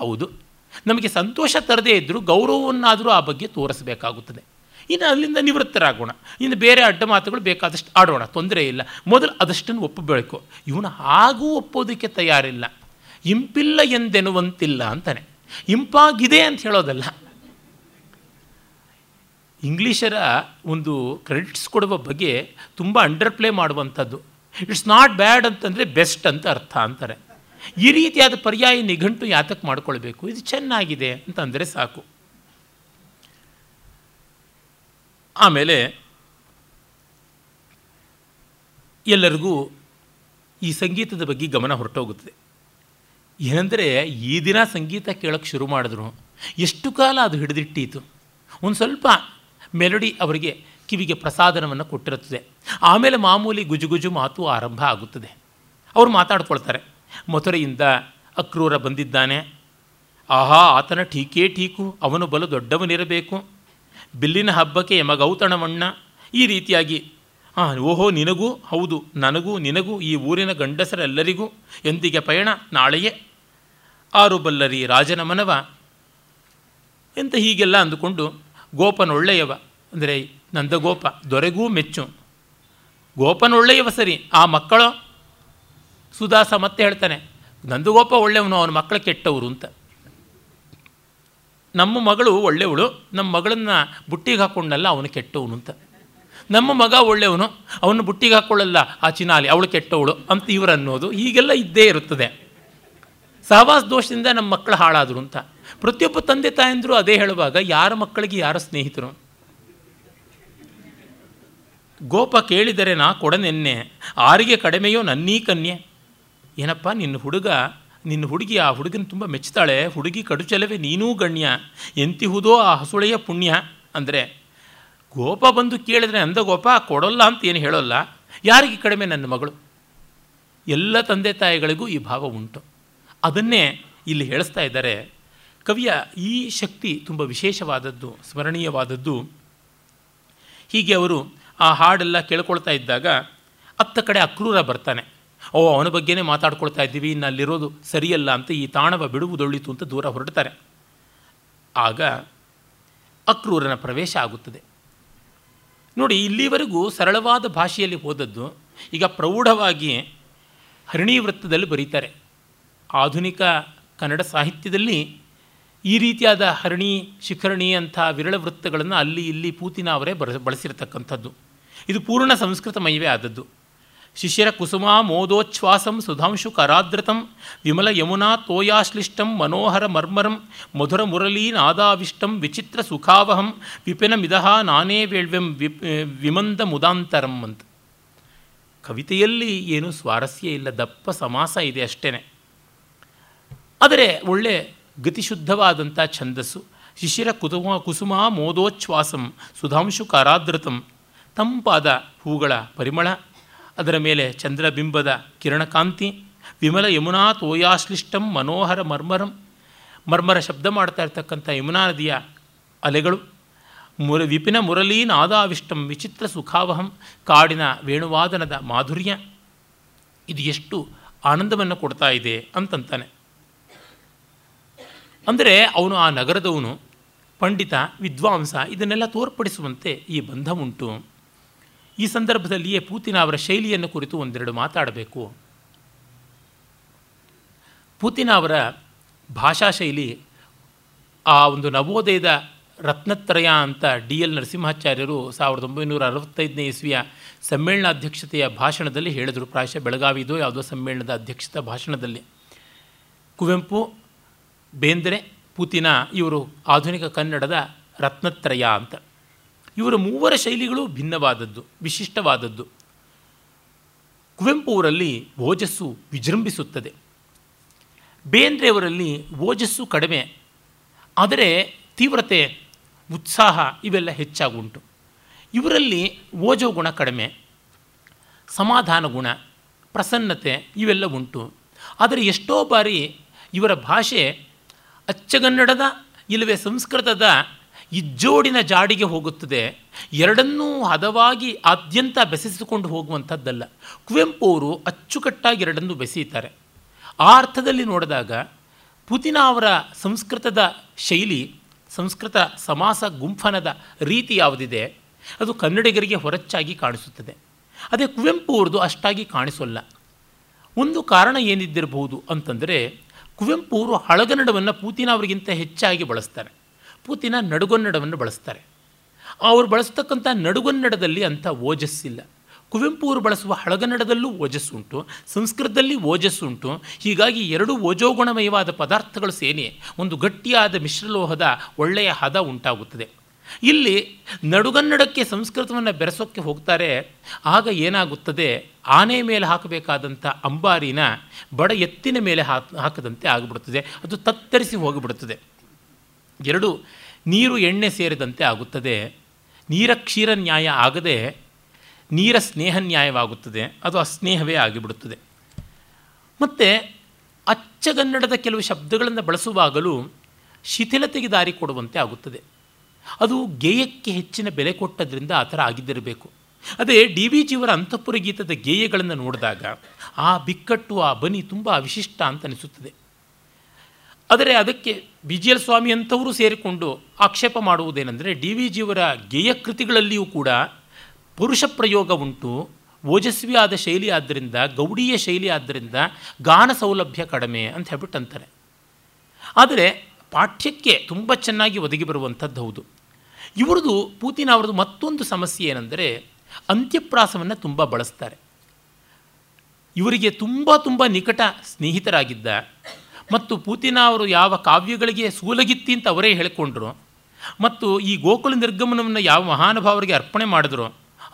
ಹೌದು. ನಮಗೆ ಸಂತೋಷ ತರದೇ ಇದ್ದರೂ ಗೌರವವನ್ನಾದರೂ ಆ ಬಗ್ಗೆ ತೋರಿಸಬೇಕಾಗುತ್ತದೆ. ಇನ್ನು ಅಲ್ಲಿಂದ ನಿವೃತ್ತರಾಗೋಣ, ಇನ್ನು ಬೇರೆ ಅಡ್ಡ ಮಾತುಗಳು ಬೇಕಾದಷ್ಟು ಆಡೋಣ, ತೊಂದರೆ ಇಲ್ಲ. ಮೊದಲು ಅದಷ್ಟನ್ನು ಒಪ್ಪಬೇಕು. ಇವನು ಹಾಗೂ ಒಪ್ಪೋದಕ್ಕೆ ತಯಾರಿಲ್ಲ. ಇಂಪಿಲ್ಲ ಎಂದೆನ್ನುವಂತಿಲ್ಲ ಅಂತಾನೆ, ಇಂಪಾಗಿದೆ ಅಂತ ಹೇಳೋದಲ್ಲ. ಇಂಗ್ಲೀಷರ ಒಂದು ಕ್ರೆಡಿಟ್ಸ್ ಕೊಡುವ ಬಗ್ಗೆ ತುಂಬ ಅಂಡರ್ ಪ್ಲೇ ಮಾಡುವಂಥದ್ದು. ಇಟ್ಸ್ ನಾಟ್ ಬ್ಯಾಡ್ ಅಂತಂದರೆ ಬೆಸ್ಟ್ ಅಂತ ಅರ್ಥ ಅಂತಾರೆ. ಈ ರೀತಿಯಾದ ಪರ್ಯಾಯ ನಿಘಂಟು ಯಾತಕ್ಕೆ ಮಾಡಿಕೊಳ್ಬೇಕು? ಇದು ಚೆನ್ನಾಗಿದೆ ಅಂತಂದರೆ ಸಾಕು. ಆಮೇಲೆ ಎಲ್ಲರಿಗೂ ಈ ಸಂಗೀತದ ಬಗ್ಗೆ ಗಮನ ಹೊರಟೋಗುತ್ತದೆ. ಏನೆಂದರೆ ಈ ದಿನ ಸಂಗೀತ ಕೇಳೋಕ್ಕೆ ಶುರು ಮಾಡಿದ್ರು ಎಷ್ಟು ಕಾಲ ಅದು ಹಿಡಿದಿಟ್ಟೀತು. ಒಂದು ಸ್ವಲ್ಪ ಮೆಲಡಿ ಅವರಿಗೆ ಕಿವಿಗೆ ಪ್ರಸಾದನವನ್ನು ಕೊಟ್ಟಿರುತ್ತದೆ. ಆಮೇಲೆ ಮಾಮೂಲಿ ಗುಜುಗುಜು ಮಾತು ಆರಂಭ ಆಗುತ್ತದೆ. ಅವರು ಮಾತಾಡ್ಕೊಳ್ತಾರೆ. ಮಥುರೆಯಿಂದ ಅಕ್ರೂರ ಬಂದಿದ್ದಾನೆ, ಆಹಾ ಆತನ ಟೀಕೇ ಟೀಕು, ಅವನು ಬಲು ದೊಡ್ಡವನಿರಬೇಕು, ಬಿಲ್ಲಿನ ಹಬ್ಬಕ್ಕೆ ಯಮಗೌತಣವಣ್ಣ, ಈ ರೀತಿಯಾಗಿ ಓಹೋ ನಿನಗೂ, ಹೌದು ನನಗೂ, ನಿನಗೂ, ಈ ಊರಿನ ಗಂಡಸರೆಲ್ಲರಿಗೂ ಎಂದಿಗೆ ಪಯಣ ನಾಳೆಯೇ, ಆರು ಬಲ್ಲರಿ ರಾಜನ ಮನವ ಎಂತ ಹೀಗೆಲ್ಲ ಅಂದುಕೊಂಡು, ಗೋಪನೊಳ್ಳೆಯವ ಅಂದರೆ ನಂದಗೋಪ ದೊರೆಗೂ ಮೆಚ್ಚು, ಗೋಪನೊಳ್ಳೆಯವ ಸರಿ, ಆ ಮಕ್ಕಳು ಸುದಾಸ ಮತ್ತೆ ಹೇಳ್ತಾನೆ ನಂದಗೋಪ ಒಳ್ಳೆಯವನು, ಅವನ ಮಕ್ಕಳು ಕೆಟ್ಟವರು ಅಂತ. ನಮ್ಮ ಮಗಳು ಒಳ್ಳೆಯವಳು, ನಮ್ಮ ಮಗಳನ್ನು ಬುಟ್ಟಿಗೆ ಹಾಕ್ಕೊಂಡಲ್ಲ ಅವನು ಕೆಟ್ಟವನು ಅಂತ. ನಮ್ಮ ಮಗ ಒಳ್ಳೆಯವನು, ಅವನು ಬುಟ್ಟಿಗೆ ಹಾಕ್ಕೊಳ್ಳಲ್ಲ ಆ ಚಿನಾಲಿ, ಅವಳು ಕೆಟ್ಟವಳು ಅಂತ ಇವರು ಅನ್ನೋದು. ಹೀಗೆಲ್ಲ ಇದ್ದೇ ಇರುತ್ತದೆ. ಸಹವಾಸ ದೋಷದಿಂದ ನಮ್ಮ ಮಕ್ಕಳು ಹಾಳಾದರು ಅಂತ ಪ್ರತಿಯೊಬ್ಬ ತಂದೆ ತಾಯಂದರು ಅದೇ ಹೇಳುವಾಗ ಯಾರ ಮಕ್ಕಳಿಗೆ ಯಾರು ಸ್ನೇಹಿತರು? ಗೋಪ ಕೇಳಿದರೆ ನಾ ಕೊಡನೆನ್ನೆ, ಆರಿಗೆ ಕಡಿಮೆಯೋ ನನ್ನೀ ಕನ್ಯೆ. ಏನಪ್ಪ ನಿನ್ನ ಹುಡುಗ, ನಿನ್ನ ಹುಡುಗಿ ಆ ಹುಡುಗನ ತುಂಬ ಮೆಚ್ಚುತ್ತಾಳೆ, ಹುಡುಗಿ ಕಡುಚಲವೇ ನೀನೂ ಗಣ್ಯ, ಎಂತಿಹುದೋ ಆ ಹಸುಳೆಯ ಪುಣ್ಯ ಅಂದರೆ ಗೋಪ ಬಂದು ಕೇಳಿದರೆ ಅಂದ ಗೋಪ ಕೊಡೋಲ್ಲ ಅಂತ ಏನು ಹೇಳೋಲ್ಲ, ಯಾರಿಗೆ ಕಡಿಮೆ ನನ್ನ ಮಗಳು, ಎಲ್ಲ ತಂದೆ ತಾಯಿಗಳಿಗೂ ಈ ಭಾವ ಉಂಟು. ಅದನ್ನೇ ಇಲ್ಲಿ ಹೇಳಿಸ್ತಾ ಇದ್ದಾರೆ. ಕವಿಯ ಈ ಶಕ್ತಿ ತುಂಬ ವಿಶೇಷವಾದದ್ದು, ಸ್ಮರಣೀಯವಾದದ್ದು. ಹೀಗೆ ಅವರು ಆ ಹಾಡೆಲ್ಲ ಕೇಳ್ಕೊಳ್ತಾ ಇದ್ದಾಗ ಅತ್ತ ಕಡೆ ಅಕ್ರೂರ ಬರ್ತಾನೆ. ಅವನ ಬಗ್ಗೆನೇ ಮಾತಾಡ್ಕೊಳ್ತಾ ಇದ್ದೀವಿ, ಇನ್ನು ಅಲ್ಲಿರೋದು ಸರಿಯಲ್ಲ ಅಂತ ಈ ತಾಣವ ಬಿಡುವುದೊಳಿತು ಅಂತ ದೂರ ಹೊರಡ್ತಾರೆ. ಆಗ ಅಕ್ರೂರನ ಪ್ರವೇಶ ಆಗುತ್ತದೆ. ನೋಡಿ, ಇಲ್ಲಿವರೆಗೂ ಸರಳವಾದ ಭಾಷೆಯಲ್ಲಿ ಹೋದದ್ದು ಈಗ ಪ್ರೌಢವಾಗಿ ಹರಿಣೀವೃತ್ತದಲ್ಲಿ ಬರೀತಾರೆ. ಆಧುನಿಕ ಕನ್ನಡ ಸಾಹಿತ್ಯದಲ್ಲಿ ಈ ರೀತಿಯಾದ ಹರಿಣಿ, ಶಿಖರಣಿ ಅಂಥ ವಿರಳ ವೃತ್ತಗಳನ್ನು ಅಲ್ಲಿ ಇಲ್ಲಿ ಪುತಿನ ಅವರೇ ಬಳಸಿರತಕ್ಕಂಥದ್ದು. ಇದು ಪೂರ್ಣ ಸಂಸ್ಕೃತಮಯವೇ ಆದದ್ದು. ಶಿಶಿರ ಕುಸುಮ ಮೋದೋಚ್ಛ್ವಾಸಂ ಸುಧಾಂಶು ಕರಾದ್ರತಂ ವಿಮಲ ಯಮುನಾ ತೋಯಾಶ್ಲಿಷ್ಟಂ ಮನೋಹರ ಮರ್ಮರಂ ಮಧುರ ಮುರಳೀ ನಾದಾವಿಷ್ಟಂ ವಿಚಿತ್ರ ಸುಖಾವಹಂ ವಿಪಿನ ಮಿದಹ ನಾನೇ ವೇಳ್ವೆಂ ವಿಮಂದ ಮುದಾಂತರಂ ಅಂತ. ಕವಿತೆಯಲ್ಲಿ ಏನೂ ಸ್ವಾರಸ್ಯ ಇಲ್ಲ, ದಪ್ಪ ಸಮಾಸ ಇದೆ ಅಷ್ಟೇ. ಆದರೆ ಒಳ್ಳೆ ಗತಿಶುದ್ಧವಾದಂಥ ಛಂದಸ್ಸು. ಶಿಶಿರ ಕುಸುಮ ಮೋದೋಚ್ಛ್ವಾಸಂ ಸುಧಾಂಶು ಕರಾದ್ರತಂ, ತಂಪಾದ ಹೂಗಳ ಪರಿಮಳ, ಅದರ ಮೇಲೆ ಚಂದ್ರಬಿಂಬದ ಕಿರಣಕಾಂತಿ, ವಿಮಲ ಯಮುನಾ ತೋಯಾಶ್ಲಿಷ್ಟಂ ಮನೋಹರ ಮರ್ಮರಂ, ಮರ್ಮರ ಶಬ್ದ ಮಾಡ್ತಾ ಇರ್ತಕ್ಕಂಥ ಯಮುನಾ ನದಿಯ ಅಲೆಗಳು, ವಿಪಿನ ಮುರಳೀ ನಾದಾವಿಷ್ಟಂ ವಿಚಿತ್ರ ಸುಖಾವಹಂ, ಕಾಡಿನ ವೇಣುವಾದನದ ಮಾಧುರ್ಯ, ಇದು ಎಷ್ಟು ಆನಂದವನ್ನು ಕೊಡ್ತಾ ಇದೆ ಅಂತಂತಾನೆ. ಅಂದರೆ ಅವನು ಆ ನಗರದವನು, ಪಂಡಿತ, ವಿದ್ವಾಂಸ, ಇದನ್ನೆಲ್ಲ ತೋರ್ಪಡಿಸುವಂತೆ ಈ ಬಂಧ ಉಂಟು. ಈ ಸಂದರ್ಭದಲ್ಲಿಯೇ ಪುತಿನ ಅವರ ಶೈಲಿಯನ್ನು ಕುರಿತು ಒಂದೆರಡು ಮಾತಾಡಬೇಕು. ಪುತಿನ ಅವರ ಭಾಷಾ ಶೈಲಿ, ಆ ಒಂದು ನವೋದಯದ ರತ್ನತ್ರಯ ಅಂತ ಡಿ.ಎಲ್. ನರಸಿಂಹಾಚಾರ್ಯರು 1965ನೇ ಇಸ್ವಿಯ ಸಮ್ಮೇಳನಾಧ್ಯಕ್ಷತೆಯ ಭಾಷಣದಲ್ಲಿ ಹೇಳಿದರು. ಪ್ರಾಯಶಃ ಬೆಳಗಾವಿದೋ ಯಾವುದೋ ಸಮ್ಮೇಳನದ ಅಧ್ಯಕ್ಷತಾ ಭಾಷಣದಲ್ಲಿ ಕುವೆಂಪು, ಬೇಂದ್ರೆ, ಪುತಿನ ಇವರು ಆಧುನಿಕ ಕನ್ನಡದ ರತ್ನತ್ರಯ ಅಂತ. ಇವರ ಮೂವರ ಶೈಲಿಗಳು ಭಿನ್ನವಾದದ್ದು, ವಿಶಿಷ್ಟವಾದದ್ದು. ಕುವೆಂಪುವರಲ್ಲಿ ಓಜಸ್ಸು ವಿಜೃಂಭಿಸುತ್ತದೆ, ಬೇಂದ್ರೆಯವರಲ್ಲಿ ಓಜಸ್ಸು ಕಡಿಮೆ, ಆದರೆ ತೀವ್ರತೆ, ಉತ್ಸಾಹ ಇವೆಲ್ಲ ಹೆಚ್ಚಾಗುಂಟು. ಇವರಲ್ಲಿ ಓಜೋ ಗುಣ ಕಡಿಮೆ, ಸಮಾಧಾನ ಗುಣ, ಪ್ರಸನ್ನತೆ ಇವೆಲ್ಲ ಉಂಟು. ಆದರೆ ಎಷ್ಟೋ ಬಾರಿ ಇವರ ಭಾಷೆ ಅಚ್ಚಗನ್ನಡದ ಇಲ್ಲವೇ ಸಂಸ್ಕೃತದ ಇಜ್ಜೋಡಿನ ಜಾಡಿಗೆ ಹೋಗುತ್ತದೆ. ಎರಡನ್ನೂ ಹದವಾಗಿ ಆದ್ಯಂತ ಬೆಸೆಸಿಕೊಂಡು ಹೋಗುವಂಥದ್ದಲ್ಲ. ಕುವೆಂಪು ಅವರು ಅಚ್ಚುಕಟ್ಟಾಗಿ ಎರಡನ್ನೂ ಬೆಸೆಯುತ್ತಾರೆ. ಆ ಅರ್ಥದಲ್ಲಿ ನೋಡಿದಾಗ ಪುತಿನ ಅವರ ಸಂಸ್ಕೃತದ ಶೈಲಿ, ಸಂಸ್ಕೃತ ಸಮಾಸ ಗುಂಫನದ ರೀತಿ ಯಾವುದಿದೆ ಅದು ಕನ್ನಡಿಗರಿಗೆ ಹೊರಚಾಗಿ ಕಾಣಿಸುತ್ತದೆ. ಅದೇ ಕುವೆಂಪು ಅವ್ರದ್ದು ಅಷ್ಟಾಗಿ ಕಾಣಿಸೋಲ್ಲ. ಒಂದು ಕಾರಣ ಏನಿದ್ದಿರಬಹುದು ಅಂತಂದರೆ, ಕುವೆಂಪು ಅವರು ಹಳಗನ್ನಡವನ್ನು ಪುತಿನ ಅವರಿಗಿಂತ ಹೆಚ್ಚಾಗಿ ಬಳಸ್ತಾರೆ, ಪುತಿನ ನಡುಗನ್ನಡವನ್ನು ಬಳಸ್ತಾರೆ. ಅವರು ಬಳಸ್ತಕ್ಕಂಥ ನಡುಗನ್ನಡದಲ್ಲಿ ಅಂಥ ಓಜಸ್ಸಿಲ್ಲ. ಕುವೆಂಪು ಅವರು ಬಳಸುವ ಹಳಗನ್ನಡದಲ್ಲೂ ಓಜಸ್ಸುಂಟು, ಸಂಸ್ಕೃತದಲ್ಲಿ ಓಜಸ್ಸುಂಟು. ಹೀಗಾಗಿ ಎರಡು ಓಜೋಗುಣಮಯವಾದ ಪದಾರ್ಥಗಳು ಸೇರಿ ಒಂದು ಗಟ್ಟಿಯಾದ ಮಿಶ್ರಲೋಹದ ಒಳ್ಳೆಯ ಹದ ಉಂಟಾಗುತ್ತದೆ. ಇಲ್ಲಿ ನಡುಗನ್ನಡಕ್ಕೆ ಸಂಸ್ಕೃತವನ್ನು ಬೆರೆಸೋಕ್ಕೆ ಹೋಗ್ತಾರೆ. ಆಗ ಏನಾಗುತ್ತದೆ, ಆನೆ ಮೇಲೆ ಹಾಕಬೇಕಾದಂಥ ಅಂಬಾರಿನ ಬಡ ಎತ್ತಿನ ಮೇಲೆ ಹಾಕದಂತೆ ಆಗಿಬಿಡುತ್ತದೆ. ಅದು ತತ್ತರಿಸಿ ಹೋಗಿಬಿಡುತ್ತದೆ. ಎರಡು ನೀರು ಎಣ್ಣೆ ಸೇರಿದಂತೆ ಆಗುತ್ತದೆ. ನೀರ ಕ್ಷೀರ ನ್ಯಾಯ ಆಗದೆ ನೀರ ಸ್ನೇಹ ನ್ಯಾಯವಾಗುತ್ತದೆ, ಅದು ಅಸ್ನೇಹವೇ ಆಗಿಬಿಡುತ್ತದೆ. ಮತ್ತು ಅಚ್ಚಗನ್ನಡದ ಕೆಲವು ಶಬ್ದಗಳನ್ನು ಬಳಸುವಾಗಲೂ ಶಿಥಿಲತೆಗೆ ದಾರಿ ಕೊಡುವಂತೆ ಆಗುತ್ತದೆ. ಅದು ಗೇಯಕ್ಕೆ ಹೆಚ್ಚಿನ ಬೆಲೆ ಕೊಟ್ಟದ್ರಿಂದ ಆ ಥರ ಆಗಿದ್ದಿರಬೇಕು. ಅದೇ ಡಿ.ವಿ.ಜಿಯವರ ಅಂತಃಪುರ ಗೀತದ ಗೇಯಗಳನ್ನು ನೋಡಿದಾಗ ಆ ಬಿಕ್ಕಟ್ಟು, ಆ ಬನಿ ತುಂಬ ವಿಶಿಷ್ಟ ಅಂತ ಅನಿಸುತ್ತದೆ. ಆದರೆ ಅದಕ್ಕೆ BGL ಸ್ವಾಮಿ ಅಂಥವರು ಸೇರಿಕೊಂಡು ಆಕ್ಷೇಪ ಮಾಡುವುದೇನೆಂದರೆ, ಡಿ.ವಿ.ಜಿಯವರ ಗೇಯ ಕೃತಿಗಳಲ್ಲಿಯೂ ಕೂಡ ಪುರುಷ ಪ್ರಯೋಗ ಉಂಟು, ಓಜಸ್ವಿಯಾದ ಶೈಲಿ ಆದ್ದರಿಂದ, ಗೌಡೀಯ ಶೈಲಿ ಆದ್ದರಿಂದ ಗಾನ ಸೌಲಭ್ಯ ಕಡಿಮೆ ಅಂತ ಹೇಳ್ಬಿಟ್ಟಂತಾರೆ. ಆದರೆ ಪಾಠ್ಯಕ್ಕೆ ತುಂಬ ಚೆನ್ನಾಗಿ ಒದಗಿ ಬರುವಂಥದ್ದು ಹೌದು. ಇವ್ರದ್ದು, ಪುತಿನ ಅವ್ರದ್ದು ಮತ್ತೊಂದು ಸಮಸ್ಯೆ ಏನೆಂದರೆ, ಅಂತ್ಯಪ್ರಾಸವನ್ನು ತುಂಬ ಬಳಸ್ತಾರೆ. ಇವರಿಗೆ ತುಂಬ ನಿಕಟ ಸ್ನೇಹಿತರಾಗಿದ್ದ ಮತ್ತು ಪುತಿನ ಅವರು ಯಾವ ಕಾವ್ಯಗಳಿಗೆ ಸೂಲಗಿತ್ತಿ ಅಂತ ಅವರೇ ಹೇಳಿಕೊಂಡ್ರು, ಮತ್ತು ಈ ಗೋಕುಲ ನಿರ್ಗಮನವನ್ನು ಯಾವ ಮಹಾನುಭಾವರಿಗೆ ಅರ್ಪಣೆ ಮಾಡಿದ್ರು,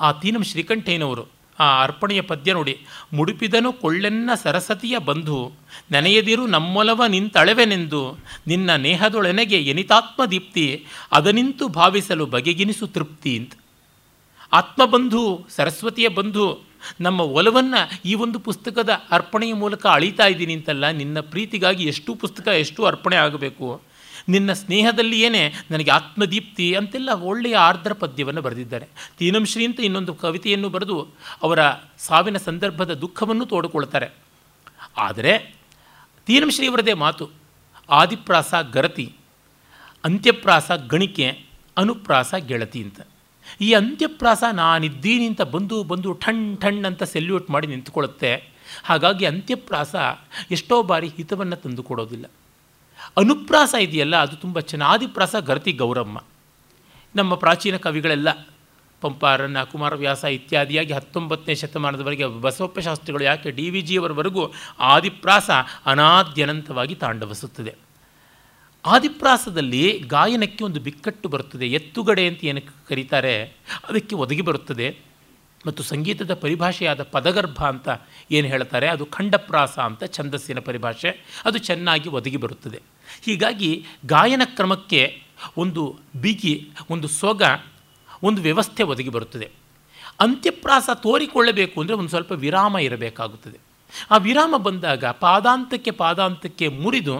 ಆ ತೀನಂ ಶ್ರೀಕಂಠಯ್ಯನವರು. ಆ ಅರ್ಪಣೆಯ ಪದ್ಯ ನೋಡಿ: ಮುಡುಪಿದನು ಕೊಳ್ಳೆನ್ನ ಸರಸ್ವತಿಯ ಬಂಧು, ನೆನೆಯದಿರು ನಮ್ಮೊಲವ ನಿಂತಳೆವೆನೆಂದು, ನಿನ್ನ ನೇಹದೊಳನೆಗೆ ಎನಿತಾತ್ಮ ದೀಪ್ತಿ, ಅದನಿಂತು ಭಾವಿಸಲು ಬಗೆಗಿನಿಸು ತೃಪ್ತಿ ಅಂತ. ಆ ಆತ್ಮಬಂಧು, ಸರಸ್ವತಿಯ ಬಂಧು, ನಮ್ಮ ಒಲವನ್ನು ಈ ಒಂದು ಪುಸ್ತಕದ ಅರ್ಪಣೆಯ ಮೂಲಕ ಅಳೀತಾ ಇದ್ದೀನಿ ಅಂತಲ್ಲ, ನಿನ್ನ ಪ್ರೀತಿಗಾಗಿ ಎಷ್ಟು ಪುಸ್ತಕ ಎಷ್ಟು ಅರ್ಪಣೆ ಆಗಬೇಕು, ನಿನ್ನ ಸ್ನೇಹದಲ್ಲಿಯೇ ನನಗೆ ಆತ್ಮದೀಪ್ತಿ ಅಂತೆಲ್ಲ ಒಳ್ಳೆಯ ಆರ್ದ್ರ ಪದ್ಯವನ್ನು ಬರೆದಿದ್ದಾರೆ. ತೀನಂಶ್ರೀ ಅಂತ ಇನ್ನೊಂದು ಕವಿತೆಯನ್ನು ಬರೆದು ಅವರ ಸಾವಿನ ಸಂದರ್ಭದ ದುಃಖವನ್ನು ತೋಡಿಕೊಳ್ತಾರೆ. ಆದರೆ ತೀನಂಶ್ರೀಯವರದೇ ಮಾತು, ಆದಿಪ್ರಾಸ ಗರತಿ, ಅಂತ್ಯಪ್ರಾಸ ಗಣಿಕೆ, ಅನುಪ್ರಾಸ ಗೆಳತಿ ಅಂತ. ಈ ಅಂತ್ಯಪ್ರಾಸ ನಾನಿದ್ದೀನಿ ಅಂತ ಬಂದು ಬಂದು ಠಣ್ ಠಣ್ ಅಂತ ಸೆಲ್ಯೂಟ್ ಮಾಡಿ ನಿಂತುಕೊಳ್ಳುತ್ತೆ. ಹಾಗಾಗಿ ಅಂತ್ಯಪ್ರಾಸ ಎಷ್ಟೋ ಬಾರಿ ಹಿತವನ್ನು ತಂದುಕೊಡೋದಿಲ್ಲ. ಅನುಪ್ರಾಸ ಇದೆಯಲ್ಲ ಅದು ತುಂಬ ಚೆನ್ನಾಗಿ. ಆದಿಪ್ರಾಸ ಗರತಿ ಗೌರಮ್ಮ. ನಮ್ಮ ಪ್ರಾಚೀನ ಕವಿಗಳೆಲ್ಲ ಪಂಪಾರನ್ನ, ಕುಮಾರವ್ಯಾಸ ಇತ್ಯಾದಿಯಾಗಿ 19ನೇ ಶತಮಾನದವರೆಗೆ ಬಸವಪ್ಪಶಾಸ್ತ್ರಿಗಳು, ಯಾಕೆ DVಜಿಯವರವರೆಗೂ ಆದಿಪ್ರಾಸ ಅನಾದ್ಯನಂತವಾಗಿ ತಾಂಡವಿಸುತ್ತದೆ. ಆದಿಪ್ರಾಸದಲ್ಲಿ ಗಾಯನಕ್ಕೆ ಒಂದು ಬಿಕ್ಕಟ್ಟು ಬರುತ್ತದೆ. ಎತ್ತುಗಡೆ ಅಂತ ಏನಕ್ಕೆ ಕರೀತಾರೆ ಅದಕ್ಕೆ ಒದಗಿ ಬರುತ್ತದೆ. ಮತ್ತು ಸಂಗೀತದ ಪರಿಭಾಷೆಯಾದ ಪದಗರ್ಭ ಅಂತ ಏನು ಹೇಳ್ತಾರೆ ಅದು ಖಂಡಪ್ರಾಸ ಅಂತ ಛಂದಸ್ಸಿನ ಪರಿಭಾಷೆ, ಅದು ಚೆನ್ನಾಗಿ ಒದಗಿ ಬರುತ್ತದೆ. ಹೀಗಾಗಿ ಗಾಯನ ಕ್ರಮಕ್ಕೆ ಒಂದು ಬಿಗಿ, ಒಂದು ಸೊಗ, ಒಂದು ವ್ಯವಸ್ಥೆ ಒದಗಿ ಬರುತ್ತದೆ. ಅಂತ್ಯಪ್ರಾಸ ತೋರಿಕೊಳ್ಳಬೇಕು ಅಂದರೆ ಒಂದು ಸ್ವಲ್ಪ ವಿರಾಮ ಇರಬೇಕಾಗುತ್ತದೆ. ಆ ವಿರಾಮ ಬಂದಾಗ ಪಾದಾಂತಕ್ಕೆ ಪಾದಾಂತಕ್ಕೆ ಮುರಿದು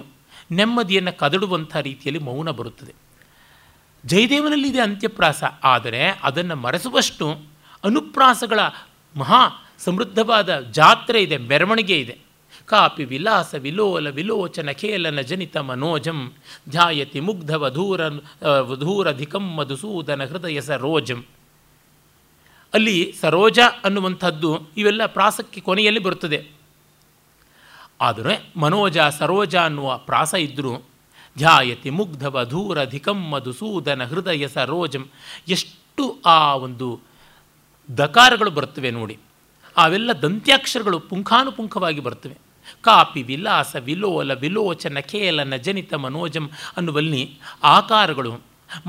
ನೆಮ್ಮದಿಯನ್ನು ಕದಡುವಂಥ ರೀತಿಯಲ್ಲಿ ಮೌನ ಬರುತ್ತದೆ. ಜಯದೇವನಲ್ಲಿದೆ ಅಂತ್ಯಪ್ರಾಸ, ಆದರೆ ಅದನ್ನು ಮರೆಸುವಷ್ಟು ಅನುಪ್ರಾಸಗಳ ಮಹಾ ಸಮೃದ್ಧವಾದ ಜಾತ್ರೆ ಇದೆ, ಮೆರವಣಿಗೆ ಇದೆ. ಕಾಪಿ ವಿಲಾಸ ವಿಲೋಲ ವಿಲೋಚನ ಖೇಲನ ಜನಿತ ಮನೋಜಂ ಧ್ಯಾಯತಿ ಮುಗ್ಧವಧೂರ ವಧೂರಧಿಕಂ ಮಧುಸೂದನ ಹೃದಯ ಸರೋಜಂ. ಅಲ್ಲಿ ಸರೋಜ ಅನ್ನುವಂಥದ್ದು ಇವೆಲ್ಲ ಪ್ರಾಸಕ್ಕೆ ಕೊನೆಯಲ್ಲಿ ಬರುತ್ತದೆ. ಆದರೆ ಮನೋಜ ಸರೋಜ ಅನ್ನುವ ಪ್ರಾಸ ಇದ್ದರೂ ಧ್ಯಾಯತಿ ಮುಗ್ಧವಧೂರಧಿಕಂ ಮಧುಸೂದನ ಹೃದಯ ಸರೋಜಂ. ಎಷ್ಟು ಆ ಒಂದು ದಕಾರಗಳು ಬರ್ತವೆ ನೋಡಿ, ಅವೆಲ್ಲ ದಂತ್ಯಾಕ್ಷರಗಳು ಪುಂಖಾನುಪುಂಖವಾಗಿ ಬರ್ತವೆ. ಕಾಪಿ ವಿಲಾಸ ವಿಲೋಲ ವಿಲೋಚನ ಖೇಲನ ಜನಿತ ಮನೋಜಂ ಅನ್ನುವಲ್ಲಿ ಆಕಾರಗಳು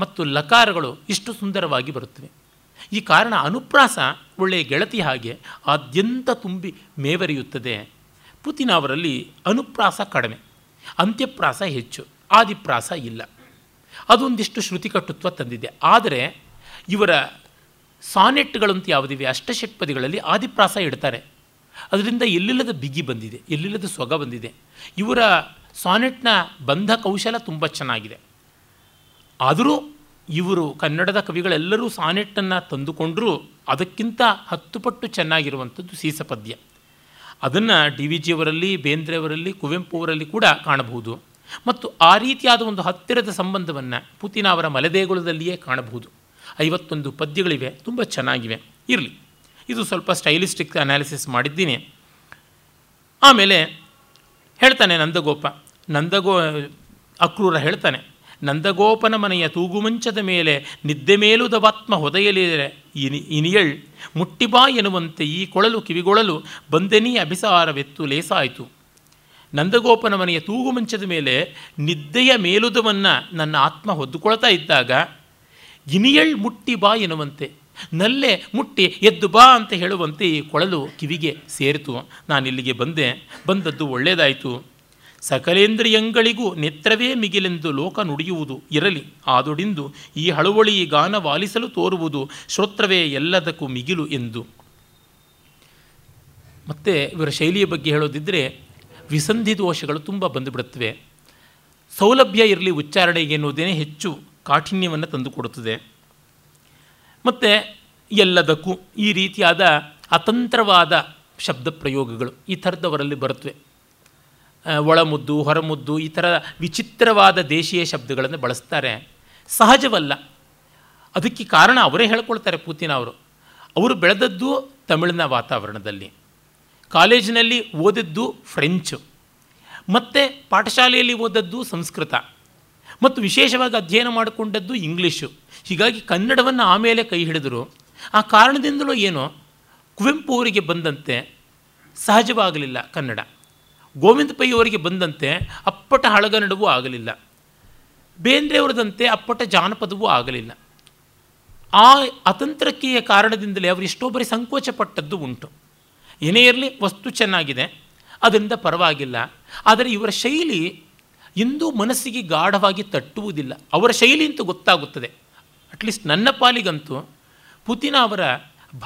ಮತ್ತು ಲಕಾರಗಳು ಇಷ್ಟು ಸುಂದರವಾಗಿ ಬರುತ್ತವೆ. ಈ ಕಾರಣ ಅನುಪ್ರಾಸ ಒಳ್ಳೆಯ ಗೆಳತಿ ಹಾಗೆ ಆದ್ಯಂತ ತುಂಬಿ ಮೇವರಿಯುತ್ತದೆ. ಪುತಿನ ಅವರಲ್ಲಿ ಅನುಪ್ರಾಸ ಕಡಿಮೆ, ಅಂತ್ಯಪ್ರಾಸ ಹೆಚ್ಚು, ಆದಿಪ್ರಾಸ ಇಲ್ಲ. ಅದೊಂದಿಷ್ಟು ಶ್ರುತಿಕಟ್ಟುತ್ವ ತಂದಿದೆ. ಆದರೆ ಇವರ ಸಾನೆಟ್ಗಳಂತೂ ಯಾವುದಿವೆ ಅಷ್ಟಷಟ್ಪದಿಗಳಲ್ಲಿ ಆದಿಪ್ರಾಸ ಇಡ್ತಾರೆ. ಅದರಿಂದ ಎಲ್ಲಿಲ್ಲದ ಬಿಗಿ ಬಂದಿದೆ, ಎಲ್ಲಿಲ್ಲದ ಸೊಗ ಬಂದಿದೆ. ಇವರ ಸಾನೆಟ್ನ ಬಂಧ ಕೌಶಲ ತುಂಬ ಚೆನ್ನಾಗಿದೆ. ಆದರೂ ಇವರು ಕನ್ನಡದ ಕವಿಗಳೆಲ್ಲರೂ ಸಾನೆಟ್ಟನ್ನು ತಂದುಕೊಂಡರೂ ಅದಕ್ಕಿಂತ 10 ಪಟ್ಟು ಚೆನ್ನಾಗಿರುವಂಥದ್ದು ಸೀಸಪದ್ಯ. ಅದನ್ನು DVಜಿಯವರಲ್ಲಿ, ಬೇಂದ್ರೆಯವರಲ್ಲಿ, ಕುವೆಂಪುವರಲ್ಲಿ ಕೂಡ ಕಾಣಬಹುದು. ಮತ್ತು ಆ ರೀತಿಯಾದ ಒಂದು ಹತ್ತಿರದ ಸಂಬಂಧವನ್ನು ಪುತಿನ ಅವರ ಮಲೆದೇಗುಲದಲ್ಲಿಯೇ ಕಾಣಬಹುದು. 51 ಪದ್ಯಗಳಿವೆ, ತುಂಬ ಚೆನ್ನಾಗಿವೆ. ಇರಲಿ, ಇದು ಸ್ವಲ್ಪ ಸ್ಟೈಲಿಸ್ಟಿಕ್ ಅನಾಲಿಸಿಸ್ ಮಾಡಿದ್ದೀನಿ. ಆಮೇಲೆ ಹೇಳ್ತಾನೆ ನಂದಗೋಪ, ಅಕ್ರೂರ ಹೇಳ್ತಾನೆ, ನಂದಗೋಪನ ಮನೆಯ ತೂಗುಮಂಚದ ಮೇಲೆ ನಿದ್ದೆ ಮೇಲುದವಾತ್ಮ ಹೊದೆಯಲಿರೆ ಇನಿಯಳ್ ಮುಟ್ಟಿಬಾ ಎನ್ನುವಂತೆ ಈ ಕೊಳಲು ಕಿವಿಗೊಳಲು ಬಂದೆನಿ ಅಭಿಸಾರವೆತ್ತು ಲೇಸಾಯಿತು. ನಂದಗೋಪನ ಮನೆಯ ತೂಗುಮಂಚದ ಮೇಲೆ ನಿದ್ದೆಯ ಮೇಲುದವನ್ನು ನನ್ನ ಆತ್ಮ ಹೊದ್ದುಕೊಳ್ತಾ ಇದ್ದಾಗ ಇನಿಯಳ್ ಮುಟ್ಟಿ ಬಾ ಎನ್ನುವಂತೆ, ನಲ್ಲೇ ಮುಟ್ಟಿ ಎದ್ದು ಬಾ ಅಂತ ಹೇಳುವಂತೆ ಈ ಕೊಳಲು ಕಿವಿಗೆ ಸೇರಿತು. ನಾನಿಲ್ಲಿಗೆ ಬಂದದ್ದು ಒಳ್ಳೆಯದಾಯಿತು. ಸಕಲೇಂದ್ರಿಯಂಗಳಿಗೂ ನೇತ್ರವೇ ಮಿಗಿಲೆಂದು ಲೋಕ ನುಡಿಯುವುದು ಇರಲಿ, ಆದೊಡಿಂದು ಈ ಹಳುವಳಿ ಗಾನ ವಾಲಿಸಲು ತೋರುವುದು ಶ್ರೋತ್ರವೇ ಎಲ್ಲದಕ್ಕೂ ಮಿಗಿಲು ಎಂದು. ಮತ್ತೆ ಇವರ ಶೈಲಿಯ ಬಗ್ಗೆ ಹೇಳೋದಿದ್ದರೆ ವಿಸಂಧಿ ದೋಷಗಳು ತುಂಬ ಬಂದುಬಿಡುತ್ತವೆ. ಸೌಲಭ್ಯ ಇರಲಿ ಉಚ್ಚಾರಣೆಗೆ ಎನ್ನುವುದೇ ಹೆಚ್ಚು ಕಾಠಿಣ್ಯವನ್ನು ತಂದುಕೊಡುತ್ತದೆ. ಮತ್ತು ಎಲ್ಲದಕ್ಕೂ ಈ ರೀತಿಯಾದ ಅತಂತ್ರವಾದ ಶಬ್ದ ಪ್ರಯೋಗಗಳು ಈ ಥರದವರಲ್ಲಿ ಬರುತ್ತವೆ. ಒಳಮುದ್ದು ಹೊರಮುದ್ದು ಈ ಥರ ವಿಚಿತ್ರವಾದ ದೇಶೀಯ ಶಬ್ದಗಳನ್ನು ಬಳಸ್ತಾರೆ. ಸಹಜವಲ್ಲ. ಅದಕ್ಕೆ ಕಾರಣ ಅವರೇ ಹೇಳ್ಕೊಳ್ತಾರೆ ಪುತಿನ ಅವರು. ಅವರು ಬೆಳೆದದ್ದು ತಮಿಳಿನ ವಾತಾವರಣದಲ್ಲಿ, ಕಾಲೇಜಿನಲ್ಲಿ ಓದಿದ್ದು ಫ್ರೆಂಚು, ಮತ್ತು ಪಾಠಶಾಲೆಯಲ್ಲಿ ಓದದ್ದು ಸಂಸ್ಕೃತ, ಮತ್ತು ವಿಶೇಷವಾಗಿ ಅಧ್ಯಯನ ಮಾಡಿಕೊಂಡದ್ದು ಇಂಗ್ಲೀಷು. ಹೀಗಾಗಿ ಕನ್ನಡವನ್ನು ಆಮೇಲೆ ಕೈ ಹಿಡಿದರು. ಆ ಕಾರಣದಿಂದಲೂ ಏನೋ ಕುವೆಂಪು ಅವರಿಗೆ ಬಂದಂತೆ ಸಹಜವಾಗಲಿಲ್ಲ ಕನ್ನಡ, ಗೋವಿಂದ ಪೈ ಅವರಿಗೆ ಬಂದಂತೆ ಅಪ್ಪಟ ಹಳಗನ್ನಡವೂ ಆಗಲಿಲ್ಲ, ಬೇಂದ್ರೆ ಅವರದಂತೆ ಅಪ್ಪಟ ಜಾನಪದವೂ ಆಗಲಿಲ್ಲ. ಆ ಅತಂತ್ರಕ್ರಿಯೆಯ ಕಾರಣದಿಂದಲೇ ಅವರು ಎಷ್ಟೋ ಬರೀ ಸಂಕೋಚಪಟ್ಟದ್ದು ಉಂಟು. ಏನೇ ಇರಲಿ ವಸ್ತು ಚೆನ್ನಾಗಿದೆ, ಅದರಿಂದ ಪರವಾಗಿಲ್ಲ. ಆದರೆ ಇವರ ಶೈಲಿ ಎಂದೂ ಮನಸ್ಸಿಗೆ ಗಾಢವಾಗಿ ತಟ್ಟುವುದಿಲ್ಲ. ಅವರ ಶೈಲಿ ಅಂತೂ ಗೊತ್ತಾಗುತ್ತದೆ. ಅಟ್ಲೀಸ್ಟ್ ನನ್ನ ಪಾಲಿಗಂತೂ ಪುತಿನ ಅವರ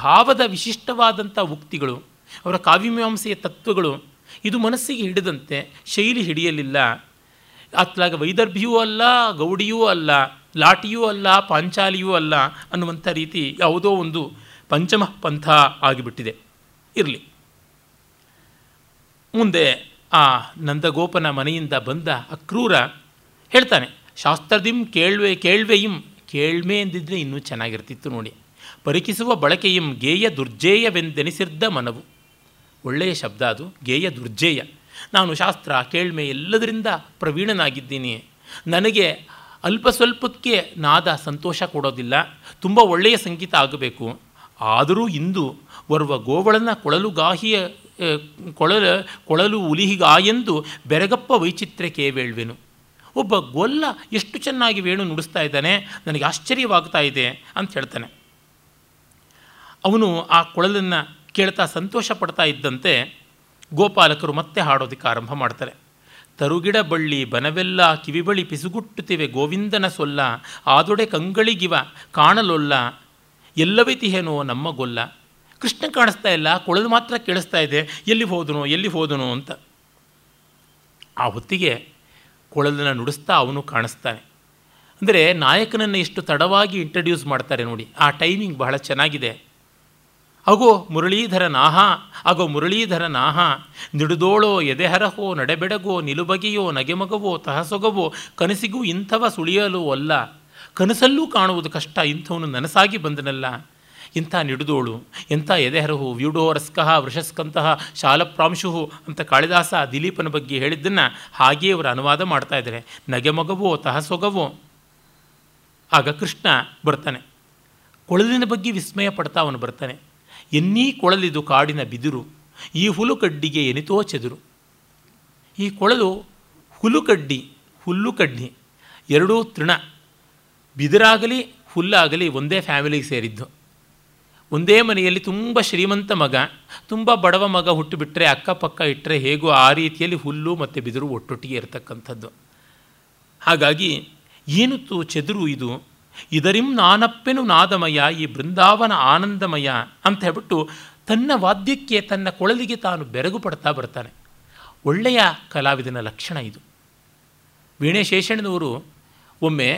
ಭಾವದ ವಿಶಿಷ್ಟವಾದಂಥ ಉಕ್ತಿಗಳು, ಅವರ ಕಾವ್ಯಮೀಮಾಂಸೆಯ ತತ್ವಗಳು ಇದು ಮನಸ್ಸಿಗೆ ಹಿಡಿದಂತೆ ಶೈಲಿ ಹಿಡಿಯಲಿಲ್ಲ. ಅತ್ಲಾಗ ವೈದರ್ಭಿಯೂ ಅಲ್ಲ, ಗೌಡಿಯೂ ಅಲ್ಲ, ಲಾಟಿಯೂ ಅಲ್ಲ, ಪಾಂಚಾಲಿಯೂ ಅಲ್ಲ ಅನ್ನುವಂಥ ರೀತಿ ಯಾವುದೋ ಒಂದು ಪಂಚಮ ಪಂಥ ಆಗಿಬಿಟ್ಟಿದೆ. ಇರಲಿ, ಮುಂದೆ ಆ ನಂದಗೋಪನ ಮನೆಯಿಂದ ಬಂದ ಅಕ್ರೂರ ಹೇಳ್ತಾನೆ, ಶಾಸ್ತ್ರದಿಂ ಕೇಳ್ವೆಯಿಂ ಕೇಳ್ಮೆ ಎಂದಿದ್ದರೆ ಇನ್ನೂ ಚೆನ್ನಾಗಿರ್ತಿತ್ತು ನೋಡಿ. ಪರಿಕಿಸುವ ಬಳಕೆಯಂ ಗೇಯ ದುರ್ಜೇಯವೆಂದೆನಿಸಿದ್ದ ಮನವು. ಒಳ್ಳೆಯ ಶಬ್ದ ಅದು, ಗೇಯ ದುರ್ಜೇಯ. ನಾನು ಶಾಸ್ತ್ರ, ಕೇಳ್ಮೆ ಎಲ್ಲದರಿಂದ ಪ್ರವೀಣನಾಗಿದ್ದೀನಿ. ನನಗೆ ಅಲ್ಪ ಸ್ವಲ್ಪಕ್ಕೆ ನಾದ ಸಂತೋಷ ಕೊಡೋದಿಲ್ಲ, ತುಂಬ ಒಳ್ಳೆಯ ಸಂಗೀತ ಆಗಬೇಕು. ಆದರೂ ಇಂದು ಓರ್ವ ಗೋವಳನ ಕೊಳಲು ಉಲಿಹಿಗಾಯೆಂದು ಬೆರಗಪ್ಪ ವೈಚಿತ್ರ್ಯ ಕೇವೇಳ್ವೆನು. ಒಬ್ಬ ಗೊಲ್ಲ ಎಷ್ಟು ಚೆನ್ನಾಗಿ ವೇಣು ನುಡಿಸ್ತಾ ಇದ್ದಾನೆ, ನನಗೆ ಆಶ್ಚರ್ಯವಾಗ್ತಾ ಇದೆ ಅಂತ ಹೇಳ್ತಾನೆ. ಅವನು ಆ ಕೊಳಲನ್ನು ಕೇಳ್ತಾ ಸಂತೋಷ ಪಡ್ತಾ ಇದ್ದಂತೆ ಗೋಪಾಲಕರು ಮತ್ತೆ ಹಾಡೋದಕ್ಕೆ ಆರಂಭ ಮಾಡ್ತಾರೆ. ತರುಗಿಡ ಬಳ್ಳಿ ಬನವೆಲ್ಲ ಕಿವಿಬಳಿ ಪಿಸುಗುಟ್ಟುತ್ತಿವೆ ಗೋವಿಂದನ ಸೊಲ್ಲ, ಆದೊಡೆ ಕಂಗಳಿಗಿವ ಕಾಣಲೊಲ್ಲ, ಎಲ್ಲವೈತಿಹೇನೋ ನಮ್ಮ ಗೊಲ್ಲ. ಕೃಷ್ಣ ಕಾಣಿಸ್ತಾ ಇಲ್ಲ, ಕೊಳಲು ಮಾತ್ರ ಕೇಳಿಸ್ತಾ ಇದೆ, ಎಲ್ಲಿ ಹೋದನು ಅಂತ. ಆ ಹೊತ್ತಿಗೆ ಕೊಳಲನ್ನು ನುಡಿಸ್ತಾ ಅವನು ಕಾಣಿಸ್ತಾನೆ. ಅಂದರೆ ನಾಯಕನನ್ನು ಎಷ್ಟು ತಡವಾಗಿ ಇಂಟ್ರಡ್ಯೂಸ್ ಮಾಡ್ತಾರೆ ನೋಡಿ, ಆ ಟೈಮಿಂಗ್ ಬಹಳ ಚೆನ್ನಾಗಿದೆ. ಅಗೋ ಮುರಳೀಧರ ನಾಹ ನಿಡುದೋಳೋ ಎದೆಹರಹೋ ನಡೆಬೆಡಗೋ ನಿಲುಬಗೆಯೋ ನಗೆಮಗವೋ ತಹಸೊಗವೋ ಕನಸಿಗೂ ಇಂಥವ ಸುಳಿಯಲು ಅಲ್ಲ, ಕನಸಲ್ಲೂ ಕಾಣುವುದು ಕಷ್ಟ, ಇಂಥವನು ನನಸಾಗಿ ಬಂದನಲ್ಲ. ಇಂಥ ನಿಡುದೋಳು, ಎಂಥ ಎದೆಹರಹು, ವ್ಯೂಢೋರಸ್ಕಃ ವೃಷಸ್ಕಂತಹ ಶಾಲಪ್ರಾಂಶುಹು ಅಂತ ಕಾಳಿದಾಸ ದಿಲೀಪನ ಬಗ್ಗೆ ಹೇಳಿದ್ದನ್ನು ಹಾಗೆಯೇ ಅವರು ಅನುವಾದ ಮಾಡ್ತಾ ಇದ್ದಾರೆ. ನಗೆಮಗವೋ ತಹಸೊಗವೋ. ಆಗ ಕೃಷ್ಣ ಬರ್ತಾನೆ, ಕೊಳಲಿನ ಬಗ್ಗೆ ವಿಸ್ಮಯ ಪಡ್ತಾ ಅವನು ಬರ್ತಾನೆ. ಎನ್ನೀ ಕೊಳಲಿದು ಕಾಡಿನ ಬಿದಿರು, ಈ ಹುಲುಕಡ್ಡಿಗೆ ಎನಿತೋ ಚೆದುರು. ಈ ಕೊಳಲು ಹುಲ್ಲುಕಡ್ಡಿ ಎರಡೂ ತೃಣ, ಬಿದಿರಾಗಲಿ ಹುಲ್ಲಾಗಲಿ ಒಂದೇ ಫ್ಯಾಮಿಲಿಗೆ ಸೇರಿದ್ದು. ಒಂದೇ ಮನೆಯಲ್ಲಿ ತುಂಬ ಶ್ರೀಮಂತ ಮಗ, ತುಂಬ ಬಡವ ಮಗ ಹುಟ್ಟುಬಿಟ್ರೆ, ಅಕ್ಕಪಕ್ಕ ಇಟ್ಟರೆ ಹೇಗೋ ಆ ರೀತಿಯಲ್ಲಿ ಹುಲ್ಲು ಮತ್ತು ಬಿದಿರು ಒಟ್ಟೊಟ್ಟಿಗೆ ಇರತಕ್ಕಂಥದ್ದು. ಹಾಗಾಗಿ ಏನುತ್ತು ಚೆದುರು ಇದು, ಇದರಿಂ ನಾನಪ್ಪೆನು ನಾದಮಯ ಈ ಬೃಂದಾವನ ಆನಂದಮಯ ಅಂತ ಹೇಳ್ಬಿಟ್ಟು ತನ್ನ ವಾದ್ಯಕ್ಕೆ, ತನ್ನ ಕೊಳಲಿಗೆ ತಾನು ಬೆರಗು ಪಡ್ತಾ ಬರ್ತಾನೆ. ಒಳ್ಳೆಯ ಕಲಾವಿದನ ಲಕ್ಷಣ ಇದು. ವೀಣೆ ಶೇಷಣ್ಣನವರು ಒಮ್ಮೆ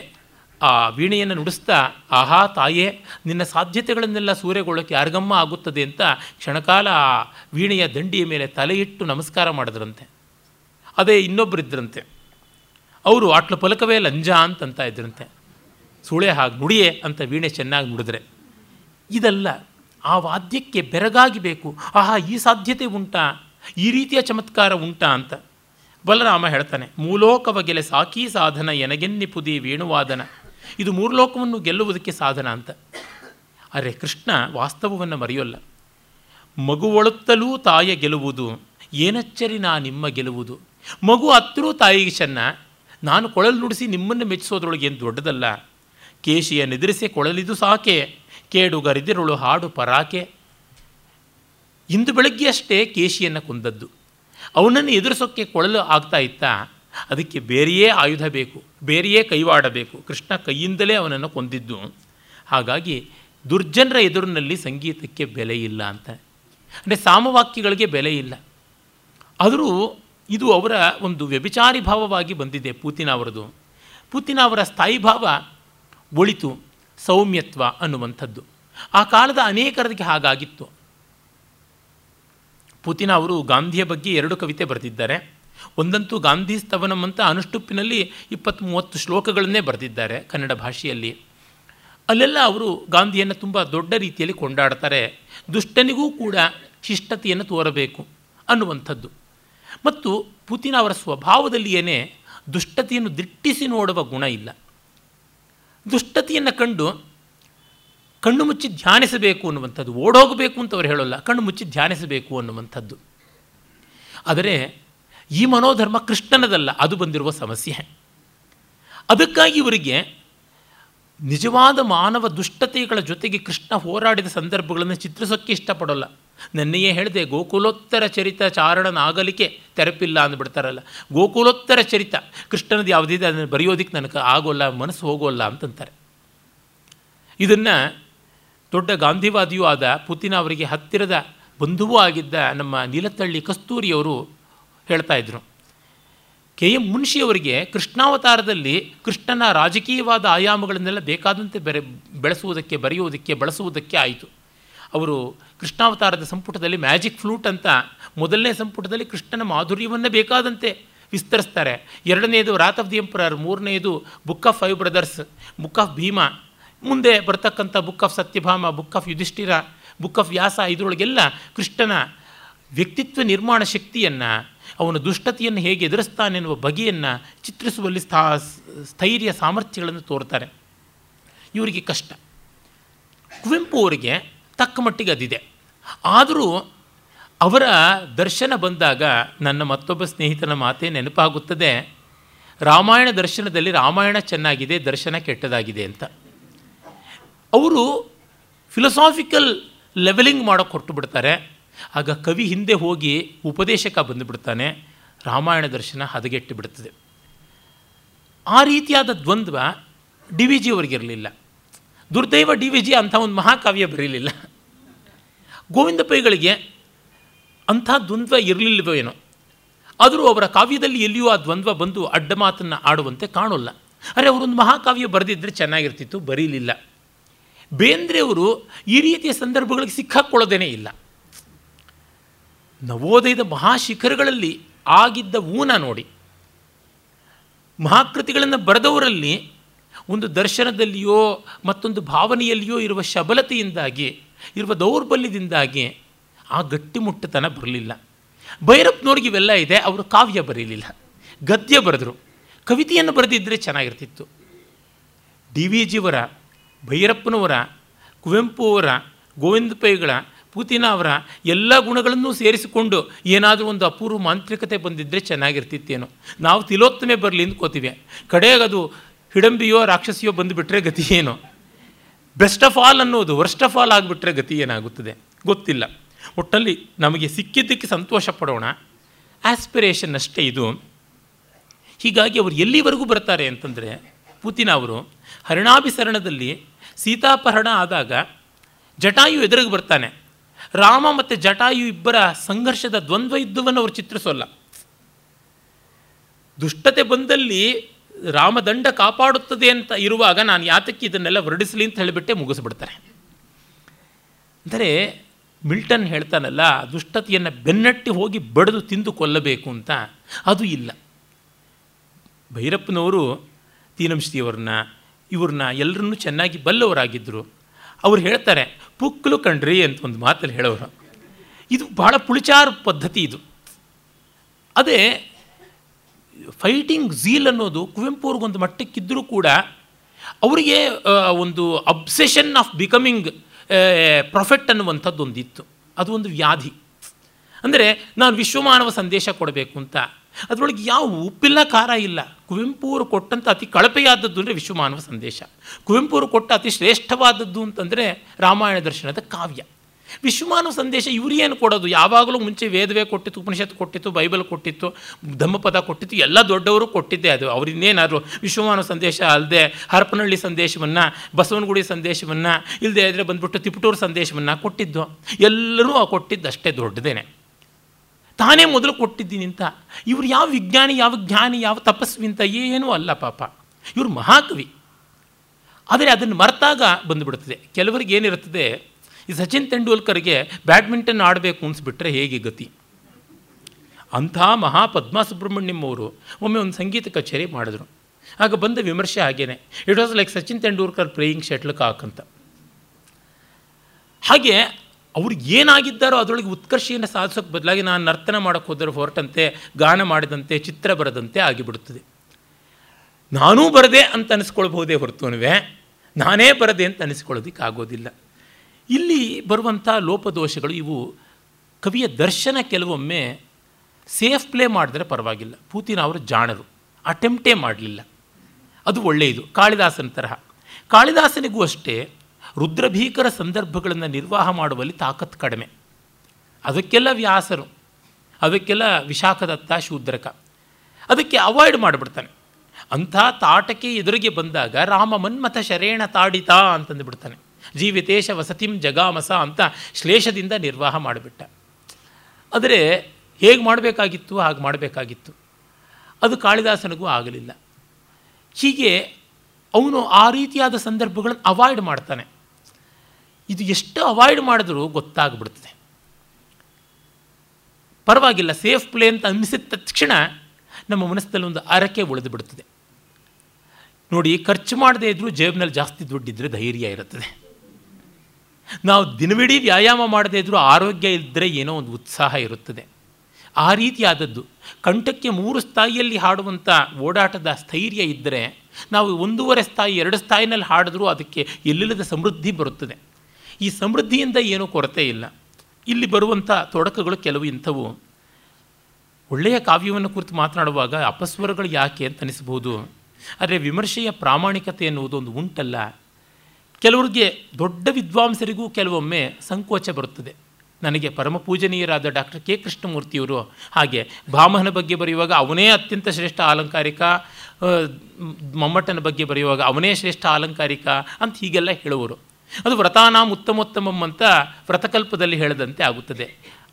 ಆ ವೀಣೆಯನ್ನು ನುಡಿಸ್ತಾ, ಆಹಾ ತಾಯೇ ನಿನ್ನ ಸಾಧ್ಯತೆಗಳನ್ನೆಲ್ಲ ಸೂರೆಗೊಳ್ಳೋಕೆ ಯಾರಿಗಮ್ಮ ಆಗುತ್ತದೆ ಅಂತ ಕ್ಷಣಕಾಲ ಆ ವೀಣೆಯ ದಂಡಿಯ ಮೇಲೆ ತಲೆಯಿಟ್ಟು ನಮಸ್ಕಾರ ಮಾಡಿದ್ರಂತೆ. ಅದೇ ಇನ್ನೊಬ್ಬರಿದ್ದರಂತೆ, ಅವರು ಆಟ್ಲ ಪಲಕವೇ ಲಂಜ ಅಂತ ಇದ್ರಂತೆ. ಸುಳೆ ಹಾಗೆ ನುಡಿಯೇ ಅಂತ ವೀಣೆ ಚೆನ್ನಾಗಿ ನುಡಿದ್ರೆ ಇದಲ್ಲ, ಆ ವಾದ್ಯಕ್ಕೆ ಬೆರಗಾಗಿ ಬೇಕು. ಆಹಾ, ಈ ಸಾಧ್ಯತೆ ಉಂಟಾ, ಈ ರೀತಿಯ ಚಮತ್ಕಾರ ಉಂಟಾ ಅಂತ ಬಲರಾಮ ಹೇಳ್ತಾನೆ. ಮೂಲೋಕವ ಗೆಲೆ ಸಾಕಿ ಸಾಧನ ಎನಗೆನ್ನಿ ಪುದಿ ವೇಣುವಾದನ, ಇದು ಮೂರ್ಲೋಕವನ್ನು ಗೆಲ್ಲುವುದಕ್ಕೆ ಸಾಧನ ಅಂತ. ಆದರೆ ಕೃಷ್ಣ ವಾಸ್ತವವನ್ನು ಮರೆಯೋಲ್ಲ. ಮಗುವೊಳುತ್ತಲೂ ತಾಯ ಗೆಲುವುದು ಏನಚ್ಚರಿ ನಾ ನಿಮ್ಮ ಗೆಲುವುದು. ಮಗು ಹತ್ತಿರೂ ತಾಯಿಗೆ ಚೆನ್ನ, ನಾನು ಕೊಳಲು ನುಡಿಸಿ ನಿಮ್ಮನ್ನು ಮೆಚ್ಚಿಸೋದ್ರೊಳಗೆ ಏನು ದೊಡ್ಡದಲ್ಲ. ಕೇಶಿಯ ನಿದ್ರಿಸಿ ಕೊಳಲಿದು ಸಾಕೆ, ಕೇಡುಗರಿದಿರುಳು ಹಾಡು ಪರಾಕೆ. ಇಂದು ಬೆಳಗ್ಗೆಯಷ್ಟೇ ಕೇಶಿಯನ್ನು ಕೊಂದದ್ದು, ಅವನನ್ನು ಎದುರಿಸೋಕ್ಕೆ ಕೊಳಲು ಆಗ್ತಾ ಇತ್ತಾ? ಅದಕ್ಕೆ ಬೇರೆಯೇ ಆಯುಧ ಬೇಕು, ಬೇರೆಯೇ ಕೈವಾಡಬೇಕು. ಕೃಷ್ಣ ಕೈಯಿಂದಲೇ ಅವನನ್ನು ಕೊಂದಿದ್ದು. ಹಾಗಾಗಿ ದುರ್ಜನರ ಎದುರಿನಲ್ಲಿ ಸಂಗೀತಕ್ಕೆ ಬೆಲೆ ಇಲ್ಲ ಅಂತ, ಅಂದರೆ ಸಾಮವಾಕ್ಯಗಳಿಗೆ ಬೆಲೆ ಇಲ್ಲ. ಆದರೂ ಇದು ಅವರ ಒಂದು ವ್ಯಭಿಚಾರಿ ಭಾವವಾಗಿ ಬಂದಿದೆ ಪುತಿನ ಅವರದು. ಪುತಿನ ಅವರ ಸ್ಥಾಯಿ ಭಾವ ಒಳಿತು, ಸೌಮ್ಯತ್ವ ಅನ್ನುವಂಥದ್ದು. ಆ ಕಾಲದ ಅನೇಕರಿಗೆ ಹಾಗಾಗಿತ್ತು. ಪುತಿನ ಅವರು ಗಾಂಧಿಯ ಬಗ್ಗೆ 2 ಕವಿತೆ ಬರೆದಿದ್ದಾರೆ. ಒಂದಂತೂ ಗಾಂಧಿ ಸ್ತವನಂ ಅಂತ ಅನುಷ್ಟುಪ್ಪಿನಲ್ಲಿ 20-30 ಶ್ಲೋಕಗಳನ್ನೇ ಬರೆದಿದ್ದಾರೆ ಕನ್ನಡ ಭಾಷೆಯಲ್ಲಿ. ಅಲ್ಲೆಲ್ಲ ಅವರು ಗಾಂಧಿಯನ್ನು ತುಂಬ ದೊಡ್ಡ ರೀತಿಯಲ್ಲಿ ಕೊಂಡಾಡ್ತಾರೆ. ದುಷ್ಟನಿಗೂ ಕೂಡ ಶಿಷ್ಟತೆಯನ್ನು ತೋರಬೇಕು ಅನ್ನುವಂಥದ್ದು. ಮತ್ತು ಪುತಿನ ಅವರ ಸ್ವಭಾವದಲ್ಲಿಯೇ ದುಷ್ಟತೆಯನ್ನು ದಿಟ್ಟಿಸಿ ನೋಡುವ ಗುಣ ಇಲ್ಲ. ದುಷ್ಟತೆಯನ್ನು ಕಣ್ಣು ಮುಚ್ಚಿ ಧ್ಯಾನಿಸಬೇಕು ಅನ್ನುವಂಥದ್ದು. ಓಡೋಗಬೇಕು ಅಂತ ಅವರು ಹೇಳೋಲ್ಲ, ಕಣ್ಣು ಮುಚ್ಚಿ ಧ್ಯಾನಿಸಬೇಕು ಅನ್ನುವಂಥದ್ದು. ಆದರೆ ಈ ಮನೋಧರ್ಮ ಕೃಷ್ಣನದಲ್ಲ, ಅದು ಬಂದಿರುವ ಸಮಸ್ಯೆ. ಅದಕ್ಕಾಗಿ ಇವರಿಗೆ ನಿಜವಾದ ಮಾನವ ದುಷ್ಟತೆಗಳ ಜೊತೆಗೆ ಕೃಷ್ಣ ಹೋರಾಡಿದ ಸಂದರ್ಭಗಳನ್ನು ಚಿತ್ರಿಸೋಕ್ಕೆ ಇಷ್ಟಪಡೋಲ್ಲ. ನನ್ನೆಯೇ ಹೇಳಿದೆ, ಗೋಕುಲೋತ್ತರ ಚರಿತ ಚಾರಣನಾಗಲಿಕ್ಕೆ ತೆರಪಿಲ್ಲ ಅಂದ್ಬಿಡ್ತಾರಲ್ಲ. ಗೋಕುಲೋತ್ತರ ಚರಿತ ಕೃಷ್ಣನದು ಯಾವುದಿದೆ ಅದನ್ನು ಬರೆಯೋದಕ್ಕೆ ನನಗೆ ಆಗೋಲ್ಲ, ಮನಸ್ಸು ಹೋಗೋಲ್ಲ ಅಂತಂತಾರೆ. ಇದನ್ನು ದೊಡ್ಡ ಗಾಂಧಿವಾದಿಯೂ ಆದ ಪುತಿನ ಅವರಿಗೆ ಹತ್ತಿರದ ಬಂಧುವೂ ಆಗಿದ್ದ ನಮ್ಮ ನೀಲತ್ತಳ್ಳಿ ಕಸ್ತೂರಿಯವರು ಹೇಳ್ತಾ ಇದ್ರು. ಕೆ ಎಂ ಮುನ್ಷಿಯವರಿಗೆ ಕೃಷ್ಣಾವತಾರದಲ್ಲಿ ಕೃಷ್ಣನ ರಾಜಕೀಯವಾದ ಆಯಾಮಗಳನ್ನೆಲ್ಲ ಬೇಕಾದಂತೆ ಬೆಳೆಸುವುದಕ್ಕೆ ಬರೆಯುವುದಕ್ಕೆ ಬಳಸುವುದಕ್ಕೆ ಆಯಿತು. ಅವರು ಕೃಷ್ಣಾವತಾರದ ಸಂಪುಟದಲ್ಲಿ ಮ್ಯಾಜಿಕ್ ಫ್ಲೂಟ್ ಅಂತ ಮೊದಲನೇ ಸಂಪುಟದಲ್ಲಿ ಕೃಷ್ಣನ ಮಾಧುರ್ಯವನ್ನು ಬೇಕಾದಂತೆ ವಿಸ್ತರಿಸ್ತಾರೆ. ಎರಡನೆಯದು ರಾತ್ ಆಫ್ ದಿ ಎಂಪರರ್, ಮೂರನೆಯದು book of five brothers, book of Bhima, ಮುಂದೆ ಬರ್ತಕ್ಕಂಥ book of Satyabhama, book of Yudhishthira, book of ವ್ಯಾಸ, ಇದರೊಳಗೆಲ್ಲ ಕೃಷ್ಣನ ವ್ಯಕ್ತಿತ್ವ ನಿರ್ಮಾಣ ಶಕ್ತಿಯನ್ನು, ಅವನ ದುಷ್ಟತೆಯನ್ನು ಹೇಗೆ ಎದುರಿಸ್ತಾನೆನ್ನುವ ಬಗೆಯನ್ನು ಚಿತ್ರಿಸುವಲ್ಲಿ ಸ್ಥೈರ್ಯ ಸಾಮರ್ಥ್ಯಗಳನ್ನು ತೋರ್ತಾರೆ. ಇವರಿಗೆ ಕಷ್ಟ. ಕುವೆಂಪು ಅವರಿಗೆ ತಕ್ಕ ಮಟ್ಟಿಗೆ ಅದಿದೆ. ಆದರೂ ಅವರ ದರ್ಶನ ಬಂದಾಗ ನನ್ನ ಮತ್ತೊಬ್ಬ ಸ್ನೇಹಿತನ ಮಾತೇ ನೆನಪಾಗುತ್ತದೆ, ರಾಮಾಯಣ ದರ್ಶನದಲ್ಲಿ ರಾಮಾಯಣ ಚೆನ್ನಾಗಿದೆ, ದರ್ಶನ ಕೆಟ್ಟದಾಗಿದೆ ಅಂತ. ಅವರು ಫಿಲಸಾಫಿಕಲ್ ಲೆವೆಲಿಂಗ್ ಮಾಡೋಕ್ಕೆ ಹೊರಟು ಬಿಡ್ತಾರೆ. ಆಗ ಕವಿ ಹಿಂದೆ ಹೋಗಿ ಉಪದೇಶಕ ಬಂದುಬಿಡ್ತಾನೆ, ರಾಮಾಯಣ ದರ್ಶನ ಹದಗೆಟ್ಟು ಬಿಡ್ತದೆ. ಆ ರೀತಿಯಾದ ದ್ವಂದ್ವ ಡಿ ವಿ ಜಿ ಅವರಿಗಿರಲಿಲ್ಲ. ದುರ್ದೈವ ಡಿ ವಿ ಜಿ ಅಂಥ ಒಂದು ಮಹಾಕಾವ್ಯ ಬರೀಲಿಲ್ಲ. ಗೋವಿಂದ ಪೈಗಳಿಗೆ ಅಂಥ ದ್ವಂದ್ವ ಇರಲಿಲ್ಲವೋ ಏನೋ, ಆದರೂ ಅವರ ಕಾವ್ಯದಲ್ಲಿ ಎಲ್ಲಿಯೂ ಆ ದ್ವಂದ್ವ ಬಂದು ಅಡ್ಡ ಮಾತನ್ನು ಆಡುವಂತೆ ಕಾಣೋಲ್ಲ. ಅರೆ, ಅವರೊಂದು ಮಹಾಕಾವ್ಯ ಬರೆದಿದ್ದರೆ ಚೆನ್ನಾಗಿರ್ತಿತ್ತು, ಬರೀಲಿಲ್ಲ. ಬೇಂದ್ರೆಯವರು ಈ ರೀತಿಯ ಸಂದರ್ಭಗಳಿಗೆ ಸಿಕ್ಕಾಕ್ಕೊಳ್ಳೋದೇನೇ ಇಲ್ಲ. ನವೋದಯದ ಮಹಾಶಿಖರಗಳಲ್ಲಿ ಆಗಿದ್ದ ಊನ ನೋಡಿ, ಮಹಾಕೃತಿಗಳನ್ನು ಬರೆದವರಲ್ಲಿ ಒಂದು ದರ್ಶನದಲ್ಲಿಯೋ ಮತ್ತೊಂದು ಭಾವನೆಯಲ್ಲಿಯೋ ಇರುವ ಶಬಲತೆಯಿಂದಾಗಿ, ಇರುವ ದೌರ್ಬಲ್ಯದಿಂದಾಗಿ ಆ ಗಟ್ಟಿಮುಟ್ಟತನ ಬರಲಿಲ್ಲ. ಭೈರಪ್ಪನವ್ರಿಗೆ ಇವೆಲ್ಲ ಇದೆ, ಅವರು ಕಾವ್ಯ ಬರೀಲಿಲ್ಲ, ಗದ್ಯ ಬರೆದರು. ಕವಿತೆಯನ್ನು ಬರೆದಿದ್ದರೆ ಚೆನ್ನಾಗಿರ್ತಿತ್ತು. ಡಿ ವಿ ಜಿಯವರ, ಭೈರಪ್ಪನವರ, ಕುವೆಂಪು ಅವರ, ಗೋವಿಂದ ಪೈಗಳ, ಪುತಿನ ಅವರ ಎಲ್ಲ ಗುಣಗಳನ್ನೂ ಸೇರಿಸಿಕೊಂಡು ಏನಾದರೂ ಒಂದು ಅಪೂರ್ವ ಮಾಂತ್ರಿಕತೆ ಬಂದಿದ್ದರೆ ಚೆನ್ನಾಗಿರ್ತಿತ್ತೇನೋ. ನಾವು ತಿಲೋತ್ತಮೆ ಬರಲಿ ಅಂದ್ಕೋತೀವಿ, ಕಡೆಗದು ಹಿಡಂಬಿಯೋ ರಾಕ್ಷಸಿಯೋ ಬಂದುಬಿಟ್ರೆ ಗತಿ ಏನೋ, ಬೆಸ್ಟ್ ಆಫ್ ಆಲ್ ಅನ್ನೋದು ವರ್ಸ್ಟ್ ಆಫ್ ಆಲ್ ಆಗಿಬಿಟ್ರೆ ಗತಿ ಏನಾಗುತ್ತದೆ ಗೊತ್ತಿಲ್ಲ. ಒಟ್ಟಲ್ಲಿ ನಮಗೆ ಸಿಕ್ಕಿದ್ದಕ್ಕೆ ಸಂತೋಷ ಪಡೋಣ, ಆಸ್ಪಿರೇಷನ್ ಅಷ್ಟೇ ಇದು. ಹೀಗಾಗಿ ಅವರು ಎಲ್ಲಿವರೆಗೂ ಬರ್ತಾರೆ ಅಂತಂದರೆ, ಪುತಿನ ಅವರು ಹರಿಣಾಭಿಸರಣದಲ್ಲಿ ಸೀತಾಪಹರಣ ಆದಾಗ ಜಟಾಯು ಎದುರಿಗೆ ಬರ್ತಾನೆ. ರಾಮ ಮತ್ತು ಜಟಾಯು ಇಬ್ಬರ ಸಂಘರ್ಷದ ದ್ವಂದ್ವ ಯುದ್ಧವನ್ನು ಅವರು ಚಿತ್ರಿಸೋಲ್ಲ. ದುಷ್ಟತೆ ಬಂದಲ್ಲಿ ರಾಮದಂಡ ಕಾಪಾಡುತ್ತದೆ ಅಂತ ಇರುವಾಗ ನಾನು ಯಾತಕ್ಕೆ ಇದನ್ನೆಲ್ಲ ಹೊರಡಿಸಲಿ ಅಂತ ಹೇಳಿಬಿಟ್ಟೆ ಮುಗಿಸ್ಬಿಡ್ತಾರೆ. ಅಂದರೆ ಮಿಲ್ಟನ್ ಹೇಳ್ತಾನಲ್ಲ, ದುಷ್ಟತೆಯನ್ನು ಬೆನ್ನಟ್ಟಿ ಹೋಗಿ ಬಡಿದು ತಿಂದು ಕೊಲ್ಲಬೇಕು ಅಂತ, ಅದು ಇಲ್ಲ. ಭೈರಪ್ಪನವರು ತೀನಂಶ್ರೀಯವ್ರನ್ನ ಇವ್ರನ್ನ ಎಲ್ಲರನ್ನೂ ಚೆನ್ನಾಗಿ ಬಲ್ಲವರಾಗಿದ್ದರು. ಅವ್ರು ಹೇಳ್ತಾರೆ ಪುಕ್ಕಲು ಕಂಡ್ರಿ ಅಂತ ಒಂದು ಮಾತಲ್ಲಿ ಹೇಳೋರು. ಇದು ಬಹಳ ಪುಳಿಚಾರ ಪದ್ಧತಿ ಇದು. ಅದೇ ಫೈಟಿಂಗ್ ಝೀಲ್ ಅನ್ನೋದು ಕುವೆಂಪು ಅವ್ರಿಗೊಂದು ಮಟ್ಟಕ್ಕಿದ್ದರೂ ಕೂಡ ಅವರಿಗೆ ಒಂದು ಅಬ್ಸೆಷನ್ ಆಫ್ ಬಿಕಮಿಂಗ್ ಪ್ರಾಫೆಟ್ ಅನ್ನುವಂಥದ್ದು ಒಂದಿತ್ತು. ಅದು ಒಂದು ವ್ಯಾಧಿ. ಅಂದರೆ ನಾನು ವಿಶ್ವಮಾನವ ಸಂದೇಶ ಕೊಡಬೇಕು ಅಂತ, ಅದರೊಳಗೆ ಯಾವ ಉಪ್ಪಿಲ್ಲ ಖಾರ ಇಲ್ಲ. ಕುವೆಂಪು ಅವರು ಕೊಟ್ಟಂಥ ಅತಿ ಕಳಪೆಯಾದದ್ದು ಅಂದರೆ ವಿಶ್ವಮಾನವ ಸಂದೇಶ. ಕುವೆಂಪು ಅವರು ಕೊಟ್ಟ ಅತಿ ಶ್ರೇಷ್ಠವಾದದ್ದು ಅಂತಂದರೆ ರಾಮಾಯಣ ದರ್ಶನದ ಕಾವ್ಯ. ವಿಶ್ವಮಾನವ ಸಂದೇಶ ಇವರೇನು ಕೊಡೋದು? ಯಾವಾಗಲೂ ಮುಂಚೆ ವೇದವೇ ಕೊಟ್ಟಿತ್ತು, ಉಪನಿಷತ್ತು ಕೊಟ್ಟಿತ್ತು, ಬೈಬಲ್ ಕೊಟ್ಟಿತ್ತು, ಧಮ್ಮಪದ ಕೊಟ್ಟಿತ್ತು, ಎಲ್ಲ ದೊಡ್ಡವರು ಕೊಟ್ಟಿದ್ದೆ. ಅದು ಅವರಿಂದೇನಾದ್ರು ವಿಶ್ವಮಾನವ ಸಂದೇಶ ಅಲ್ಲದೆ ಹರಪನಹಳ್ಳಿ ಸಂದೇಶವನ್ನು, ಬಸವನಗುಡಿ ಸಂದೇಶವನ್ನು, ಇಲ್ಲದೆ ಆದರೆ ಬಂದುಬಿಟ್ಟು ತಿಪಟೂರು ಸಂದೇಶವನ್ನು ಕೊಟ್ಟಿದ್ದು. ಎಲ್ಲರೂ ಆ ಕೊಟ್ಟಿದ್ದಷ್ಟೇ ದೊಡ್ಡದೇನೆ, ತಾನೇ ಮೊದಲು ಕೊಟ್ಟಿದ್ದೀನಿ ಅಂತ. ಇವರು ಯಾವ ವಿಜ್ಞಾನಿ, ಯಾವ ಜ್ಞಾನಿ, ಯಾವ ತಪಸ್ವಿ ಅಂತ ಏನೂ ಅಲ್ಲ ಪಾಪ. ಇವರು ಮಹಾಕವಿ. ಆದರೆ ಅದನ್ನು ಮರೆತಾಗ ಬಂದುಬಿಡ್ತದೆ. ಕೆಲವರಿಗೆ ಏನಿರುತ್ತದೆ, ಈ ಸಚಿನ್ ತೆಂಡೂಲ್ಕರ್ಗೆ ಬ್ಯಾಡ್ಮಿಂಟನ್ ಆಡಬೇಕು ಅನಿಸ್ಬಿಟ್ರೆ ಹೇಗೆ ಗತಿ? ಅಂಥ ಮಹಾ ಪದ್ಮಾ ಸುಬ್ರಹ್ಮಣ್ಯಂ ಅವರು ಒಮ್ಮೆ ಒಂದು ಸಂಗೀತ ಕಚೇರಿ ಮಾಡಿದ್ರು. ಆಗ ಬಂದ ವಿಮರ್ಶೆ ಹಾಗೇನೆ, it was like Sachin Tendulkar playing shuttlecock ಅಂತ. ಹಾಗೆ ಅವ್ರಿಗೆ ಏನಾಗಿದ್ದಾರೋ ಅದರೊಳಗೆ ಉತ್ಕರ್ಷೆಯನ್ನು ಸಾಧಿಸೋಕ್ಕೆ ಬದಲಾಗಿ ನಾನು ನರ್ತನ ಮಾಡೋಕ್ಕೆ ಹೋದರೆ ಹೊರಟಂತೆ, ಗಾನ ಮಾಡಿದಂತೆ, ಚಿತ್ರ ಬರೆದಂತೆ ಆಗಿಬಿಡುತ್ತದೆ. ನಾನೂ ಬರದೆ ಅಂತ ಅನಿಸ್ಕೊಳ್ಬಹುದೇ ಹೊರತುನುವೆ ನಾನೇ ಬರದೆ ಅಂತ ಅನಿಸ್ಕೊಳ್ಳೋದಕ್ಕಾಗೋದಿಲ್ಲ. ಇಲ್ಲಿ ಬರುವಂಥ ಲೋಪದೋಷಗಳು ಇವು. ಕವಿಯ ದರ್ಶನ ಕೆಲವೊಮ್ಮೆ ಸೇಫ್ ಪ್ಲೇ ಮಾಡಿದ್ರೆ ಪರವಾಗಿಲ್ಲ. ಪುತಿನ ಅವರು ಜಾಣರು, ಅಟೆಂಪ್ಟೇ ಮಾಡಲಿಲ್ಲ, ಅದು ಒಳ್ಳೆಯದು. ಕಾಳಿದಾಸನ ತರಹ ಕಾಳಿದಾಸನಿಗೂ ಅಷ್ಟೇ ರುದ್ರಭೀಕರ ಸಂದರ್ಭಗಳನ್ನು ನಿರ್ವಾಹ ಮಾಡುವಲ್ಲಿ ತಾಕತ್ತು ಕಡಿಮೆ. ಅದಕ್ಕೆಲ್ಲ ವ್ಯಾಸರು, ಅದಕ್ಕೆಲ್ಲ ವಿಶಾಖದತ್ತ, ಶೂದ್ರಕ, ಅದಕ್ಕೆ ಅವಾಯ್ಡ್ ಮಾಡಿಬಿಡ್ತಾನೆ. ಅಂಥ ತಾಟಕ್ಕೆ ಎದುರಿಗೆ ಬಂದಾಗ ರಾಮ ಮನ್ಮಥ ಶರೇಣ ತಾಡಿತ ಅಂತಂದುಬಿಡ್ತಾನೆ. ಜೀವಿತೇಶ ವಸತಿಂ ಜಗಾಮಸ ಅಂತ ಶ್ಲೇಷದಿಂದ ನಿರ್ವಾಹ ಮಾಡಿಬಿಟ್ಟ. ಆದರೆ ಹೇಗೆ ಮಾಡಬೇಕಾಗಿತ್ತು ಹಾಗೆ ಮಾಡಬೇಕಾಗಿತ್ತು, ಅದು ಕಾಳಿದಾಸನಿಗೂ ಆಗಲಿಲ್ಲ. ಹೀಗೆ ಅವನು ಆ ರೀತಿಯಾದ ಸಂದರ್ಭಗಳನ್ನು ಅವಾಯ್ಡ್ ಮಾಡ್ತಾನೆ. ಇದು ಎಷ್ಟು ಅವಾಯ್ಡ್ ಮಾಡಿದ್ರೂ ಗೊತ್ತಾಗ್ಬಿಡ್ತದೆ, ಪರವಾಗಿಲ್ಲ, ಸೇಫ್ ಪ್ಲೇ ಅಂತ ಅನ್ನಿಸಿದ ತಕ್ಷಣ ನಮ್ಮ ಮನಸ್ಸಲ್ಲಿ ಒಂದು ಅರಕೆ ಉಳಿದು ಬಿಡ್ತದೆ. ನೋಡಿ, ಖರ್ಚು ಮಾಡದೇ ಇದ್ದರೂ ಜೇಬ್ನಲ್ಲಿ ಜಾಸ್ತಿ ದುಡ್ಡಿದ್ದರೆ ಧೈರ್ಯ ಇರುತ್ತದೆ. ನಾವು ದಿನವಿಡೀ ವ್ಯಾಯಾಮ ಮಾಡದೇ ಇದ್ದರೂ ಆರೋಗ್ಯ ಇದ್ದರೆ ಏನೋ ಒಂದು ಉತ್ಸಾಹ ಇರುತ್ತದೆ. ಆ ರೀತಿಯಾದದ್ದು ಕಂಠಕ್ಕೆ 3 ಸ್ಥಾಯಿಯಲ್ಲಿ ಹಾಡುವಂಥ ಓಡಾಟದ ಸ್ಥೈರ್ಯ ಇದ್ದರೆ ನಾವು 1.5 ಸ್ಥಾಯಿ 2 ಸ್ಥಾಯಿನಲ್ಲಿ ಹಾಡಿದ್ರೂ ಅದಕ್ಕೆ ಎಲ್ಲಿಲ್ಲದ ಸಮೃದ್ಧಿ ಬರುತ್ತದೆ. ಈ ಸಮೃದ್ಧಿಯಿಂದ ಏನೂ ಕೊರತೆ ಇಲ್ಲ. ಇಲ್ಲಿ ಬರುವಂಥ ತೊಡಕುಗಳು ಕೆಲವು ಇಂಥವು. ಒಳ್ಳೆಯ ಕಾವ್ಯವನ್ನು ಕುರಿತು ಮಾತನಾಡುವಾಗ ಅಪಸ್ವರಗಳು ಯಾಕೆ ಅಂತ ಅನಿಸಬಹುದು, ಆದರೆ ವಿಮರ್ಶೆಯ ಪ್ರಾಮಾಣಿಕತೆ ಎನ್ನುವುದು ಒಂದು ಉಂಟಲ್ಲ, ಕೆಲವರಿಗೆ, ದೊಡ್ಡ ವಿದ್ವಾಂಸರಿಗೂ ಕೆಲವೊಮ್ಮೆ ಸಂಕೋಚ ಬರುತ್ತದೆ. ನನಗೆ ಪರಮಪೂಜನೀಯರಾದ ಡಾಕ್ಟರ್ ಕೆ ಕೃಷ್ಣಮೂರ್ತಿಯವರು ಹಾಗೆ ಭಾಮಹನ ಬಗ್ಗೆ ಬರೆಯುವಾಗ ಅವನೇ ಅತ್ಯಂತ ಶ್ರೇಷ್ಠ ಅಲಂಕಾರಿಕ, ಮಮ್ಮಟನ ಬಗ್ಗೆ ಬರೆಯುವಾಗ ಅವನೇ ಶ್ರೇಷ್ಠ ಅಲಂಕಾರಿಕ ಅಂತ ಹೀಗೆಲ್ಲ ಹೇಳುವರು. ಅದು ವ್ರತಾನಾಮ್ ಉತ್ತಮೋತ್ತಮಂ ಅಂತ ವ್ರತಕಲ್ಪದಲ್ಲಿ ಹೇಳದಂತೆ ಆಗುತ್ತದೆ.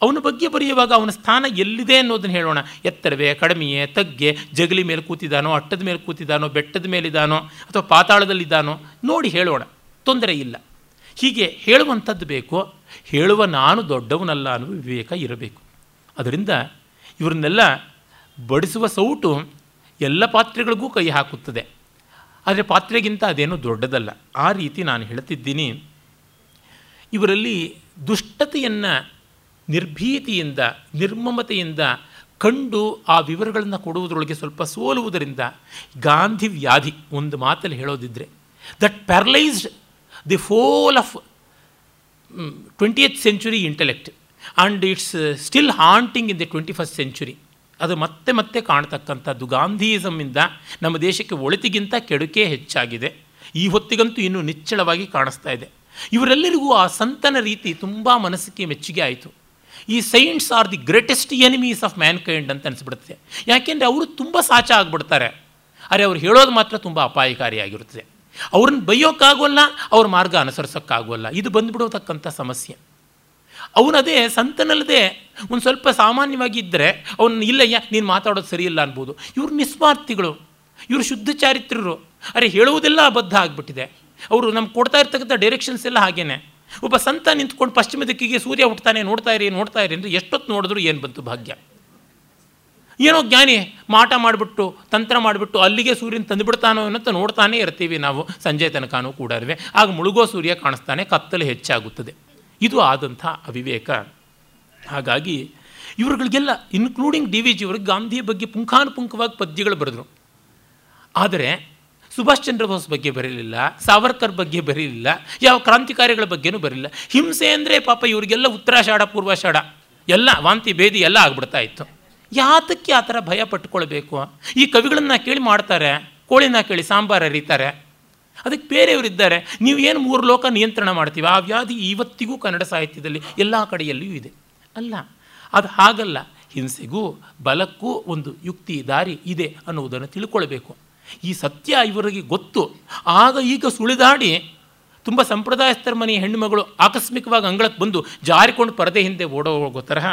ಅವನ ಬಗ್ಗೆ ಬರೆಯುವಾಗ ಅವನ ಸ್ಥಾನ ಎಲ್ಲಿದೆ ಅನ್ನೋದನ್ನು ಹೇಳೋಣ. ಎತ್ತರವೇ, ಕಡಿಮೆಯೇ, ತಗ್ಗೆ, ಜಗಲಿ ಮೇಲೆ ಕೂತಿದ್ದಾನೋ, ಅಟ್ಟದ ಮೇಲೆ ಕೂತಿದ್ದಾನೋ, ಬೆಟ್ಟದ ಮೇಲಿದ್ದಾನೋ ಅಥವಾ ಪಾತಾಳದಲ್ಲಿದ್ದಾನೋ ನೋಡಿ ಹೇಳೋಣ, ತೊಂದರೆ ಇಲ್ಲ. ಹೀಗೆ ಹೇಳುವಂಥದ್ದು ಬೇಕು. ಹೇಳುವ ನಾನು ದೊಡ್ಡವನಲ್ಲ ಅನ್ನುವ ವಿವೇಕ ಇರಬೇಕು. ಅದರಿಂದ ಇವರನ್ನೆಲ್ಲ ಬಡಿಸುವ ಸೌಟು ಎಲ್ಲ ಪಾತ್ರೆಗಳಿಗೂ ಕೈ ಹಾಕುತ್ತದೆ, ಆದರೆ ಪಾತ್ರೆಗಿಂತ ಅದೇನು ದೊಡ್ಡದಲ್ಲ. ಆ ರೀತಿ ನಾನು ಹೇಳ್ತಿದ್ದೀನಿ. ಇವರಲ್ಲಿ ದುಷ್ಟತೆಯನ್ನು ನಿರ್ಭೀತಿಯಿಂದ, ನಿರ್ಮಮತೆಯಿಂದ ಕಂಡು ಆ ವಿವರಗಳನ್ನು ಕೊಡುವುದರೊಳಗೆ ಸ್ವಲ್ಪ ಸೋಲುವುದರಿಂದ ಗಾಂಧಿ ವ್ಯಾಧಿ, ಒಂದು ಮಾತಲ್ಲಿ ಹೇಳೋದಿದ್ದರೆ, that paralysed the pole of 20th century intellect and it's still haunting in the 21st century. ಅದು ಮತ್ತೆ ಮತ್ತೆ ಕಾಣ್ತಕ್ಕಂಥದ್ದು. ಗಾಂಧಿಯಿಸಮ್ಮಿಂದ ನಮ್ಮ ದೇಶಕ್ಕೆ ಒಳಿತಿಗಿಂತ ಕೆಡುಕೇ ಹೆಚ್ಚಾಗಿದೆ. ಈ ಹೊತ್ತಿಗಂತೂ ಇನ್ನೂ ನಿಚ್ಚಳವಾಗಿ ಕಾಣಿಸ್ತಾ ಇದೆ. ಇವರೆಲ್ಲರಿಗೂ ಆ ಸಂತನ ರೀತಿ ತುಂಬ ಮನಸ್ಸಿಗೆ ಮೆಚ್ಚುಗೆ ಆಯಿತು. ಈ saints are the greatest enemies of mankind ಅಂತ ಅನಿಸ್ಬಿಡುತ್ತೆ. ಯಾಕೆಂದರೆ ಅವರು ತುಂಬ ಸಾಚ ಆಗಿಬಿಡ್ತಾರೆ, ಆದರೆ ಅವ್ರು ಹೇಳೋದು ಮಾತ್ರ ತುಂಬ ಅಪಾಯಕಾರಿಯಾಗಿರುತ್ತದೆ. ಅವ್ರನ್ನ ಬೈಯೋಕ್ಕಾಗೋಲ್ಲ, ಅವ್ರ ಮಾರ್ಗ ಅನುಸರಿಸೋಕ್ಕಾಗೋಲ್ಲ. ಇದು ಬಂದುಬಿಡೋತಕ್ಕಂಥ ಸಮಸ್ಯೆ. ಅವನದೇ ಸಂತನಲ್ಲದೆ ಒಂದು ಸ್ವಲ್ಪ ಸಾಮಾನ್ಯವಾಗಿ ಇದ್ದರೆ ಅವನು ಇಲ್ಲಯ್ಯ ನೀನು ಮಾತಾಡೋದು ಸರಿಯಿಲ್ಲ ಅನ್ಬೋದು. ಇವರು ನಿಸ್ವಾರ್ಥಿಗಳು, ಇವರು ಶುದ್ಧ ಚಾರಿತ್ರರು, ಅರೆ ಹೇಳುವುದೆಲ್ಲ ಅಬದ್ಧ ಆಗಿಬಿಟ್ಟಿದೆ. ಅವರು ನಮ್ಗೆ ಕೊಡ್ತಾ ಇರ್ತಕ್ಕಂಥ ಡೈರೆಕ್ಷನ್ಸ್ ಎಲ್ಲ ಹಾಗೇನೆ. ಒಬ್ಬ ಸಂತ ನಿಂತ್ಕೊಂಡು ಪಶ್ಚಿಮ ದಿಕ್ಕಿಗೆ ಸೂರ್ಯ ಹುಟ್ಟುತ್ತಾನೆ, ನೋಡ್ತಾ ಇರಿ ಅಂದರೆ ಎಷ್ಟೊತ್ತು ನೋಡಿದ್ರು ಏನು ಬಂತು ಭಾಗ್ಯ? ಏನೋ ಜ್ಞಾನಿ ಮಾಟ ಮಾಡಿಬಿಟ್ಟು ತಂತ್ರ ಮಾಡಿಬಿಟ್ಟು ಅಲ್ಲಿಗೆ ಸೂರ್ಯನ ತಂದುಬಿಡ್ತಾನೋ ಏನಂತ ನೋಡ್ತಾನೆ ಇರ್ತೀವಿ ನಾವು ಸಂಜೆ ತನಕನೂ ಕೂಡ. ಆಗ ಮುಳುಗೋ ಸೂರ್ಯ ಕಾಣಿಸ್ತಾನೆ, ಕತ್ತಲೆ ಹೆಚ್ಚಾಗುತ್ತದೆ. ಇದು ಆದಂಥ ಅವಿವೇಕ. ಹಾಗಾಗಿ ಇವರುಗಳಿಗೆಲ್ಲ, ಇನ್ಕ್ಲೂಡಿಂಗ್ DVG ಅವ್ರಿಗೆ, ಗಾಂಧಿಯ ಬಗ್ಗೆ ಪುಂಖಾನುಪುಂಖವಾಗಿ ಪದ್ಯಗಳು ಬರೆದರು. ಆದರೆ ಸುಭಾಷ್ ಚಂದ್ರ ಬೋಸ್ ಬಗ್ಗೆ ಬರೀಲಿಲ್ಲ, ಸಾವರ್ಕರ್ ಬಗ್ಗೆ ಬರೀಲಿಲ್ಲ, ಯಾವ ಕ್ರಾಂತಿಕಾರಿಗಳ ಬಗ್ಗೆನೂ ಬರೀಲಿಲ್ಲ. ಹಿಂಸೆ ಅಂದರೆ ಪಾಪ ಇವರಿಗೆಲ್ಲ ಉತ್ತರಾಷಾಢ ಪೂರ್ವಾಷಾಢ ಎಲ್ಲ ವಾಂತಿ ಭೇದಿ ಎಲ್ಲ ಆಗ್ಬಿಡ್ತಾ ಇತ್ತು. ಯಾತಕ್ಕೆ ಆ ಥರ ಭಯ ಪಟ್ಕೊಳ್ಬೇಕು? ಈ ಕವಿಗಳನ್ನ ಕೇಳಿ ಮಾಡ್ತಾರೆ, ಕೋಳಿನ ಕೇಳಿ ಸಾಂಬಾರು ಅರಿತಾರೆ, ಅದಕ್ಕೆ ಬೇರೆಯವರಿದ್ದಾರೆ. ನೀವೇನು 3 ಲೋಕ ನಿಯಂತ್ರಣ ಮಾಡ್ತೀವಿ, ಆ ವ್ಯಾಧಿ ಇವತ್ತಿಗೂ ಕನ್ನಡ ಸಾಹಿತ್ಯದಲ್ಲಿ ಎಲ್ಲ ಕಡೆಯಲ್ಲಿಯೂ ಇದೆ ಅಲ್ಲ. ಅದು ಹಾಗಲ್ಲ, ಹಿಂಸೆಗೂ ಬಲಕ್ಕೂ ಒಂದು ಯುಕ್ತಿ ದಾರಿ ಇದೆ ಅನ್ನೋದನ್ನು ತಿಳ್ಕೊಳ್ಬೇಕು. ಈ ಸತ್ಯ ಇವರಿಗೆ ಗೊತ್ತು. ಆಗ ಈಗ ಸುಳಿದಾಡಿ ತುಂಬ ಸಂಪ್ರದಾಯಸ್ಥರ ಮನೆಯ ಹೆಣ್ಣುಮಗಳು ಆಕಸ್ಮಿಕವಾಗಿ ಅಂಗಳಕ್ಕೆ ಬಂದು ಜಾರಿಕೊಂಡು ಪರದೆ ಹಿಂದೆ ಓಡೋಗೋ ತರಹ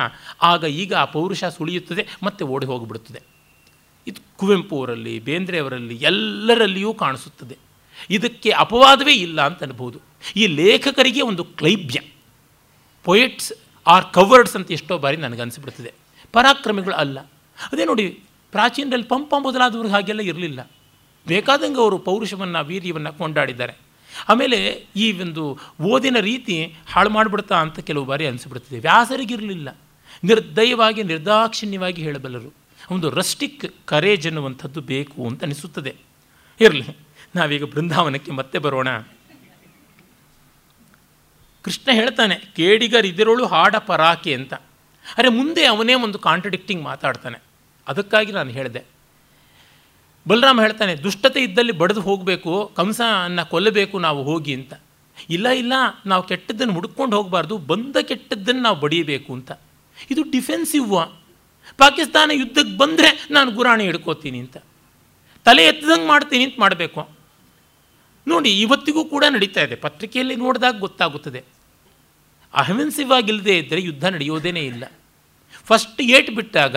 ಆಗ ಈಗ ಆ ಪೌರುಷ ಸುಳಿಯುತ್ತದೆ, ಮತ್ತೆ ಓಡಿ ಹೋಗಿಬಿಡುತ್ತದೆ. ಇದು ಕುವೆಂಪು ಅವರಲ್ಲಿ, ಬೇಂದ್ರೆ ಅವರಲ್ಲಿ, ಎಲ್ಲರಲ್ಲಿಯೂ ಕಾಣಿಸುತ್ತದೆ. ಇದಕ್ಕೆ ಅಪವಾದವೇ ಇಲ್ಲ ಅಂತ ಅನ್ಬೋದು. ಈ ಲೇಖಕರಿಗೆ ಒಂದು ಕ್ಲೈಬ್ಯ, ಪೊಯೆಟ್ಸ್ ಆರ್ ಕವರ್ಡ್ಸ್ ಅಂತ ಎಷ್ಟೋ ಬಾರಿ ನನಗನ್ಸಿಬಿಡ್ತದೆ. ಪರಾಕ್ರಮಿಗಳು ಅಲ್ಲ. ಅದೇ ನೋಡಿ, ಪ್ರಾಚೀನರಲ್ಲಿ ಪಂಪ ಮೊದಲಾದವ್ರಿಗೆ ಹಾಗೆಲ್ಲ ಇರಲಿಲ್ಲ. ಬೇಕಾದಂಗೆ ಅವರು ಪೌರುಷವನ್ನು, ವೀರ್ಯವನ್ನು ಕೊಂಡಾಡಿದ್ದಾರೆ. ಆಮೇಲೆ ಈ ಒಂದು ಓದಿನ ರೀತಿ ಹಾಳು ಮಾಡಿಬಿಡ್ತಾ ಅಂತ ಕೆಲವು ಬಾರಿ ಅನಿಸಿಬಿಡ್ತದೆ. ವ್ಯಾಸರಿಗಿರಲಿಲ್ಲ. ನಿರ್ದಯವಾಗಿ, ನಿರ್ದಾಕ್ಷಿಣ್ಯವಾಗಿ ಹೇಳಬಲ್ಲರು. ಒಂದು ರಸ್ಟಿಕ್ ಕರೇಜ್ ಅನ್ನುವಂಥದ್ದು ಬೇಕು ಅಂತ ಅನಿಸುತ್ತದೆ. ಇರಲಿ, ನಾವೀಗ ಬೃಂದಾವನಕ್ಕೆ ಮತ್ತೆ ಬರೋಣ. ಕೃಷ್ಣ ಹೇಳ್ತಾನೆ, ಕೇಡಿಗರಿದಿರೋಳು ಹಾಡ ಪರಾಕೆ ಅಂತ. ಅರೆ ಮುಂದೆ ಅವನೇ ಒಂದು ಕಾಂಟ್ರಡಿಕ್ಟಿಂಗ್ ಮಾತಾಡ್ತಾನೆ. ಅದಕ್ಕಾಗಿ ನಾನು ಹೇಳಿದೆ. ಬಲರಾಮ ಹೇಳ್ತಾನೆ, ದುಷ್ಟತೆ ಇದ್ದಲ್ಲಿ ಬಡಿದು ಹೋಗಬೇಕು, ಕಂಸನ ಕೊಲ್ಲಬೇಕು ನಾವು ಹೋಗಿ ಅಂತ. ಇಲ್ಲ, ನಾವು ಕೆಟ್ಟದ್ದನ್ನು ಹುಡುಕೊಂಡು ಹೋಗಬಾರ್ದು, ಬಂದ ಕೆಟ್ಟದ್ದನ್ನು ನಾವು ಬಡಿಯಬೇಕು ಅಂತ. ಇದು ಡಿಫೆನ್ಸಿವ್. ಪಾಕಿಸ್ತಾನ ಯುದ್ಧಕ್ಕೆ ಬಂದರೆ ನಾನು ಗುರಾಣಿ ಹಿಡ್ಕೋತೀನಿ ಅಂತ, ತಲೆ ಎತ್ತದಂಗೆ ಮಾಡ್ತೀನಿ ಅಂತ ಮಾಡಬೇಕು. ನೋಡಿ, ಇವತ್ತಿಗೂ ಕೂಡ ನಡೀತಾ ಇದೆ, ಪತ್ರಿಕೆಯಲ್ಲಿ ನೋಡಿದಾಗ ಗೊತ್ತಾಗುತ್ತದೆ. ಅಹಿಂಸವಾಗಿಲ್ಲದೆ ಇದ್ದರೆ ಯುದ್ಧ ನಡೆಯೋದೇ ಇಲ್ಲ. ಫಸ್ಟ್ ಏಟ್ ಬಿಟ್ಟಾಗ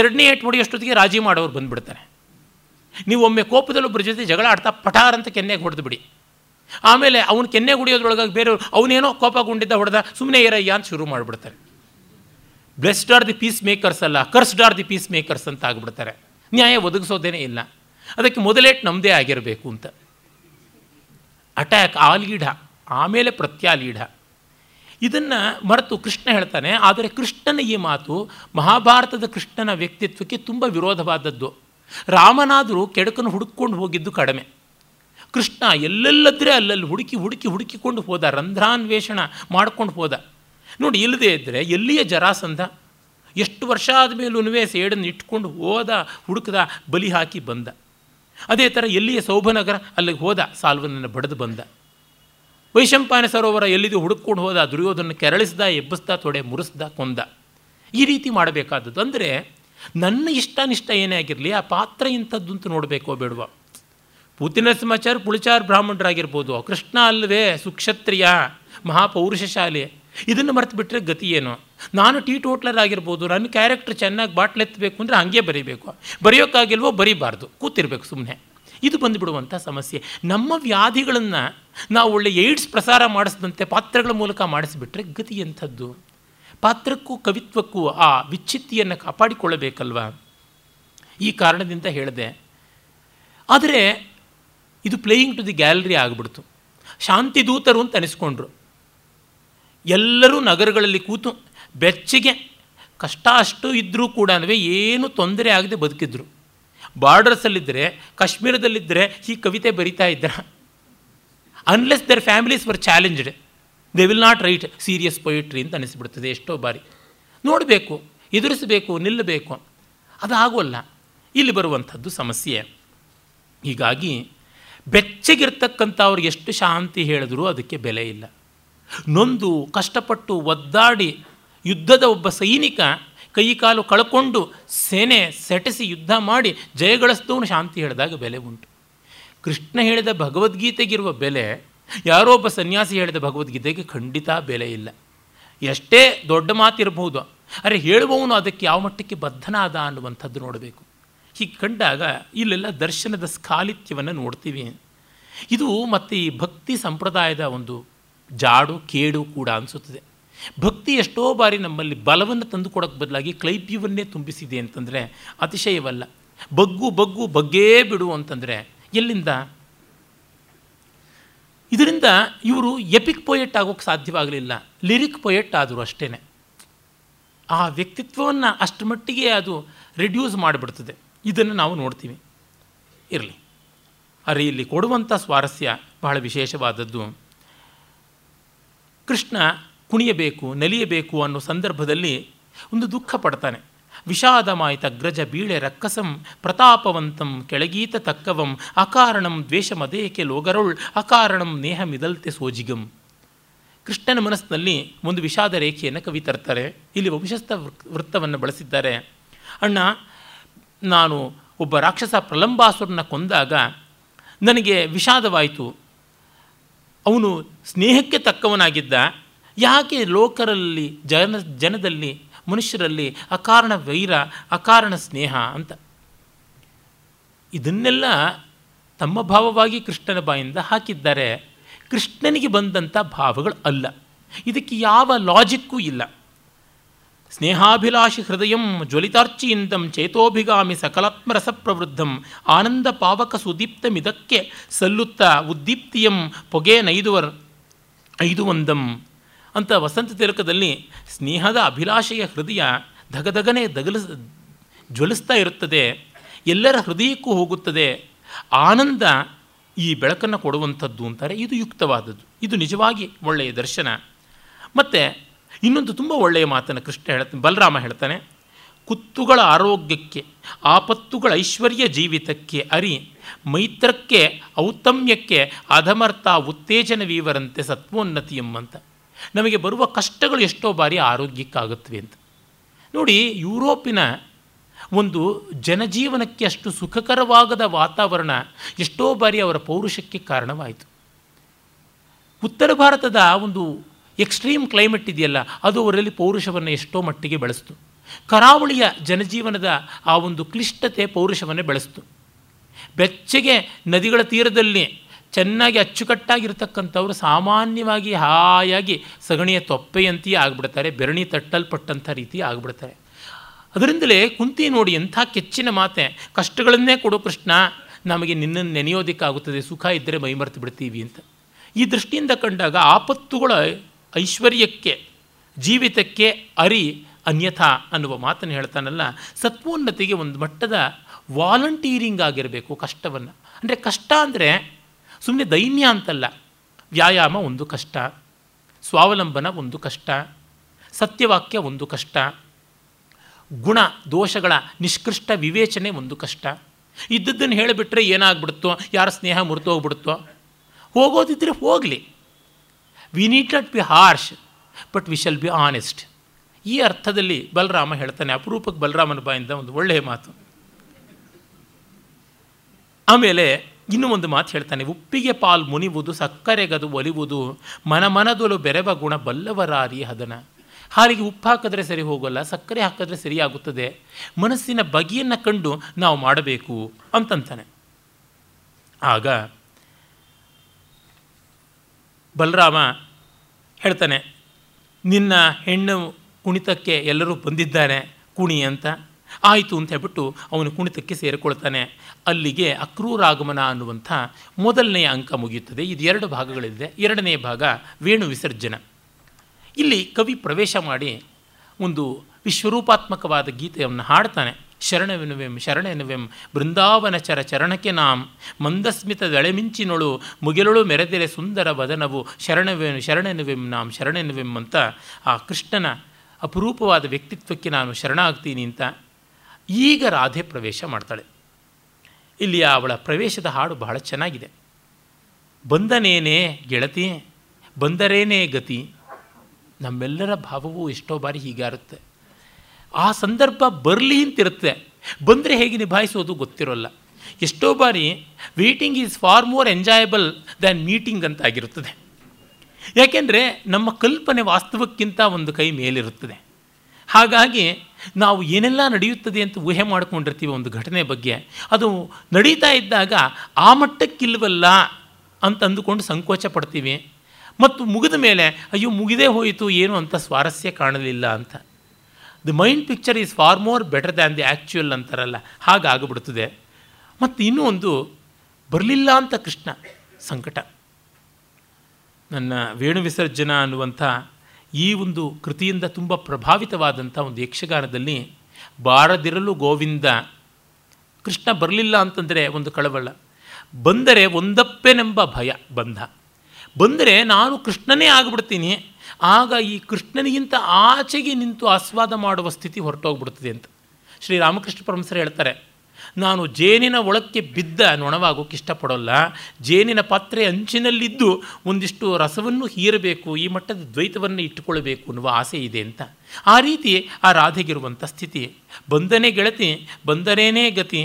ಎರಡನೇ ಏಟ್ ಹೊಡೆಯೋಷ್ಟೊತ್ತಿಗೆ ರಾಜಿ ಮಾಡೋರು ಬಂದುಬಿಡ್ತಾರೆ. ನೀವು ಒಮ್ಮೆ ಕೋಪದಲ್ಲಿ ಒಬ್ಬರ ಜೊತೆ ಜಗಳ ಆಡ್ತಾ ಪಠಾರ್ ಅಂತ ಕೆನ್ನೆಗೆ ಹೊಡೆದು ಬಿಡಿ, ಆಮೇಲೆ ಅವನು ಕೆನ್ನೆಗೆ ಹೊಡೆಯೋದ್ರೊಳಗಾಗಿ ಬೇರೆಯವರು ಅವನೇನೋ ಕೋಪಗೊಂಡಿದ್ದ ಹೊಡೆದ ಸುಮ್ಮನೆ ಇರಯ್ಯ ಅಂತ ಶುರು ಮಾಡಿಬಿಡ್ತಾರೆ. Blessed are the peacemakers ಅಲ್ಲ, cursed are the peacemakers ಅಂತ ಆಗಿಬಿಡ್ತಾರೆ. ನ್ಯಾಯ ಒದಗಿಸೋದೇನೇ ಇಲ್ಲ. ಅದಕ್ಕೆ ಮೊದಲೇಟ್ ನಮ್ಮದೇ ಆಗಿರಬೇಕು ಅಂತ. ಅಟ್ಯಾಕ್ ಆಲೀಢ, ಆಮೇಲೆ ಪ್ರತ್ಯಾಲೀಢ. ಇದನ್ನು ಮರೆತು ಕೃಷ್ಣ ಹೇಳ್ತಾನೆ. ಆದರೆ ಕೃಷ್ಣನ ಈ ಮಾತು ಮಹಾಭಾರತದ ಕೃಷ್ಣನ ವ್ಯಕ್ತಿತ್ವಕ್ಕೆ ತುಂಬ ವಿರೋಧವಾದದ್ದು. ರಾಮನಾದರೂ ಕೆಡಕನ್ನು ಹುಡುಕೊಂಡು ಹೋಗಿದ್ದು ಕಡಿಮೆ. ಕೃಷ್ಣ ಎಲ್ಲೆಲ್ಲದ್ರೆ ಅಲ್ಲಲ್ಲಿ ಹುಡುಕಿ ಹುಡುಕಿ ಹುಡುಕಿಕೊಂಡು ಹೋದ, ರಂಧ್ರಾನ್ವೇಷಣ ಮಾಡ್ಕೊಂಡು ಹೋದ. ನೋಡಿ, ಇಲ್ಲದೇ ಇದ್ದರೆ ಎಲ್ಲಿಯ ಜರಾಸಂಧ ಎಷ್ಟು ವರ್ಷ ಆದಮೇಲೂ ಸೇಡನ್ನು ಇಟ್ಕೊಂಡು ಹೋದ, ಹುಡುಕದ, ಬಲಿ ಹಾಕಿ ಬಂದ. ಅದೇ ಥರ ಎಲ್ಲಿಯ ಸೌಭನಗರ, ಅಲ್ಲಿಗೆ ಹೋದ, ಸಾಲ್ವನನ್ನು ಬಡಿದು ಬಂದ. ವೈಶಂಪಾಯನ ಸರೋವರ ಎಲ್ಲಿದು ಹುಡುಕೊಂಡು ಹೋದ, ದುರ್ಯೋಧನ ಕೆರಳಿಸ್ದ, ಎಬ್ಬಿಸ್ದ, ತೊಡೆ ಮುರಿಸ್ದ, ಕೊಂದ. ಈ ರೀತಿ ಮಾಡಬೇಕಾದದ್ದು. ಅಂದರೆ ನನ್ನ ಇಷ್ಟಾನಿಷ್ಟ ಏನೇ ಆಗಿರಲಿ, ಆ ಪಾತ್ರ ಇಂಥದ್ದು ಅಂತ ನೋಡಬೇಕೋ ಬೇಡುವ. ಪುತಿನ ಸಮಾಚಾರ ಪುಳಿಚಾರ್ ಬ್ರಾಹ್ಮಣರಾಗಿರ್ಬೋದು, ಕೃಷ್ಣ ಅಲ್ಲವೇ ಸುಕ್ಷತ್ರಿಯ ಮಹಾಪೌರುಷಶಾಲಿ. ಇದನ್ನು ಮರೆತು ಬಿಟ್ಟರೆ ಗತಿ ಏನು? ನಾನು ಟೀ ಟೋಟ್ಲರ್ ಆಗಿರ್ಬೋದು, ನನ್ನ ಕ್ಯಾರೆಕ್ಟರ್ ಚೆನ್ನಾಗಿ ಬಾಟ್ಲೆತ್ತಬೇಕು ಅಂದರೆ ಹಂಗೆ ಬರೀಬೇಕು, ಬರೆಯೋಕ್ಕಾಗಿಲ್ವೋ ಬರೀಬಾರ್ದು, ಕೂತಿರ್ಬೇಕು ಸುಮ್ಮನೆ. ಇದು ಬಂದುಬಿಡುವಂಥ ಸಮಸ್ಯೆ. ನಮ್ಮ ವ್ಯಾಧಿಗಳನ್ನು ನಾವು ಒಳ್ಳೆ ಏಡ್ಸ್ ಪ್ರಸಾರ ಮಾಡಿಸಿದಂತೆ ಪಾತ್ರಗಳ ಮೂಲಕ ಮಾಡಿಸಿಬಿಟ್ರೆ ಗತಿ ಎಂಥದ್ದು? ಪಾತ್ರಕ್ಕೂ ಕವಿತ್ವಕ್ಕೂ ಆ ವಿಚ್ಛಿತ್ತಿಯನ್ನು ಕಾಪಾಡಿಕೊಳ್ಳಬೇಕಲ್ವ. ಈ ಕಾರಣದಿಂದ ಹೇಳಿದೆ. ಆದರೆ ಇದು ಪ್ಲೇಯಿಂಗ್ ಟು ದಿ ಗ್ಯಾಲರಿ ಆಗಿಬಿಡ್ತು. ಶಾಂತಿ ದೂತರು ಅಂತ ಅನಿಸ್ಕೊಂಡ್ರು. ಎಲ್ಲರೂ ನಗರಗಳಲ್ಲಿ ಕೂತು ಬೆಚ್ಚಗೆ ಕಷ್ಟ ಅಷ್ಟು ಇದ್ದರೂ ಕೂಡ ಏನೂ ತೊಂದರೆ ಆಗದೆ ಬದುಕಿದ್ರು. ಬಾರ್ಡರ್ಸಲ್ಲಿದ್ದರೆ, ಕಾಶ್ಮೀರದಲ್ಲಿದ್ದರೆ ಈ ಕವಿತೆ ಬರಿತಾ ಇದ್ದ. Unless their families were challenged, they will not write serious poetry ಅಂತ ಅನಿಸ್ಬಿಡ್ತದೆ ಎಷ್ಟೋ ಬಾರಿ. ನೋಡಬೇಕು, ಎದುರಿಸಬೇಕು, ನಿಲ್ಲಬೇಕು, ಅದಾಗೋಲ್ಲ. ಇಲ್ಲಿ ಬರುವಂಥದ್ದು ಸಮಸ್ಯೆ. ಹೀಗಾಗಿ ಬೆಚ್ಚಗಿರ್ತಕ್ಕಂಥವ್ರಿಗೆ ಎಷ್ಟು ಶಾಂತಿ ಹೇಳಿದ್ರೂ ಅದಕ್ಕೆ ಬೆಲೆ ಇಲ್ಲ. ನೊಂದು ಕಷ್ಟಪಟ್ಟು ಒದ್ದಾಡಿ ಯುದ್ಧದ ಒಬ್ಬ ಸೈನಿಕ ಕೈ ಕಾಲು ಕಳ್ಕೊಂಡು ಸೇನೆ ಸೆಟೆಸಿ ಯುದ್ಧ ಮಾಡಿ ಜಯಗಳಿಸಿದವನು ಶಾಂತಿ ಹೇಳಿದಾಗ ಬೆಲೆ ಉಂಟು. ಕೃಷ್ಣ ಹೇಳಿದ ಭಗವದ್ಗೀತೆಗಿರುವ ಬೆಲೆ ಯಾರೋ ಒಬ್ಬ ಸನ್ಯಾಸಿ ಹೇಳಿದ ಭಗವದ್ಗೀತೆಗೆ ಖಂಡಿತ ಬೆಲೆ ಇಲ್ಲ. ಎಷ್ಟೇ ದೊಡ್ಡ ಮಾತಿರಬಹುದು, ಅರೆ ಹೇಳುವವನು ಅದಕ್ಕೆ ಯಾವ ಮಟ್ಟಕ್ಕೆ ಬದ್ಧನಾದ ಅನ್ನುವಂಥದ್ದು ನೋಡಬೇಕು. ಹೀಗೆ ಕಂಡಾಗ ಇಲ್ಲೆಲ್ಲ ದರ್ಶನದ ಸ್ಖಾಲಿತ್ಯವನ್ನು ನೋಡ್ತೀವಿ. ಇದು ಮತ್ತು ಈ ಭಕ್ತಿ ಸಂಪ್ರದಾಯದ ಒಂದು ಜಾಡು ಕೇಡು ಕೂಡ ಅನಿಸುತ್ತದೆ. ಭಕ್ತಿ ಎಷ್ಟೋ ಬಾರಿ ನಮ್ಮಲ್ಲಿ ಬಲವನ್ನು ತಂದುಕೊಡೋಕ್ಕೆ ಬದಲಾಗಿ ಕ್ಲೈಬ್ಯವನ್ನೇ ತುಂಬಿಸಿದೆ ಅಂತಂದರೆ ಅತಿಶಯವಲ್ಲ. ಬಗ್ಗು ಬಗ್ಗು ಬಗ್ಗೇ ಬಿಡು ಅಂತಂದರೆ ಎಲ್ಲಿಂದ? ಇದರಿಂದ ಇವರು ಎಪಿಕ್ ಪೊಯೆಟ್ ಆಗೋಕ್ಕೆ ಸಾಧ್ಯವಾಗಲಿಲ್ಲ, ಲಿರಿಕ್ ಪೊಯೆಟ್ ಆದರೂ ಅಷ್ಟೇ. ಆ ವ್ಯಕ್ತಿತ್ವವನ್ನು ಅಷ್ಟು ಮಟ್ಟಿಗೆ ಅದು ರಿಡ್ಯೂಸ್ ಮಾಡಿಬಿಡ್ತದೆ. ಇದನ್ನು ನಾವು ನೋಡ್ತೀವಿ. ಇರಲಿ. ಆದರೆ ಇಲ್ಲಿ ಕೊಡುವಂಥ ಸ್ವಾರಸ್ಯ ಬಹಳ ವಿಶೇಷವಾದದ್ದು. ಕೃಷ್ಣ ಕುಣಿಯಬೇಕು, ನಲಿಯಬೇಕು ಅನ್ನೋ ಸಂದರ್ಭದಲ್ಲಿ ಒಂದು ದುಃಖ ಪಡ್ತಾನೆ. ವಿಷಾದಮಾಯಿತ ಅಗ್ರಜ ಬೀಳೆ ರಕ್ಕಸಂ ಪ್ರತಾಪವಂತಂ ಕೆಳಗೀತ ತಕ್ಕವಂ ಅಕಾರಣಂ ದ್ವೇಷಮದೇಕೆ ಲೋಗರೊಳ್ ಅಕಾರಣಂ ನೇಹ ಮಿದಲ್ತೆ ಸೋಜಿಗಂ. ಕೃಷ್ಣನ ಮನಸ್ಸಿನಲ್ಲಿ ಒಂದು ವಿಷಾದ ರೇಖೆಯನ್ನು ಕವಿ ತರ್ತಾರೆ. ಇಲ್ಲಿ ವಂಶಸ್ಥ ವೃತ್ತವನ್ನು ಬಳಸಿದ್ದಾರೆ. ಅಣ್ಣ, ನಾನು ಒಬ್ಬ ರಾಕ್ಷಸ ಪ್ರಲಂಬಾಸುರನ್ನ ಕೊಂದಾಗ ನನಗೆ ವಿಷಾದವಾಯಿತು. ಅವನು ಸ್ನೇಹಕ್ಕೆ ತಕ್ಕವನಾಗಿದ್ದ. ಯಾಕೆ ಲೋಕರಲ್ಲಿ, ಜನದಲ್ಲಿ, ಮನುಷ್ಯರಲ್ಲಿ ಅಕಾರಣ ವೈರ, ಅಕಾರಣ ಸ್ನೇಹ ಅಂತ? ಇದನ್ನೆಲ್ಲ ತಮ್ಮ ಭಾವವಾಗಿ ಕೃಷ್ಣನ ಬಾಯಿಂದ ಹಾಕಿದ್ದಾರೆ. ಕೃಷ್ಣನಿಗೆ ಬಂದಂಥ ಭಾವಗಳು ಅಲ್ಲ, ಇದಕ್ಕೆ ಯಾವ ಲಾಜಿಕ್ಕೂ ಇಲ್ಲ. ಸ್ನೇಹಾಭಿಲಾಷಿ ಹೃದಯಂ ಜ್ವಲಿತಾರ್ಚಿಯಿಂದಂ ಚೇತೋಭಿಗಾಮಿ ಸಕಲಾತ್ಮರಸ ಪ್ರವೃದ್ಧಂ ಆನಂದ ಪಾವಕ ಸುದೀಪ್ತಮಿದಕ್ಕೆ ಸಲ್ಲುತ್ತಾ ಉದ್ದೀಪ್ತಿಯಂ ಪೊಗೆ ನೈದುವರ್ ಐದುವಂದಂ ಅಂತ ವಸಂತ ತಿಲಕದಲ್ಲಿ ಸ್ನೇಹದ ಅಭಿಲಾಷೆಯ ಹೃದಯ ಧಗಧಗನೆ ಜ್ವಲಿಸ್ತಾ ಇರುತ್ತದೆ, ಎಲ್ಲರ ಹೃದಯಕ್ಕೂ ಹೋಗುತ್ತದೆ. ಆನಂದ ಈ ಬೆಳಕನ್ನು ಕೊಡುವಂಥದ್ದು ಅಂತಾರೆ. ಇದು ಯುಕ್ತವಾದದ್ದು, ಇದು ನಿಜವಾಗಿ ಒಳ್ಳೆಯ ದರ್ಶನ. ಮತ್ತು ಇನ್ನೊಂದು ತುಂಬ ಒಳ್ಳೆಯ ಮಾತನ್ನು ಕೃಷ್ಣ ಹೇಳ್ತಾನೆ, ಬಲರಾಮ ಹೇಳ್ತಾನೆ. ಕುತ್ತುಗಳ ಆರೋಗ್ಯಕ್ಕೆ, ಆಪತ್ತುಗಳ ಐಶ್ವರ್ಯ ಜೀವಿತಕ್ಕೆ ಅರಿ, ಮೈತ್ರಕ್ಕೆ ಔತ್ತಮ್ಯಕ್ಕೆ ಅಧಮರ್ಥ ಉತ್ತೇಜನವೀವರಂತೆ ಸತ್ವೋನ್ನತಿ ಎಂಬಂತ. ನಮಗೆ ಬರುವ ಕಷ್ಟಗಳು ಎಷ್ಟೋ ಬಾರಿ ಆರೋಗ್ಯಕ್ಕಾಗುತ್ತವೆ ಅಂತ ನೋಡಿ. ಯುರೋಪಿನ ಒಂದು ಜನಜೀವನಕ್ಕೆ ಅಷ್ಟು ಸುಖಕರವಾಗದ ವಾತಾವರಣ ಎಷ್ಟೋ ಬಾರಿ ಅವರ ಪೌರುಷಕ್ಕೆ ಕಾರಣವಾಯಿತು. ಉತ್ತರ ಭಾರತದ ಒಂದು ಎಕ್ಸ್ಟ್ರೀಮ್ ಕ್ಲೈಮೇಟ್ ಇದೆಯಲ್ಲ, ಅದು ಅವರಲ್ಲಿ ಪೌರುಷವನ್ನು ಎಷ್ಟೋ ಮಟ್ಟಿಗೆ ಬೆಳೆಸ್ತು. ಕರಾವಳಿಯ ಜನಜೀವನದ ಆ ಒಂದು ಕ್ಲಿಷ್ಟತೆ ಪೌರುಷವನ್ನು ಬೆಳೆಸ್ತು. ಬೆಚ್ಚಗೆ ನದಿಗಳ ತೀರದಲ್ಲಿ ಚೆನ್ನಾಗಿ ಅಚ್ಚುಕಟ್ಟಾಗಿರ್ತಕ್ಕಂಥವ್ರು ಸಾಮಾನ್ಯವಾಗಿ ಹಾಯಾಗಿ ಸಗಣಿಯ ತೊಪ್ಪೆಯಂತೆಯೇ ಆಗಿಬಿಡ್ತಾರೆ, ಬೆರಣಿ ತಟ್ಟಲ್ಪಟ್ಟಂಥ ರೀತಿ ಆಗಿಬಿಡ್ತಾರೆ. ಅದರಿಂದಲೇ ಕುಂತಿ ನೋಡಿ ಎಂಥ ಕೆಚ್ಚಿನ ಮಾತೆ, ಕಷ್ಟಗಳನ್ನೇ ಕೊಡು ಕೃಷ್ಣ, ನಮಗೆ ನಿನ್ನನ್ನು ನೆನೆಯೋದಕ್ಕಾಗುತ್ತದೆ, ಸುಖ ಇದ್ದರೆ ಮೈಮರೆತು ಬಿಡ್ತೀವಿ ಅಂತ. ಈ ದೃಷ್ಟಿಯಿಂದ ಕಂಡಾಗ ಆಪತ್ತುಗಳ ಐಶ್ವರ್ಯಕ್ಕೆ, ಜೀವಿತಕ್ಕೆ ಅರಿ ಅನ್ಯಥಾ ಅನ್ನುವ ಮಾತನ್ನು ಹೇಳ್ತಾನಲ್ಲ. ಸತ್ವೋನ್ನತಿಗೆ ಒಂದು ಮಟ್ಟದ ವಾಲಂಟಿಯರಿಂಗ್ ಆಗಿರಬೇಕು ಕಷ್ಟವನ್ನು. ಅಂದರೆ ಕಷ್ಟ ಅಂದರೆ ಸುಮ್ಮನೆ ದೈನ್ಯ ಅಂತಲ್ಲ. ವ್ಯಾಯಾಮ ಒಂದು ಕಷ್ಟ, ಸ್ವಾವಲಂಬನ ಒಂದು ಕಷ್ಟ, ಸತ್ಯವಾಕ್ಯ ಒಂದು ಕಷ್ಟ, ಗುಣ ದೋಷಗಳ ನಿಷ್ಕೃಷ್ಟ ವಿವೇಚನೆ ಒಂದು ಕಷ್ಟ. ಇದ್ದದ್ದನ್ನು ಹೇಳಿಬಿಟ್ರೆ ಏನಾಗ್ಬಿಡುತ್ತೋ, ಯಾರ ಸ್ನೇಹ ಮುರಿತೋಗ್ಬಿಡುತ್ತೋ, ಹೋಗೋದಿದ್ದರೆ ಹೋಗಲಿ. We need not be harsh but we shall be honest. ಈ ಅರ್ಥದಲ್ಲಿ ಬಲರಾಮ ಹೇಳ್ತಾನೆ. ಅಪರೂಪಕ್ಕೆ ಬಲರಾಮನ ಬಾಯಿಂದ ಒಂದು ಒಳ್ಳೆಯ ಮಾತು. ಆಮೇಲೆ ಇನ್ನೂ ಒಂದು ಮಾತು ಹೇಳ್ತಾನೆ. ಉಪ್ಪಿಗೆ ಪಾಲ್ ಮುನಿವುದು, ಸಕ್ಕರೆಗದು ಒಲಿವುದು, ಮನಮನದೊಲು ಬೆರೆವ ಗುಣ ಬಲ್ಲವರಾರಿ ಹದನ. ಹಾಲಿಗೆ ಉಪ್ಪು ಹಾಕಿದ್ರೆ ಸರಿ ಹೋಗೋಲ್ಲ, ಸಕ್ಕರೆ ಹಾಕಿದ್ರೆ ಸರಿಯಾಗುತ್ತದೆ, ಮನಸ್ಸಿನ ಬಗೆಯನ್ನು ಕಂಡು ನಾವು ಮಾಡಬೇಕು ಅಂತಂತಾನೆ. ಆಗ ಬಲರಾಮ ಹೇಳ್ತಾನೆ, ನಿನ್ನ ಹೆಣ್ಣು ಕುಣಿತಕ್ಕೆ ಎಲ್ಲರೂ ಬಂದಿದ್ದಾರೆ ಕುಣಿ ಅಂತ. ಆಯಿತು ಅಂತ ಹೇಳ್ಬಿಟ್ಟು ಅವನು ಕುಣಿತಕ್ಕೆ ಸೇರಿಕೊಳ್ತಾನೆ. ಅಲ್ಲಿಗೆ ಅಕ್ರೂರಾಗಮನ ಅನ್ನುವಂಥ ಮೊದಲನೆಯ ಅಂಕ ಮುಗಿಯುತ್ತದೆ. ಇದು ಎರಡು ಭಾಗಗಳಿದೆ. ಎರಡನೇ ಭಾಗ ವೇಣು ವಿಸರ್ಜನ. ಇಲ್ಲಿ ಕವಿ ಪ್ರವೇಶ ಮಾಡಿ ಒಂದು ವಿಶ್ವರೂಪಾತ್ಮಕವಾದ ಗೀತೆಯನ್ನು ಹಾಡ್ತಾನೆ. ಶರಣವೆನುವೆಂ ಶರಣವೆನುವೆಂ ಬೃಂದಾವನ ಚರ ಚರಣಕ್ಕೆ ನಾಂ, ಮಂದಸ್ಮಿತದಳೆ ಮಿಂಚಿನೊಳು ಮುಗಿಲೊಳು ಮೆರೆದೆರೆ ಸುಂದರ ವದನವು, ಶರಣವೆನು ಶರಣೆನುವೆಂ ನಾಂ ಶರಣೆನುವೆಂ ಅಂತ. ಆ ಕೃಷ್ಣನ ಅಪರೂಪವಾದ ವ್ಯಕ್ತಿತ್ವಕ್ಕೆ ನಾನು ಶರಣಾಗ್ತೀನಿ ಅಂತ ಈಗ ರಾಧೆ ಪ್ರವೇಶ ಮಾಡ್ತಾಳೆ. ಇಲ್ಲಿ ಅವಳ ಪ್ರವೇಶದ ಹಾಡು ಬಹಳ ಚೆನ್ನಾಗಿದೆ. ಬಂದನೇನೇ ಗೆಳತಿ ಬಂದರೇನೇ ಗತಿ, ನಮ್ಮೆಲ್ಲರ ಭಾವವೂ ಎಷ್ಟೋ ಬಾರಿ ಹೀಗಾರುತ್ತೆ. ಆ ಸಂದರ್ಭ ಬರಲಿ ಅಂತಿರುತ್ತೆ, ಬಂದರೆ ಹೇಗೆ ನಿಭಾಯಿಸೋದು ಗೊತ್ತಿರೋಲ್ಲ. ಎಷ್ಟೋ ಬಾರಿ waiting is far more enjoyable than meeting ಅಂತ ಆಗಿರುತ್ತದೆ. ಯಾಕೆಂದರೆ ನಮ್ಮ ಕಲ್ಪನೆ ವಾಸ್ತವಕ್ಕಿಂತ ಒಂದು ಕೈ ಮೇಲಿರುತ್ತದೆ. ಹಾಗಾಗಿ ನಾವು ಏನೆಲ್ಲ ನಡೆಯುತ್ತದೆ ಅಂತ ಊಹೆ ಮಾಡಿಕೊಂಡಿರ್ತೀವಿ ಒಂದು ಘಟನೆ ಬಗ್ಗೆ, ಅದು ನಡೀತಾ ಇದ್ದಾಗ ಆ ಮಟ್ಟಕ್ಕಿಲ್ವಲ್ಲ ಅಂತ ಅಂದುಕೊಂಡು ಸಂಕೋಚ ಪಡ್ತೀವಿ. ಮತ್ತು ಮುಗಿದ ಮೇಲೆ ಅಯ್ಯೋ ಮುಗಿದೇ ಹೋಯಿತು, ಏನು ಅಂತ ಸ್ವಾರಸ್ಯ ಕಾಣಲಿಲ್ಲ ಅಂತ. The mind picture is far more better than the actual ಅಂತಾರಲ್ಲ, ಹಾಗಾಗಿಬಿಡ್ತದೆ. ಮತ್ತು ಇನ್ನೂ ಒಂದು, ಬರಲಿಲ್ಲ ಅಂತ ಕೃಷ್ಣ ಸಂಕಟ. ನನ್ನ ವೇಣು ವಿಸರ್ಜನಾ ಅನ್ನುವಂಥ ಈ ಒಂದು ಕೃತಿಯಿಂದ ತುಂಬ ಪ್ರಭಾವಿತವಾದಂಥ ಒಂದು ಯಕ್ಷಗಾನದಲ್ಲಿ ಬಾರದಿರಲು ಗೋವಿಂದ, ಕೃಷ್ಣ ಬರಲಿಲ್ಲ ಅಂತಂದರೆ ಒಂದು ಕಳವಳ, ಬಂದರೆ ಒಂದಪ್ಪೆನೆಂಬ ಭಯ, ಬಂಧ, ಬಂದರೆ ನಾನು ಕೃಷ್ಣನೇ ಆಗಿಬಿಡ್ತೀನಿ, ಆಗ ಈ ಕೃಷ್ಣನಿಗಿಂತ ಆಚೆಗೆ ನಿಂತು ಆಸ್ವಾದ ಮಾಡುವ ಸ್ಥಿತಿ ಹೊರಟೋಗ್ಬಿಡ್ತದೆ ಅಂತ ಶ್ರೀರಾಮಕೃಷ್ಣ ಪರಮಹಂಸರು ಹೇಳ್ತಾರೆ. ನಾನು ಜೇನಿನ ಒಳಕ್ಕೆ ಬಿದ್ದ ನೊಣವಾಗೋಕ್ಕೆ ಇಷ್ಟಪಡೋಲ್ಲ, ಜೇನಿನ ಪಾತ್ರೆ ಅಂಚಿನಲ್ಲಿದ್ದು ಒಂದಿಷ್ಟು ರಸವನ್ನು ಹೀರಬೇಕು, ಈ ಮಟ್ಟದ ದ್ವೈತವನ್ನು ಇಟ್ಟುಕೊಳ್ಳಬೇಕು ಅನ್ನುವ ಆಸೆ ಇದೆ ಅಂತ. ಆ ರೀತಿ ಆ ರಾಧೆಗಿರುವಂಥ ಸ್ಥಿತಿ. ಬಂದನೇ ಗೆಳತಿ ಬಂದರೇನೇ ಗತಿ,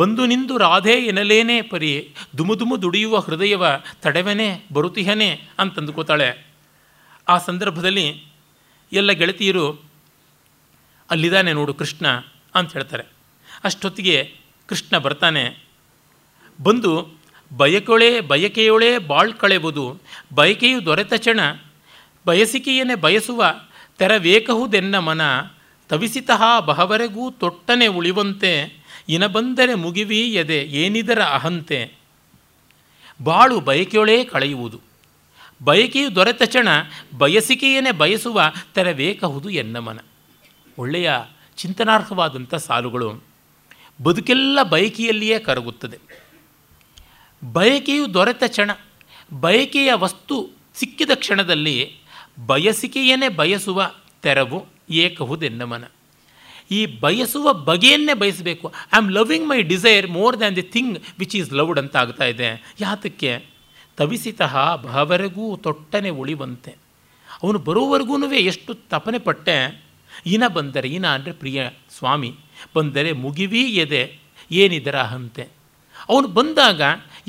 ಬಂದು ನಿಂದು ರಾಧೆ ಎನಲೇನೇ ಪರಿ, ದುಮುದುಮು ದುಡಿಯುವ ಹೃದಯವ ತಡೆವನೇ ಬರುತಿಹನೆ ಅಂತಂದುಕೋತಾಳೆ. ಆ ಸಂದರ್ಭದಲ್ಲಿ ಎಲ್ಲ ಗೆಳತಿಯರು ಅಲ್ಲಿದ್ದಾನೆ ನೋಡು ಕೃಷ್ಣ ಅಂತ ಹೇಳ್ತಾರೆ. ಅಷ್ಟೊತ್ತಿಗೆ ಕೃಷ್ಣ ಬರ್ತಾನೆ. ಬಂದು ಬಯಕೊಳೆ ಬಯಕೆಯೊಳೆ ಬಾಳ್ಕಳೆಬೋದು, ಬಯಕೆಯು ದೊರೆತ ಕ್ಷಣ ಬಯಸಿಕೆಯನ್ನೇ ಬಯಸುವ ತೆರವೇಕಹುದೆನ್ನ ಮನ, ತವಿಸಿತಃ ಬಹವರೆಗೂ ತೊಟ್ಟನೆ ಉಳಿವಂತೆ, ಇನ ಬಂದರೆ ಮುಗಿವಿ ಎದೆ ಏನಿದರ ಅಹಂತೆ. ಬಾಳು ಬಯಕೆಯೊಳೇ ಕಳೆಯುವುದು, ಬಯಕೆಯು ದೊರೆತ ಕ್ಷಣ ಬಯಸಿಕೆಯನ್ನೇ ಬಯಸುವ ತೆರಬೇಕಹುದು ಎನ್ನ ಮನ. ಒಳ್ಳೆಯ ಚಿಂತನಾರ್ಹವಾದಂಥ ಸಾಲುಗಳು. ಬದುಕೆಲ್ಲ ಬಯಕೆಯಲ್ಲಿಯೇ ಕರಗುತ್ತದೆ. ಬಯಕೆಯು ದೊರೆತ ಕ್ಷಣ, ಬಯಕೆಯ ವಸ್ತು ಸಿಕ್ಕಿದ ಕ್ಷಣದಲ್ಲಿ ಬಯಸಿಕೆಯನ್ನೇ ಬಯಸುವ ತೆರವು ಏಕಹುದೆನ್ನ ಮನ. ಈ ಬಯಸುವ ಬಗೆಯನ್ನೇ ಬಯಸಬೇಕು. I am loving my desire more than the thing which is loved ಅಂತ ಆಗ್ತಾ ಇದೆ. ಯಾತಕ್ಕೆ? ತವಿಸಿತಃ ಬಹವರೆಗೂ ತೊಟ್ಟನೆ ಉಳಿವಂತೆ. ಅವನು ಬರೋವರೆಗೂ ಎಷ್ಟು ತಪನೆ ಪಟ್ಟೆ, ಇನ ಬಂದರೆ, ಇನ ಅಂದರೆ ಪ್ರಿಯ ಸ್ವಾಮಿ, ಬಂದರೆ ಮುಗಿವಿ ಎದೆ ಏನಿದರ ಹಂತೆ. ಅವನು ಬಂದಾಗ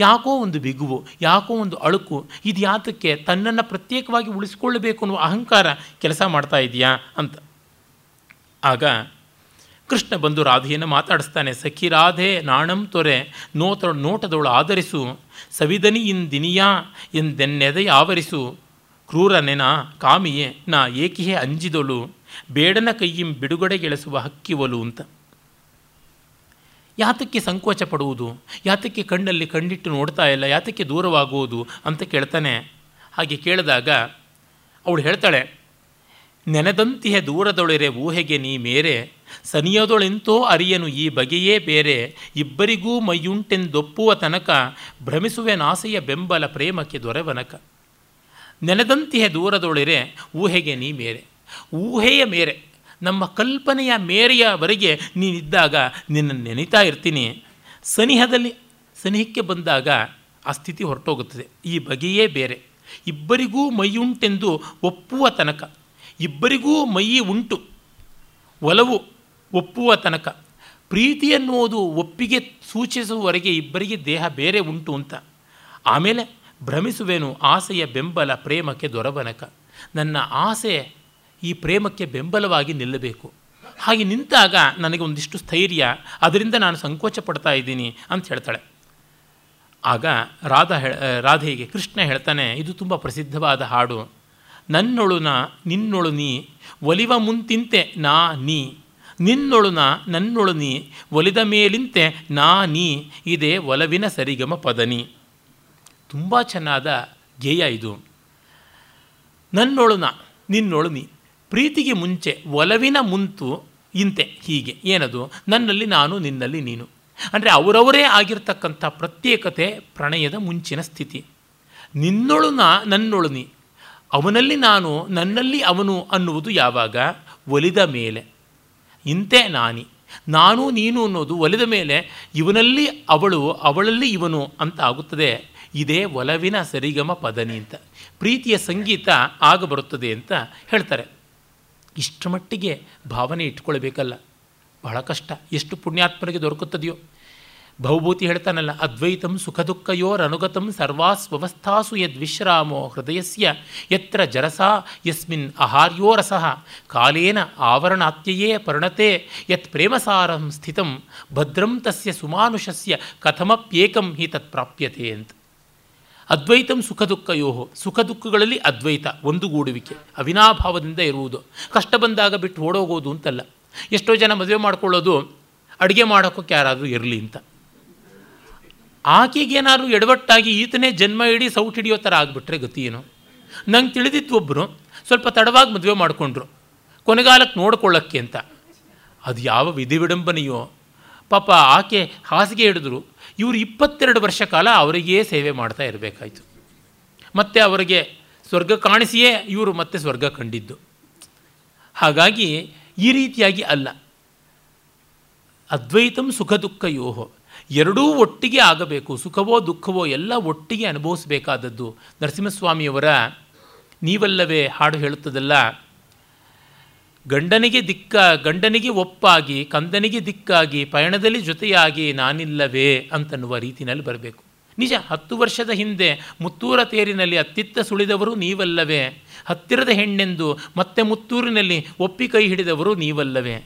ಯಾಕೋ ಒಂದು ಬಿಗುವು, ಯಾಕೋ ಒಂದು ಅಳುಕು, ಇದು ಯಾತಕ್ಕೆ, ತನ್ನನ್ನು ಪ್ರತ್ಯೇಕವಾಗಿ ಉಳಿಸಿಕೊಳ್ಳಬೇಕು ಅನ್ನುವ ಅಹಂಕಾರ ಕೆಲಸ ಮಾಡ್ತಾ ಇದೆಯಾ ಅಂತ. ಆಗ ಕೃಷ್ಣ ಬಂದು ರಾಧೆಯನ್ನು ಮಾತಾಡಿಸ್ತಾನೆ. ಸಖಿ ರಾಧೆ ನಾಣಂ ತೊರೆ ನೋಟದವಳು ಆಧರಿಸು, ಸವಿದನಿ ಇಂದಿನಿಯಾ ಎಂದೆನ್ನೆದೆ ಆವರಿಸು, ಕ್ರೂರನೆನ ಕಾಮಿಯೇ ನಾ ಏಕಿಯೇ ಅಂಜಿದಳು, ಬೇಡನ ಕೈಯಿಂ ಬಿಡುಗಡೆಗೆಳಿಸುವ ಹಕ್ಕಿವಲು ಅಂತ. ಯಾತಕ್ಕೆ ಸಂಕೋಚ ಪಡುವುದು, ಯಾತಕ್ಕೆ ಕಣ್ಣಲ್ಲಿ ಕಣ್ಣಿಟ್ಟು ನೋಡ್ತಾ ಇಲ್ಲ, ಯಾತಕ್ಕೆ ದೂರವಾಗುವುದು ಅಂತ ಕೇಳ್ತಾನೆ. ಹಾಗೆ ಕೇಳಿದಾಗ ಅವಳು ಹೇಳ್ತಾಳೆ, ನೆನೆದಂತಿಹ ದೂರದೊಳೆರೆ ಊಹೆಗೆ ನೀ ಮೇರೆ, ಸನಿಯದೊಳೆಂತೋ ಅರಿಯನು ಈ ಬಗೆಯೇ ಬೇರೆ, ಇಬ್ಬರಿಗೂ ಮೈಯುಂಟೆಂದೊಪ್ಪುವ ತನಕ ಭ್ರಮಿಸುವೆನಾಸೆಯ ಬೆಂಬಲ ಪ್ರೇಮಕ್ಕೆ ದೊರೆವನಕ. ನೆನೆದಂತಿಹ ದೂರದೊಳೆರೆ ಊಹೆಗೆ ನೀ ಮೇರೆ, ಊಹೆಯ ಮೇರೆ, ನಮ್ಮ ಕಲ್ಪನೆಯ ಮೇರೆಯವರೆಗೆ ನೀನಿದ್ದಾಗ ನಿನ್ನನ್ನು ನೆನೀತಾ ಇರ್ತೀನಿ. ಸನಿಹದಲ್ಲಿ ಸನಿಹಕ್ಕೆ ಬಂದಾಗ ಆ ಸ್ಥಿತಿ ಹೊರಟೋಗುತ್ತದೆ. ಈ ಬಗೆಯೇ ಬೇರೆ, ಇಬ್ಬರಿಗೂ ಮೈಯುಂಟೆಂದು ಒಪ್ಪುವ ತನಕ, ಇಬ್ಬರಿಗೂ ಮೈಯಿ ಉಂಟು, ಒಲವು ಒಪ್ಪುವ ತನಕ, ಪ್ರೀತಿಯನ್ನುವುದು ಒಪ್ಪಿಗೆ ಸೂಚಿಸುವವರೆಗೆ ಇಬ್ಬರಿಗೆ ದೇಹ ಬೇರೆ ಉಂಟು ಅಂತ. ಆಮೇಲೆ ಭ್ರಮಿಸುವೆನು ಆಸೆಯ ಬೆಂಬಲ ಪ್ರೇಮಕ್ಕೆ ದೊರಬನಕ, ನನ್ನ ಆಸೆ ಈ ಪ್ರೇಮಕ್ಕೆ ಬೆಂಬಲವಾಗಿ ನಿಲ್ಲಬೇಕು. ಹಾಗೆ ನಿಂತಾಗ ನನಗೆ ಒಂದಿಷ್ಟು ಸ್ಥೈರ್ಯ, ಅದರಿಂದ ನಾನು ಸಂಕೋಚ ಪಡ್ತಾ ಇದ್ದೀನಿ ಅಂತ ಹೇಳ್ತಾಳೆ. ಆಗ ರಾಧೆಗೆ ಕೃಷ್ಣ ಹೇಳ್ತಾನೆ, ಇದು ತುಂಬ ಪ್ರಸಿದ್ಧವಾದ ಹಾಡು. ನನ್ನೊಳುನ ನಿನ್ನೊಳು ನೀ ಒಲಿವ ಮುಂತಿಂತೆ ನಾ ನೀ, ನಿನ್ನೊಳುನ ನನ್ನೊಳು ನೀ ಒಲಿದ ಮೇಲಿಂತೆ ನಾ ನೀ, ಇದೇ ಒಲವಿನ ಸರಿಗಮ ಪದನಿ. ತುಂಬ ಚೆನ್ನಾದ ಗೇಯ ಇದು. ನನ್ನೊಳುನ ನಿನ್ನೊಳು ನೀ, ಪ್ರೀತಿಗೆ ಮುಂಚೆ ಒಲವಿನ ಮುಂತು ಇಂತೆ, ಹೀಗೆ ಏನದು, ನನ್ನಲ್ಲಿ ನಾನು ನಿನ್ನಲ್ಲಿ ನೀನು, ಅಂದರೆ ಅವರವರೇ ಆಗಿರ್ತಕ್ಕಂಥ ಪ್ರತ್ಯೇಕತೆ ಪ್ರಣಯದ ಮುಂಚಿನ ಸ್ಥಿತಿ. ನಿನ್ನೊಳು ನನ್ನೊಳು ನೀ, ಅವನಲ್ಲಿ ನಾನು ನನ್ನಲ್ಲಿ ಅವನು ಅನ್ನುವುದು ಯಾವಾಗ, ಒಲಿದ ಮೇಲೆ. ಇಂತೆ ನಾನಿ, ನಾನು ನೀನು ಅನ್ನೋದು ಒಲಿದ ಮೇಲೆ ಇವನಲ್ಲಿ ಅವಳು, ಅವಳಲ್ಲಿ ಇವನು ಅಂತ ಆಗುತ್ತದೆ. ಇದೇ ಒಲವಿನ ಸರಿಗಮ ಪದನಿ ಅಂತ, ಪ್ರೀತಿಯ ಸಂಗೀತ ಆಗ ಬರುತ್ತದೆ ಅಂತ ಹೇಳ್ತಾರೆ. ಇಷ್ಟು ಮಟ್ಟಿಗೆ ಭಾವನೆ ಇಟ್ಕೊಳ್ಬೇಕಲ್ಲ, ಬಹಳ ಕಷ್ಟ. ಎಷ್ಟು ಪುಣ್ಯಾತ್ಮರಿಗೆ ದೊರಕುತ್ತದೆಯೋ. ಭವಭೂತಿ ಹೇಳ್ತಾನಲ್ಲ, ಅದ್ವೈತಂ ಸುಖ ದುಃಖಯೋರನುಗತಂ ಸರ್ವಾಸ್ವಸ್ಥಾಸು ಯದ್ವಿಶ್ರಾಮೋ ಹೃದಯಸ್ಯ ಯತ್ರ ಜರಸ ಯಸ್ಮಿನ್ ಆಹಾರ್ಯೋರಸಃ ಕಾಲೇನ ಆವರಣಾತ್ಯಯೇ ಪರಿಣತೆ ಯತ್ ಪ್ರೇಮಸಾರಂ ಸ್ಥಿತಂ ಭದ್ರಂ ತಸ್ಯ ಸುಮಾನುಷಸ್ಯ ಕಥಮಪ್ಯೇಕಂ ಹಿ ತತ್ ಪ್ರಾಪ್ಯತೆ ಅಂತ. ಅದ್ವೈತಂ ಸುಖ ದುಃಖಯೋ, ಸುಖ ದುಃಖಗಳಲ್ಲಿ ಅದ್ವೈತ, ಒಂದುಗೂಡುವಿಕೆ, ಅವಿನಾಭಾವದಿಂದ ಇರುವುದು. ಕಷ್ಟ ಬಂದಾಗ ಬಿಟ್ಟು ಓಡೋಗೋದು ಅಂತಲ್ಲ. ಎಷ್ಟೋ ಜನ ಮದುವೆ ಮಾಡ್ಕೊಳ್ಳೋದು ಅಡುಗೆ ಮಾಡೋಕ್ಕೆ ಯಾರಾದರೂ ಇರಲಿ ಅಂತ. ಆಕೆಗೇನಾದ್ರು ಎಡವಟ್ಟಾಗಿ ಈತನೇ ಜನ್ಮ ಇಡೀ ಸೌಟ್ ಹಿಡಿಯೋ ಥರ ಆಗಿಬಿಟ್ರೆ ಗತಿ ಏನು? ನಂಗೆ ತಿಳಿದಿತ್ತು ಒಬ್ಬರು ಸ್ವಲ್ಪ ತಡವಾಗಿ ಮದುವೆ ಮಾಡಿಕೊಂಡ್ರು, ಕೊನೆಗಾಲಕ್ಕೆ ನೋಡ್ಕೊಳ್ಳೋಕ್ಕೆ ಅಂತ. ಅದು ಯಾವ ವಿಧಿವಿಡಂಬನೆಯೋ. ಪಾಪ ಆಕೆ ಹಾಸಿಗೆ ಹಿಡಿದ್ರು, ಇವರು 22 ವರ್ಷ ಕಾಲ ಅವರಿಗೇ ಸೇವೆ ಮಾಡ್ತಾ ಇರಬೇಕಾಯಿತು. ಮತ್ತು ಅವರಿಗೆ ಸ್ವರ್ಗ ಕಾಣಿಸಿಯೇ ಇವರು ಮತ್ತೆ ಸ್ವರ್ಗ ಕಂಡಿದ್ದು. ಹಾಗಾಗಿ ಈ ರೀತಿಯಾಗಿ ಅಲ್ಲ, ಅದ್ವೈತಂ ಸುಖ ದುಃಖಯೋಹೋ, ಎರಡೂ ಒಟ್ಟಿಗೆ ಆಗಬೇಕು. ಸುಖವೋ ದುಃಖವೋ ಎಲ್ಲ ಒಟ್ಟಿಗೆ ಅನುಭವಿಸಬೇಕಾದದ್ದು. ನರಸಿಂಹಸ್ವಾಮಿಯವರ ನೀವಲ್ಲವೇ ಹಾಡು ಹೇಳುತ್ತದಲ್ಲ, ಗಂಡನಿಗೆ ಒಪ್ಪಾಗಿ ಕಂದನಿಗೆ ದಿಕ್ಕಾಗಿ ಪಯಣದಲ್ಲಿ ಜೊತೆಯಾಗಿ ನಾನಿಲ್ಲವೇ ಅಂತನ್ನುವ ರೀತಿಯಲ್ಲಿ ಬರಬೇಕು. ನಿಜ, 10 ವರ್ಷದ ಹಿಂದೆ ಮುತ್ತೂರ ತೇರಿನಲ್ಲಿ ಅತ್ತಿತ್ತ ಸುಳಿದವರು ನೀವಲ್ಲವೇ, ಹತ್ತಿರದ ಹೆಣ್ಣೆಂದು ಮತ್ತೆ ಮುತ್ತೂರಿನಲ್ಲಿ ಒಪ್ಪಿ ಕೈ ಹಿಡಿದವರು ನೀವಲ್ಲವೇ,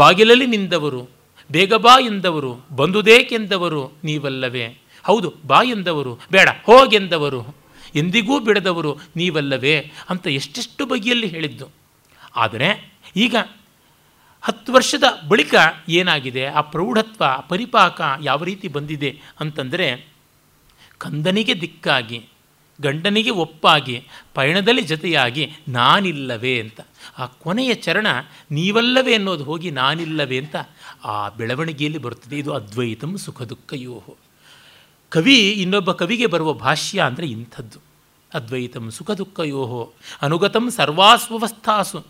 ಬಾಗಿಲಲ್ಲಿ ನಿಂದವರು, ಬೇಗ ಬಾ ಎಂದವರು, ಬಂದುದೇಕೆಂದವರು ನೀವಲ್ಲವೇ, ಹೌದು ಬಾ ಎಂದವರು, ಬೇಡ ಹೋಗೆಂದವರು, ಎಂದಿಗೂ ಬಿಡದವರು ನೀವಲ್ಲವೇ ಅಂತ ಎಷ್ಟೆಷ್ಟು ಬಗೆಯಲ್ಲಿ ಹೇಳಿದ್ದು. ಆದರೆ ಈಗ 10 ವರ್ಷದ ಬಳಿಕ ಏನಾಗಿದೆ, ಆ ಪ್ರೌಢತ್ವ ಪರಿಪಾಕ ಯಾವ ರೀತಿ ಬಂದಿದೆ ಅಂತಂದರೆ, ಕಂದನಿಗೆ ದಿಕ್ಕಾಗಿ ಗಂಡನಿಗೆ ಒಪ್ಪಾಗಿ ಪಯಣದಲ್ಲಿ ಜೊತೆಯಾಗಿ ನಾನಿಲ್ಲವೇ ಅಂತ. ಆ ಕೊನೆಯ ಚರಣ ನೀವಲ್ಲವೇ ಅನ್ನೋದು ಹೋಗಿ ನಾನಿಲ್ಲವೇ ಅಂತ ಆ ಬೆಳವಣಿಗೆಯಲ್ಲಿ ಬರುತ್ತದೆ. ಇದು ಅದ್ವೈತಂ ಸುಖ ದುಃಖಯೋಹೋ. ಕವಿ ಇನ್ನೊಬ್ಬ ಕವಿಗೆ ಬರುವ ಭಾಷ್ಯ ಅಂದರೆ ಇಂಥದ್ದು. ಅದ್ವೈತಂ ಸುಖ ದುಃಖಯೋಹೋ ಅನುಗತಂ ಸರ್ವಾಸ್ವಸ್ಥಾಸು,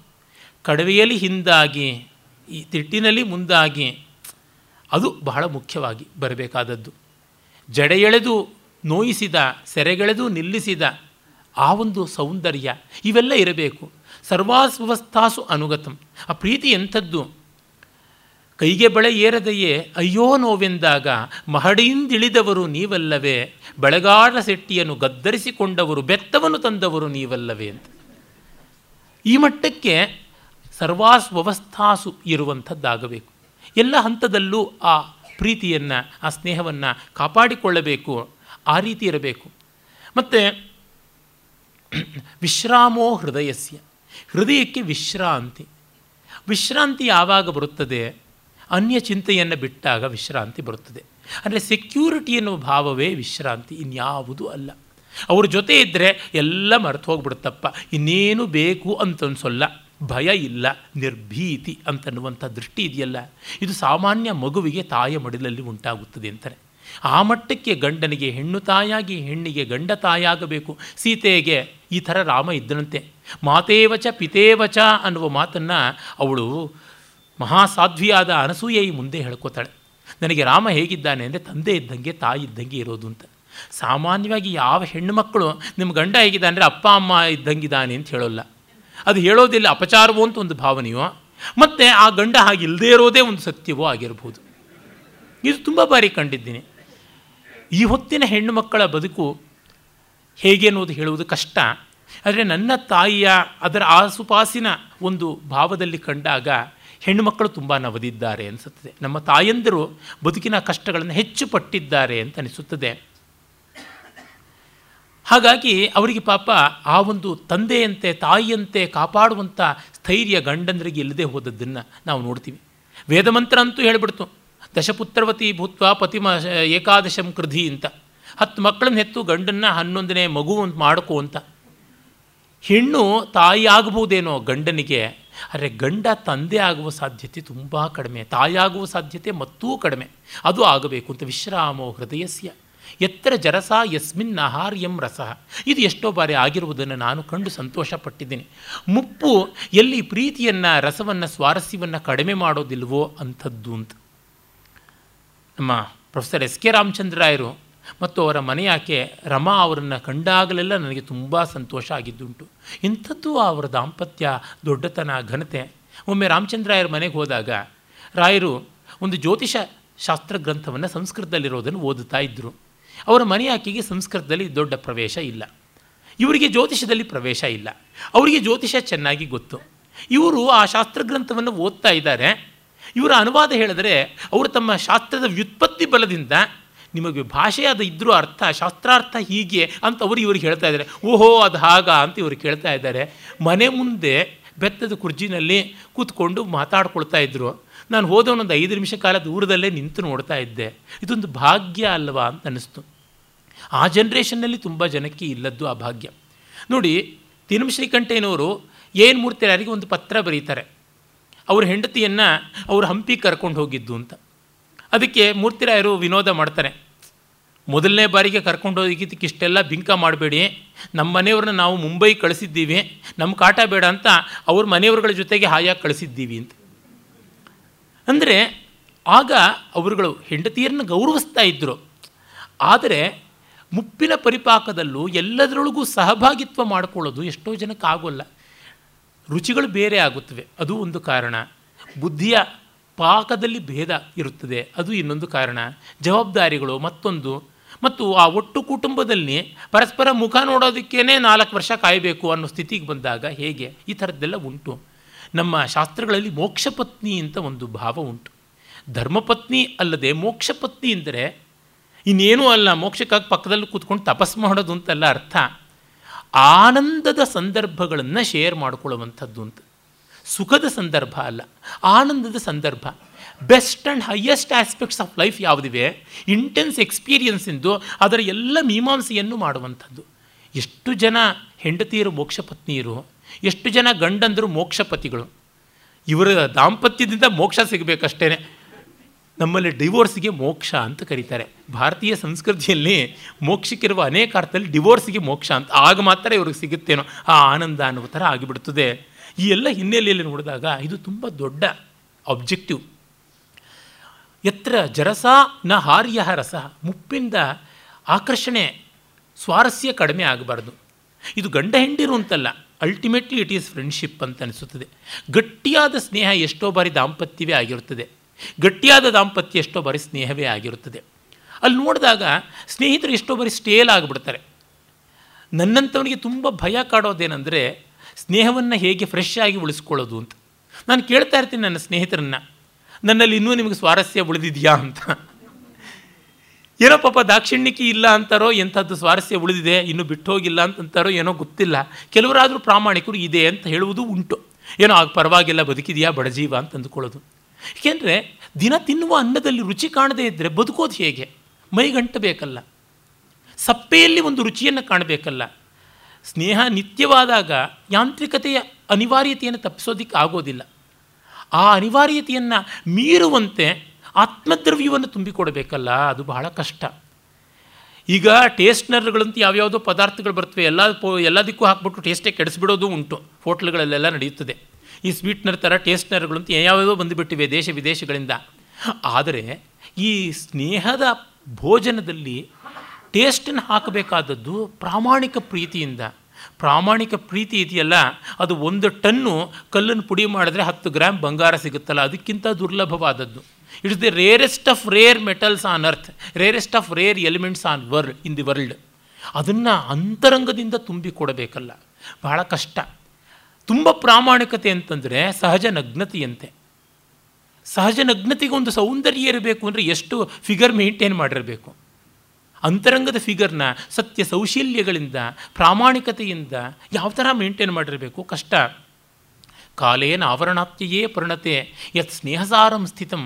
ಕಡವೆಯಲ್ಲಿ ಹಿಂದಾಗಿ ಈ ತಿಟ್ಟಿನಲ್ಲಿ ಮುಂದಾಗಿ, ಅದು ಬಹಳ ಮುಖ್ಯವಾಗಿ ಬರಬೇಕಾದದ್ದು. ಜಡೆಯೆಳೆದು ನೋಯಿಸಿದ, ಸೆರೆಗೆಳೆದು ನಿಲ್ಲಿಸಿದ ಆ ಒಂದು ಸೌಂದರ್ಯ, ಇವೆಲ್ಲ ಇರಬೇಕು. ಸರ್ವಾಸ್ವಸ್ಥಾಸು ಅನುಗತಂ. ಆ ಪ್ರೀತಿ ಎಂಥದ್ದು, ಕೈಗೆ ಬಳೆ ಏರದೆಯೇ ಅಯ್ಯೋ ನೋವೆಂದಾಗ ಮಹಡಿಯಿಂದಿಳಿದವರು ನೀವಲ್ಲವೇ, ಬೆಳಗಾಡ ಸೆಟ್ಟಿಯನ್ನು ಗದ್ದರಿಸಿಕೊಂಡವರು, ಬೆತ್ತವನ್ನು ತಂದವರು ನೀವಲ್ಲವೇ ಅಂತ. ಈ ಮಟ್ಟಕ್ಕೆ ಸರ್ವಾಸ್ವಸ್ಥಾಸು ಇರುವಂಥದ್ದಾಗಬೇಕು. ಎಲ್ಲ ಹಂತದಲ್ಲೂ ಆ ಪ್ರೀತಿಯನ್ನು, ಆ ಸ್ನೇಹವನ್ನು ಕಾಪಾಡಿಕೊಳ್ಳಬೇಕು. ಆ ರೀತಿ ಇರಬೇಕು. ಮತ್ತು ವಿಶ್ರಾಮೋ ಹೃದಯಸ್ಯ, ಹೃದಯಕ್ಕೆ ವಿಶ್ರಾಂತಿ. ವಿಶ್ರಾಂತಿ ಯಾವಾಗ ಬರುತ್ತದೆ? ಅನ್ಯ ಚಿಂತೆಯನ್ನು ಬಿಟ್ಟಾಗ ವಿಶ್ರಾಂತಿ ಬರುತ್ತದೆ. ಅಂದರೆ ಸೆಕ್ಯೂರಿಟಿ ಎನ್ನುವ ಭಾವವೇ ವಿಶ್ರಾಂತಿ, ಇನ್ಯಾವುದೂ ಅಲ್ಲ. ಅವ್ರ ಜೊತೆ ಇದ್ದರೆ ಎಲ್ಲ ಮರೆತು ಹೋಗ್ಬಿಡುತ್ತಪ್ಪ, ಇನ್ನೇನು ಬೇಕು ಅಂತನ್ಸೋಲ್ಲ, ಭಯ ಇಲ್ಲ, ನಿರ್ಭೀತಿ ಅಂತನ್ನುವಂಥ ದೃಷ್ಟಿ ಇದೆಯಲ್ಲ, ಇದು ಸಾಮಾನ್ಯ ಮಗುವಿಗೆ ತಾಯಿಯ ಮಡಿಲಲ್ಲಿ ಉಂಟಾಗುತ್ತದೆ ಅಂತಾರೆ. ಆ ಮಟ್ಟಕ್ಕೆ ಗಂಡನಿಗೆ ಹೆಣ್ಣು ತಾಯಾಗಿ, ಹೆಣ್ಣಿಗೆ ಗಂಡ ತಾಯಾಗಬೇಕು. ಸೀತೆಗೆ ಈ ಥರ ರಾಮ ಇದ್ದನಂತೆ. ಮಾತೇವಚ ಪಿತೇವಚ ಅನ್ನುವ ಮಾತನ್ನು ಅವಳು ಮಹಾಸಾಧ್ವಿಯಾದ ಅನಸೂಯೆ ಮುಂದೆ ಹೇಳ್ಕೋತಾಳೆ. ನನಗೆ ರಾಮ ಹೇಗಿದ್ದಾನೆ ಅಂದರೆ ತಂದೆ ಇದ್ದಂಗೆ, ತಾಯಿ ಇದ್ದಂಗೆ ಇರೋದು ಅಂತ. ಸಾಮಾನ್ಯವಾಗಿ ಯಾವ ಹೆಣ್ಣು ಮಕ್ಕಳು ನಿಮ್ಮ ಗಂಡ ಹೇಗಿದ್ದಾನೆ ಅಂದರೆ ಅಪ್ಪ ಅಮ್ಮ ಇದ್ದಂಗಿದ್ದಾನೆ ಅಂತ ಹೇಳೋಲ್ಲ. ಅದು ಹೇಳೋದಿಲ್ಲ, ಅಪಚಾರವೋ ಅಂತ ಒಂದು ಭಾವನೆಯೋ, ಮತ್ತು ಆ ಗಂಡ ಹಾಗಿಲ್ಲದೆ ಇರೋದೇ ಒಂದು ಸತ್ಯವೋ ಆಗಿರ್ಬೋದು. ಇದು ತುಂಬ ಬಾರಿ ಕಂಡಿದ್ದೀನಿ. ಈ ಹೊತ್ತಿನ ಹೆಣ್ಣು ಮಕ್ಕಳ ಬದುಕು ಹೇಗೆ ಅನ್ನೋದು ಹೇಳುವುದು ಕಷ್ಟ. ಆದರೆ ನನ್ನ ತಾಯಿಯ ಅದರ ಆಸುಪಾಸಿನ ಒಂದು ಭಾವದಲ್ಲಿ ಕಂಡಾಗ ಹೆಣ್ಣು ಮಕ್ಕಳು ತುಂಬ ನವದಿದ್ದಾರೆ ಅನಿಸುತ್ತದೆ. ನಮ್ಮ ತಾಯಂದಿರು ಬದುಕಿನ ಕಷ್ಟಗಳನ್ನು ಹೆಚ್ಚು ಪಟ್ಟಿದ್ದಾರೆ ಅಂತ ಅನಿಸುತ್ತದೆ. ಹಾಗಾಗಿ ಅವರಿಗೆ ಪಾಪ ಆ ಒಂದು ತಂದೆಯಂತೆ ತಾಯಿಯಂತೆ ಕಾಪಾಡುವಂಥ ಸ್ಥೈರ್ಯ ಗಂಡಂದರಿಗೆ ಇಲ್ಲದೆ ಹೋದದ್ದನ್ನು ನಾವು ನೋಡ್ತೀವಿ. ವೇದಮಂತ್ರ ಅಂತೂ ಹೇಳಿಬಿಡ್ತು, ದಶಪುತ್ರವತಿ ಭೂತ್ವ ಪತಿಮ ಏಕಾದಶಂ ಕೃಧಿ ಅಂತ. 10 ಮಕ್ಕಳನ್ನ ಹೆತ್ತು ಗಂಡನ್ನು 11ನೇ ಮಗು ಅಂತ ಮಾಡ್ಕೋ ಅಂತ. ಹೆಣ್ಣು ತಾಯಿ ಆಗಬಹುದೇನೋ ಗಂಡನಿಗೆ, ಆದರೆ ಗಂಡ ತಂದೆ ಆಗುವ ಸಾಧ್ಯತೆ ತುಂಬ ಕಡಿಮೆ, ತಾಯಾಗುವ ಸಾಧ್ಯತೆ ಮತ್ತೂ ಕಡಿಮೆ. ಅದು ಆಗಬೇಕು ಅಂತ ವಿಶ್ರಾಮೋ ಹೃದಯಸ್ಯ ಎತ್ತರ ಜರಸ ಯಸ್ಮಿನ್ ಆಹಾರ್ಯಂ ರಸ. ಇದು ಎಷ್ಟೋ ಬಾರಿ ಆಗಿರುವುದನ್ನು ನಾನು ಕಂಡು ಸಂತೋಷಪಟ್ಟಿದ್ದೀನಿ. ಮುಪ್ಪು ಎಲ್ಲಿ ಪ್ರೀತಿಯನ್ನು, ರಸವನ್ನು, ಸ್ವಾರಸ್ಯವನ್ನು ಕಡಿಮೆ ಮಾಡೋದಿಲ್ವೋ ಅಂಥದ್ದು ಅಂತ. ನಮ್ಮ ಪ್ರೊಫೆಸರ್ ಎಸ್ ಕೆ ರಾಮಚಂದ್ರಾಯರು ಮತ್ತು ಅವರ ಮನೆಯಾಕೆ ರಮಾ ಅವರನ್ನು ಕಂಡಾಗಲೆಲ್ಲ ನನಗೆ ತುಂಬ ಸಂತೋಷ ಆಗಿದ್ದುಂಟು. ಇಂಥದ್ದು ಅವರ ದಾಂಪತ್ಯ ದೊಡ್ಡತನ, ಘನತೆ. ಒಮ್ಮೆ ರಾಮಚಂದ್ರಾಯರ ಮನೆಗೆ ಹೋದಾಗ ರಾಯರು ಒಂದು ಜ್ಯೋತಿಷ ಶಾಸ್ತ್ರ ಗ್ರಂಥವನ್ನು ಸಂಸ್ಕೃತದಲ್ಲಿರೋದನ್ನು ಓದುತ್ತಾ ಇದ್ದರು. ಅವರ ಮನೆಯಾಕೆಗೆ ಸಂಸ್ಕೃತದಲ್ಲಿ ದೊಡ್ಡ ಪ್ರವೇಶ ಇಲ್ಲ, ಇವರಿಗೆ ಜ್ಯೋತಿಷದಲ್ಲಿ ಪ್ರವೇಶ ಇಲ್ಲ. ಅವರಿಗೆ ಜ್ಯೋತಿಷ ಚೆನ್ನಾಗಿ ಗೊತ್ತು. ಇವರು ಆ ಶಾಸ್ತ್ರಗ್ರಂಥವನ್ನು ಓದ್ತಾ ಇದ್ದಾರೆ. ಇವರ ಅನುವಾದ ಹೇಳಿದ್ರೆ ಅವರು ತಮ್ಮ ಶಾಸ್ತ್ರದ ವ್ಯುತ್ಪತ್ತಿ ಬಲದಿಂದ ನಿಮಗೆ ಭಾಷೆ ಅದು ಇದ್ರೂ ಅರ್ಥ, ಶಾಸ್ತ್ರಾರ್ಥ ಹೀಗೆ ಅಂತ ಅವರು ಇವ್ರಿಗೆ ಹೇಳ್ತಾ ಇದ್ದಾರೆ. ಓಹೋ ಅದು ಹಾಗಾ ಅಂತ ಇವರು ಕೇಳ್ತಾ ಇದ್ದಾರೆ. ಮನೆ ಮುಂದೆ ಬೆತ್ತದ ಕುರ್ಜಿನಲ್ಲಿ ಕೂತ್ಕೊಂಡು ಮಾತಾಡ್ಕೊಳ್ತಾ ಇದ್ದರು. ನಾನು ಹೋದವನೊಂದು 5 ನಿಮಿಷ ಕಾಲ ದೂರದಲ್ಲೇ ನಿಂತು ನೋಡ್ತಾ ಇದ್ದೆ. ಇದೊಂದು ಭಾಗ್ಯ ಅಲ್ವಾ ಅಂತ ಅನ್ನಿಸ್ತು. ಆ ಜನ್ರೇಷನ್ನಲ್ಲಿ ತುಂಬ ಜನಕ್ಕೆ ಇಲ್ಲದ್ದು ಆ ಭಾಗ್ಯ. ನೋಡಿ, ತಿರುಮ ಶ್ರೀಕಂಠೇನವರು ಏನು ಮೂರ್ತಿಯರಿಗೆ ಒಂದು ಪತ್ರ ಬರೀತಾರೆ, ಅವ್ರ ಹೆಂಡತಿಯನ್ನು ಅವರು ಹಂಪಿ ಕರ್ಕೊಂಡು ಹೋಗಿದ್ದು ಅಂತ. ಅದಕ್ಕೆ ಮೂರ್ತಿರಾಯರು ವಿನೋದ ಮಾಡ್ತಾರೆ, ಮೊದಲನೇ ಬಾರಿಗೆ ಕರ್ಕೊಂಡು ಹೋಗಿದ್ದಕ್ಕೆ ಇಷ್ಟೆಲ್ಲ ಬಿಂಕ ಮಾಡಬೇಡಿ, ನಮ್ಮ ಮನೆಯವ್ರನ್ನ ನಾವು ಮುಂಬೈ ಕಳಿಸಿದ್ದೀವಿ, ನಮ್ಮ ಕಾಟ ಬೇಡ ಅಂತ ಅವ್ರ ಮನೆಯವ್ರಗಳ ಜೊತೆಗೆ ಹಾಯಾಗಿ ಕಳಿಸಿದ್ದೀವಿ ಅಂತ. ಅಂದರೆ ಆಗ ಅವರುಗಳು ಹೆಂಡತಿಯರನ್ನು ಗೌರವಿಸ್ತಾ ಇದ್ದರು. ಆದರೆ ಮುಪ್ಪಿನ ಪರಿಪಾಕದಲ್ಲೂ ಎಲ್ಲದರೊಳಗೂ ಸಹಭಾಗಿತ್ವ ಮಾಡಿಕೊಳ್ಳೋದು ಎಷ್ಟೋ ಜನಕ್ಕೆ ಆಗೋಲ್ಲ. ರುಚಿಗಳು ಬೇರೆ ಆಗುತ್ತವೆ, ಅದು ಒಂದು ಕಾರಣ. ಬುದ್ಧಿಯ ಪಾಕದಲ್ಲಿ ಭೇದ ಇರುತ್ತದೆ, ಅದು ಇನ್ನೊಂದು ಕಾರಣ. ಜವಾಬ್ದಾರಿಗಳು ಮತ್ತೊಂದು. ಮತ್ತು ಆ ಒಟ್ಟು ಕುಟುಂಬದಲ್ಲಿ ಪರಸ್ಪರ ಮುಖ ನೋಡೋದಕ್ಕೇ 4 ವರ್ಷ ಕಾಯಬೇಕು ಅನ್ನೋ ಸ್ಥಿತಿಗೆ ಬಂದಾಗ ಹೇಗೆ ಈ ಥರದ್ದೆಲ್ಲ ಉಂಟು. ನಮ್ಮ ಶಾಸ್ತ್ರಗಳಲ್ಲಿ ಮೋಕ್ಷಪತ್ನಿ ಅಂತ ಒಂದು ಭಾವ ಉಂಟು. ಧರ್ಮಪತ್ನಿ ಅಲ್ಲದೆ ಮೋಕ್ಷಪತ್ನಿ ಅಂದರೆ ಇನ್ನೇನೂ ಅಲ್ಲ, ಮೋಕ್ಷಕ್ಕಾಗಿ ಪಕ್ಕದಲ್ಲಿ ಕೂತ್ಕೊಂಡು ತಪಸ್ಸು ಮಾಡೋದು ಅಂತೆಲ್ಲ ಅರ್ಥ. ಆನಂದದ ಸಂದರ್ಭಗಳನ್ನು ಶೇರ್ ಮಾಡಿಕೊಳ್ಳುವಂಥದ್ದು ಅಂತ. ಸುಖದ ಸಂದರ್ಭ ಅಲ್ಲ, ಆನಂದದ ಸಂದರ್ಭ. Best and highest aspects of life ಯಾವುದಿವೆ, ಇಂಟೆನ್ಸ್ ಎಕ್ಸ್ಪೀರಿಯನ್ಸಿಂದು ಅದರ ಎಲ್ಲ ಮೀಮಾಂಸೆಯನ್ನು ಮಾಡುವಂಥದ್ದು. ಎಷ್ಟು ಜನ ಹೆಂಡತಿಯರು ಮೋಕ್ಷಪತ್ನಿಯರು, ಎಷ್ಟು ಜನ ಗಂಡಂದರು ಮೋಕ್ಷಪತಿಗಳು. ಇವರ ದಾಂಪತ್ಯದಿಂದ ಮೋಕ್ಷ ಸಿಗಬೇಕಷ್ಟೇ. ನಮ್ಮಲ್ಲಿ ಡಿವೋರ್ಸ್ಗೆ ಮೋಕ್ಷ ಅಂತ ಕರೀತಾರೆ. ಭಾರತೀಯ ಸಂಸ್ಕೃತಿಯಲ್ಲಿ ಮೋಕ್ಷಕ್ಕಿರುವ ಅನೇಕ ಅರ್ಥದಲ್ಲಿ ಡಿವೋರ್ಸ್ಗೆ ಮೋಕ್ಷ ಅಂತ. ಆಗ ಮಾತ್ರ ಇವ್ರಿಗೆ ಸಿಗುತ್ತೇನೋ ಆ ಆನಂದ ಅನ್ನುವ ಥರ ಆಗಿಬಿಡ್ತದೆ. ಈ ಎಲ್ಲ ಹಿನ್ನೆಲೆಯಲ್ಲಿ ನೋಡಿದಾಗ ಇದು ತುಂಬ ದೊಡ್ಡ ಆಬ್ಜೆಕ್ಟಿವ್. ಎತ್ರ ಜರಸ ನ ಹಾರ್ಯ ರಸ, ಮುಪ್ಪಿಂದ ಆಕರ್ಷಣೆ, ಸ್ವಾರಸ್ಯ ಕಡಿಮೆ ಆಗಬಾರ್ದು. ಇದು ಗಂಡ ಹೆಂಡಿರು ಅಂತಲ್ಲ, ಅಲ್ಟಿಮೇಟ್ಲಿ ಇಟ್ ಈಸ್ ಫ್ರೆಂಡ್ಶಿಪ್ ಅಂತ ಅನಿಸುತ್ತದೆ. ಗಟ್ಟಿಯಾದ ಸ್ನೇಹ ಎಷ್ಟೋ ಬಾರಿ ದಾಂಪತ್ಯವೇ ಆಗಿರುತ್ತದೆ, ಗಟ್ಟಿಯಾದ ದಾಂಪತ್ಯ ಎಷ್ಟೋ ಬಾರಿ ಸ್ನೇಹವೇ ಆಗಿರುತ್ತದೆ. ಅಲ್ಲಿ ನೋಡಿದಾಗ ಸ್ನೇಹಿತರು ಎಷ್ಟೋ ಬಾರಿ ಸ್ಟೇಲ್ ಆಗಿಬಿಡ್ತಾರೆ. ನನ್ನಂಥವನಿಗೆ ತುಂಬ ಭಯ ಕಾಡೋದೇನೆಂದರೆ ಸ್ನೇಹವನ್ನು ಹೇಗೆ ಫ್ರೆಶ್ ಆಗಿ ಉಳಿಸ್ಕೊಳ್ಳೋದು ಅಂತ. ನಾನು ಕೇಳ್ತಾ ಇರ್ತೀನಿ ನನ್ನ ಸ್ನೇಹಿತರನ್ನು, ನನ್ನಲ್ಲಿ ಇನ್ನೂ ನಿಮಗೆ ಸ್ವಾರಸ್ಯ ಉಳಿದಿದೆಯಾ ಅಂತ. ಏನೋ ಪಾಪ ದಾಕ್ಷಿಣ್ಯಕ್ಕೆ ಇಲ್ಲ ಅಂತಾರೋ, ಎಂಥದ್ದು ಸ್ವಾರಸ್ಯ ಉಳಿದಿದೆ ಇನ್ನೂ ಬಿಟ್ಟು ಹೋಗಿಲ್ಲ ಅಂತಾರೋ ಏನೋ ಗೊತ್ತಿಲ್ಲ. ಕೆಲವರಾದರೂ ಪ್ರಾಮಾಣಿಕರು ಇದೆ ಅಂತ ಹೇಳುವುದು ಉಂಟು, ಏನೋ ಆಗ ಪರವಾಗಿಲ್ಲ ಬದುಕಿದೆಯಾ ಬಡಜೀವ ಅಂತ ಅಂದುಕೊಳ್ಳೋದು. ಏಕೆಂದರೆ ದಿನ ತಿನ್ನುವ ಅನ್ನದಲ್ಲಿ ರುಚಿ ಕಾಣದೇ ಇದ್ದರೆ ಬದುಕೋದು ಹೇಗೆ? ಮೈಗಂಟಬೇಕಲ್ಲ, ಸಪ್ಪೆಯಲ್ಲಿ ಒಂದು ರುಚಿಯನ್ನು ಕಾಣಬೇಕಲ್ಲ. ಸ್ನೇಹ ನಿತ್ಯವಾದಾಗ ಯಾಂತ್ರಿಕತೆಯ ಅನಿವಾರ್ಯತೆಯನ್ನು ತಪ್ಪಿಸೋದಿಕ್ಕೆ ಆಗೋದಿಲ್ಲ. ಆ ಅನಿವಾರ್ಯತೆಯನ್ನು ಮೀರುವಂತೆ ಆತ್ಮದ್ರವ್ಯವನ್ನು ತುಂಬಿಕೊಡಬೇಕಲ್ಲ, ಅದು ಬಹಳ ಕಷ್ಟ. ಈಗ ಟೇಸ್ಟ್ನರ್ಗಳಂತೂ ಯಾವ್ಯಾವುದೋ ಪದಾರ್ಥಗಳು ಬರ್ತವೆ, ಎಲ್ಲದಕ್ಕೂ ಹಾಕ್ಬಿಟ್ಟು ಟೇಸ್ಟೇ ಕೆಡಿಸ್ಬಿಡೋದು ಉಂಟು, ಹೋಟ್ಲುಗಳಲ್ಲೆಲ್ಲ ನಡೆಯುತ್ತದೆ. ಈ ಸ್ವೀಟ್ನರ್ ಥರ ಟೇಸ್ಟ್ನರ್ಗಳಂತೂ ಯಾವ್ಯಾವುದೋ ಬಂದುಬಿಟ್ಟಿವೆ ದೇಶ ವಿದೇಶಗಳಿಂದ. ಆದರೆ ಈ ಸ್ನೇಹದ ಭೋಜನದಲ್ಲಿ ಟೇಸ್ಟನ್ನು ಹಾಕಬೇಕಾದದ್ದು ಪ್ರಾಮಾಣಿಕ ಪ್ರೀತಿಯಿಂದ. ಪ್ರಾಮಾಣಿಕ ಪ್ರೀತಿ ಇದೆಯಲ್ಲ, ಅದು 1 ಟನ್ನು ಕಲ್ಲನ್ನು ಪುಡಿ ಮಾಡಿದ್ರೆ 10 ಗ್ರಾಮ್ ಬಂಗಾರ ಸಿಗುತ್ತಲ್ಲ, ಅದಕ್ಕಿಂತ ದುರ್ಲಭವಾದದ್ದು. It's the rarest of rare metals on earth, rarest of rare elements on in the world. ಅದನ್ನು ಅಂತರಂಗದಿಂದ ತುಂಬಿಕೊಡಬೇಕಲ್ಲ, ಬಹಳ ಕಷ್ಟ. ತುಂಬ ಪ್ರಾಮಾಣಿಕತೆ ಅಂತಂದರೆ ಸಹಜ ನಗ್ನತೆಯಂತೆ. ಸಹಜ ನಗ್ನತೆಗೊಂದು ಸೌಂದರ್ಯ ಇರಬೇಕು ಅಂದರೆ ಎಷ್ಟು ಫಿಗರ್ ಮೇಂಟೈನ್ ಮಾಡಿರಬೇಕು. ಅಂತರಂಗದ ಫಿಗರ್ನ ಸತ್ಯ ಸೌಶೀಲ್ಯಗಳಿಂದ ಪ್ರಾಮಾಣಿಕತೆಯಿಂದ ಯಾವ ಥರ ಮೇಂಟೈನ್ ಮಾಡಿರಬೇಕು, ಕಷ್ಟ. ಕಾಲೇನ ಆವರಣಾತ್ಯಯೇ ಪರಿಣತೆ ಯತ್ ಸ್ನೇಹಸಾರಂ ಸ್ಥಿತಂ.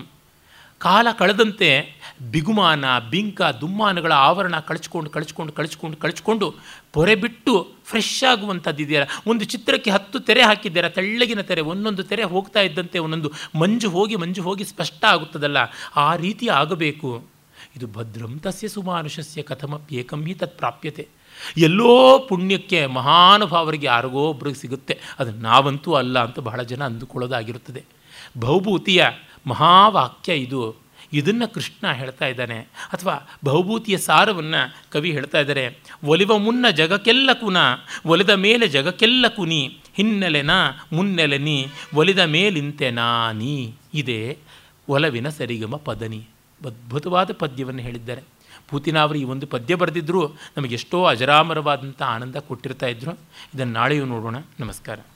ಕಾಲ ಕಳೆದಂತೆ ಬಿಗುಮಾನ, ಬಿಂಕ, ದುಮ್ಮಾನಗಳ ಆವರಣ ಕಳಚ್ಕೊಂಡು ಪೊರೆ ಬಿಟ್ಟು ಫ್ರೆಶ್ ಆಗುವಂಥದ್ದು ಇದೆಯಲ್ಲ. ಒಂದು ಚಿತ್ರಕ್ಕೆ 10 ತೆರೆ ಹಾಕಿದ್ದೀರಾ, ತೆಳ್ಳಗಿನ ತೆರೆ, ಒಂದೊಂದು ತೆರೆ ಹೋಗ್ತಾ ಇದ್ದಂತೆ ಒಂದೊಂದು ಮಂಜು ಹೋಗಿ ಸ್ಪಷ್ಟ ಆಗುತ್ತದಲ್ಲ, ಆ ರೀತಿ ಆಗಬೇಕು. ಇದು ಭದ್ರಂ ತಸ್ಯ ಸುಮಾನುಷಸ್ಯ ಕಥಮಪ್ಯೇಕಂ ಹಿ ತತ್ ಪ್ರಾಪ್ಯತೆ. ಎಲ್ಲೋ ಪುಣ್ಯಕ್ಕೆ ಮಹಾನುಭಾವರಿಗೆ ಯಾರಿಗೋ ಒಬ್ರಿಗೆ ಸಿಗುತ್ತೆ, ಅದು ನಾವಂತೂ ಅಲ್ಲ ಅಂತ ಬಹಳ ಜನ ಅಂದುಕೊಳ್ಳೋದಾಗಿರುತ್ತದೆ. ಭೌಭೂತಿಯ ಮಹಾವಾಕ್ಯ ಇದು. ಇದನ್ನು ಕೃಷ್ಣ ಹೇಳ್ತಾ ಇದ್ದಾನೆ, ಅಥವಾ ಭೌಭೂತಿಯ ಸಾರವನ್ನು ಕವಿ ಹೇಳ್ತಾ ಇದ್ದಾರೆ. ಒಲಿವ ಮುನ್ನ ಜಗಕ್ಕೆಲ್ಲ ಕುನ, ಒಲಿದ ಮೇಲೆ ಜಗಕ್ಕೆಲ್ಲ ಕುನಿ, ಹಿನ್ನೆಲೆನ ಮುನ್ನೆಲೆನಿ, ಒಲಿದ ಮೇಲಿಂತೆ ನಾನಿ. ಇದೇ ಒಲವಿನ ಸರಿಗಮ ಪದನಿ. ಅದ್ಭುತವಾದ ಪದ್ಯವನ್ನು ಹೇಳಿದ್ದಾರೆ. ಪುತಿನ ಅವರು ಈ ಒಂದು ಪದ್ಯ ಬರೆದಿದ್ದರೂ ನಮಗೆಷ್ಟೋ ಅಜರಾಮರವಾದಂಥ ಆನಂದ ಕೊಟ್ಟಿರ್ತಾ ಇದ್ದರು. ಇದನ್ನು ನಾಳೆಯೂ ನೋಡೋಣ. ನಮಸ್ಕಾರ.